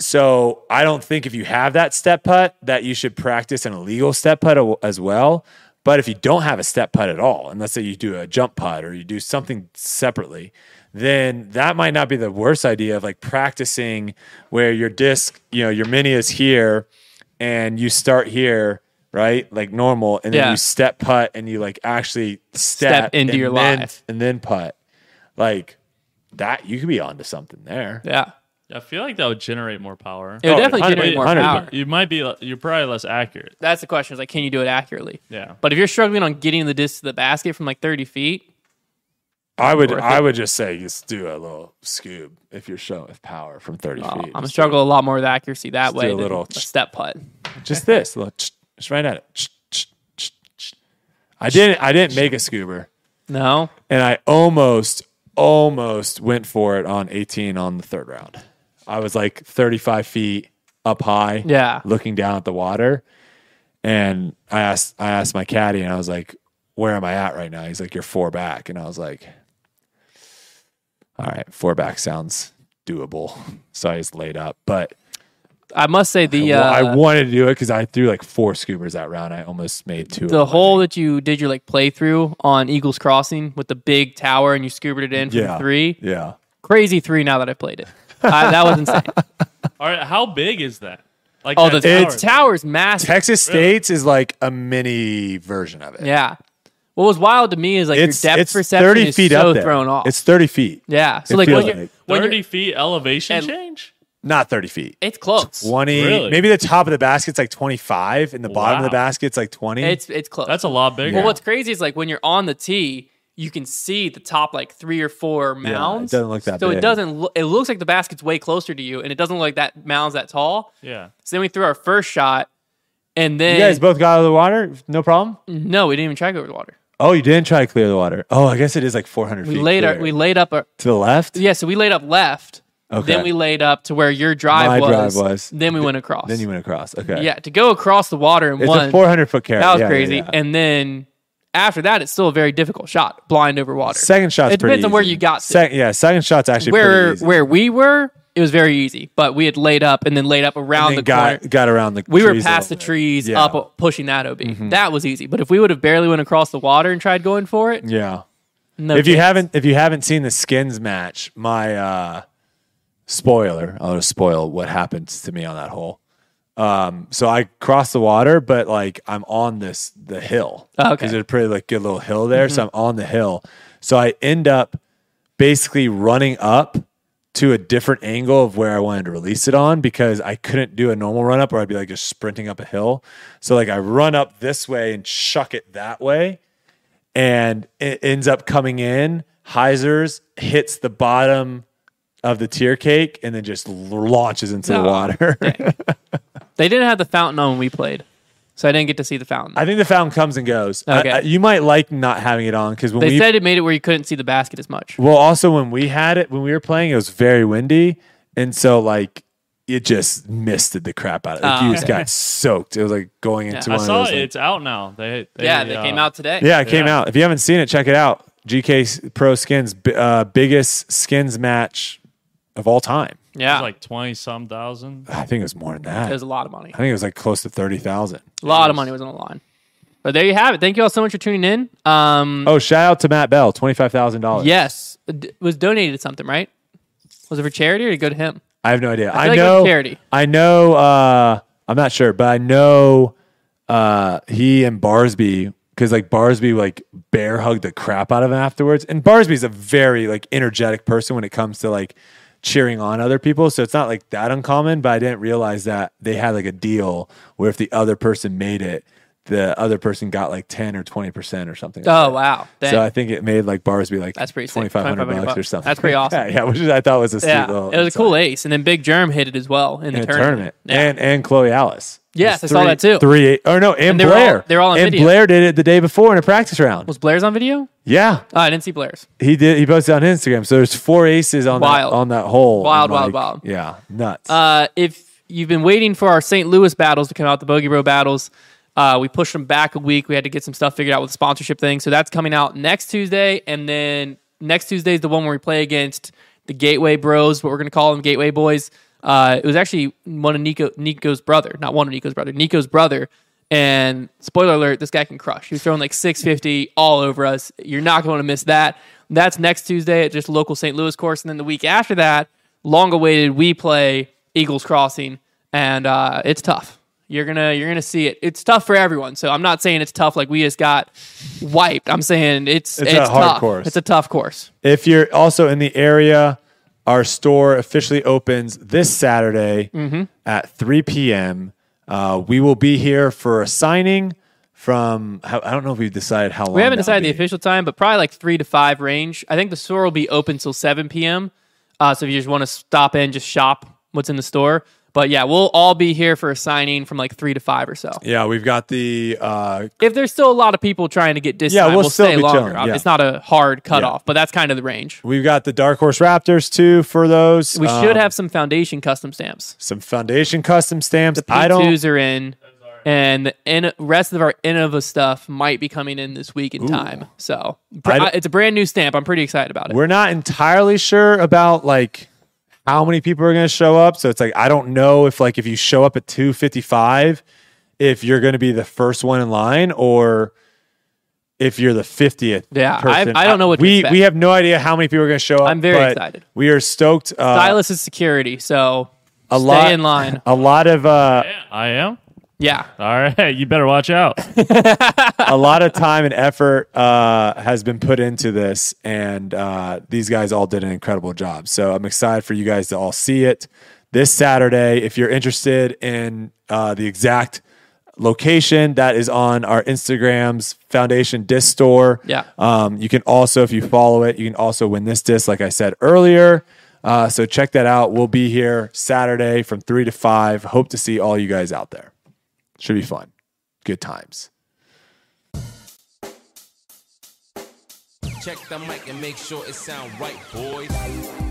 So I don't think if you have that step putt that you should practice an illegal step putt as well. But if you don't have a step putt at all, and let's say you do a jump putt or you do something separately, then that might not be the worst idea of like practicing where your disc, you know, your mini is here and you start here, right? Like normal. And then yeah. you step putt and you like actually step, step into your then, life and then putt. Like that, you could be onto something there. Yeah. I feel like that would generate more power. It would oh, definitely generate more power. You might be, you're probably less accurate. That's the question. Is like, can you do it accurately? Yeah. But if you're struggling on getting the disc to the basket from like thirty feet, I would, I would just say just do a little scoob if you're showing with power from thirty feet. I'm gonna struggle a lot more with accuracy that way. Do a little step putt. Just this, little just right at it. I didn't, I didn't make a scoober. No. And I almost, almost went for it on eighteen on the third round. I was like thirty-five feet up high, yeah, looking down at the water. And I asked I asked my caddy, and I was like, where am I at right now? He's like, you're four back. And I was like, all right, four back sounds doable. So I just laid up. But I must say the... I, uh, I wanted to do it because I threw like four scoobers that round. I almost made two. The hole that you did your like playthrough on Eagles Crossing with the big tower and you scubered it in for yeah, three. Yeah. Crazy three now that I played it. I, that was insane. All right, how big is that? Like, oh, that the tower. It's tower's massive. Texas States really? Is like a mini version of it. Yeah. What was wild to me is like it's, your depth it's perception thirty feet is so up thrown off. It's thirty feet. Yeah. So it like, when you're, like when thirty you're, feet elevation and, change? Not thirty feet. It's close. twenty. Really? Maybe the top of the basket's like twenty-five, and the wow. bottom of the basket's like twenty. It's it's close. That's a lot bigger. Yeah. Well, what's crazy is like when you're on the tee, you can see the top like three or four mounds. Yeah, it doesn't look that so big. So it doesn't. Lo- it looks like the basket's way closer to you, and it doesn't look like that mound's that tall. Yeah. So then we threw our first shot, and then you guys both got out of the water. No problem. No, we didn't even try to go over the water. Oh, you didn't try to clear the water. Oh, I guess it is like four hundred. We feet laid our, we laid up our, to the left. Yeah, so we laid up left. Okay. Then we laid up to where your drive My was. drive was. Then we Th- went across. Then you went across. Okay. Yeah, to go across the water in it's one. It's a four hundred foot carry. That was yeah, crazy. Yeah, yeah. And then after that, it's still a very difficult shot, blind over water. Second shot's it pretty easy. It depends on where you got to. Sec- yeah, second shot's actually where, pretty easy. Where we were, it was very easy. But we had laid up and then laid up around the got, corner. Got around the we trees. We were past the trees, yeah. up pushing that O B. Mm-hmm. That was easy. But if we would have barely went across the water and tried going for it. Yeah. No if chance. you haven't if you haven't seen the skins match, my uh, spoiler, I'll just spoil what happened to me on that hole. Um, so I crossed the water, but like I'm on this, the hill. Oh, okay. Cause there's a pretty like good little hill there. Mm-hmm. So I'm on the hill. So I end up basically running up to a different angle of where I wanted to release it on because I couldn't do a normal run up or I'd be like just sprinting up a hill. So like I run up this way and shuck it that way. And it ends up coming in. Heisers hits the bottom of the tier cake and then just launches into no. the water. They didn't have the fountain on when we played, so I didn't get to see the fountain. I think the fountain comes and goes. Okay. I, I, you might like not having it on because when they we, said it made it where you couldn't see the basket as much. Well, also when we had it, when we were playing, it was very windy, and so like it just misted the crap out of it. Like, oh, you just okay. got soaked. It was like going into. Yeah. One I saw of those, it. Like, it's out now. They, they yeah, they uh, came out today. Yeah, it yeah. came out. If you haven't seen it, check it out. G K Pro Skins, uh, biggest skins match of all time. Yeah. It was like twenty some thousand. I think it was more than that. It was a lot of money. I think it was like close to thirty thousand. A lot was... of money was on the line. But there you have it. Thank you all so much for tuning in. Um, oh, shout out to Matt Bell, twenty-five thousand dollars. Yes. It was donated to something, right? Was it for charity or did it go to him? I have no idea. I, I like know. It was charity. I know. Uh, I'm not sure, but I know uh, he and Barsby, because like Barsby like bear hugged the crap out of him afterwards. And Barsby's a very like energetic person when it comes to like cheering on other people. So it's not like that uncommon, but I didn't realize that they had like a deal where if the other person made it, the other person got like ten or twenty percent or something. Like oh, that. Wow. Dang. So I think it made like Barsby like twenty-five hundred bucks or something. That's pretty awesome. Yeah, yeah, which is, I thought was a sweet yeah, little... It was a cool ace. And then Big Germ hit it as well in, in the tournament. tournament. Yeah. And and Chloe Alice. Yes, three, I saw that too. Three, eight, or no, and, and they Blair. All, they're all on and video. And Blair did it the day before in a practice round. Was Blair's on video? Yeah. Oh, I didn't see Blair's. He did. He posted on Instagram. So there's four aces on, wild. That, on that hole. Wild, wild, like, wild. Yeah, nuts. Uh, if you've been waiting for our Saint Louis battles to come out, the Bogey Bro battles... Uh, we pushed them back a week. We had to get some stuff figured out with the sponsorship thing. So that's coming out next Tuesday. And then next Tuesday is the one where we play against the Gateway Bros, what we're going to call them, Gateway Boys. Uh, it was actually one of Nico, Nico's brother. Not one of Nico's brother. Nico's brother. And spoiler alert, this guy can crush. He was throwing like six fifty all over us. You're not going to miss that. That's next Tuesday at just local Saint Louis course. And then the week after that, long-awaited, we play Eagles Crossing. And uh, it's tough. You're gonna you're gonna see it. It's tough for everyone. So I'm not saying it's tough like we just got wiped. I'm saying it's it's, it's a hard tough. course. It's a tough course. If you're also in the area, our store officially opens this Saturday mm-hmm. at three p.m. Uh, we will be here for a signing from I don't know if we've decided how long. We haven't decided the official time, but probably like three to five range. I think the store will be open till seven p.m. Uh, so if you just want to stop in, just shop what's in the store. But yeah, we'll all be here for a signing from like three to five or so. Yeah, we've got the... Uh, if there's still a lot of people trying to get discounted, yeah, we'll, we'll still stay be longer. Yeah. It's not a hard cutoff, yeah. But that's kind of the range. We've got the Dark Horse Raptors too for those. We um, should have some Foundation custom stamps. Some Foundation custom stamps. The P twos are in, and the in- rest of our Innova stuff might be coming in this week in Ooh. time. So I, it's a brand new stamp. I'm pretty excited about it. We're not entirely sure about like... how many people are going to show up. So it's like, I don't know if like, if you show up at two fifty-five, if you're going to be the first one in line or if you're the fiftieth yeah, person. I, I don't know what to we, expect. We have no idea how many people are going to show up. I'm very but excited. We are stoked. Uh, Silas is security, so a stay lot, in line. A lot of... Uh, I am? Yeah. All right. You better watch out. A lot of time and effort uh, has been put into this, and uh, these guys all did an incredible job. So I'm excited for you guys to all see it this Saturday. If you're interested in uh, the exact location, that is on our Instagram's Foundation Disc Store. Yeah. Um, you can also, if you follow it, you can also win this disc, like I said earlier. Uh, so check that out. We'll be here Saturday from three to five. Hope to see all you guys out there. Should be fun. Good times. Check the mic and make sure it sound right, boys.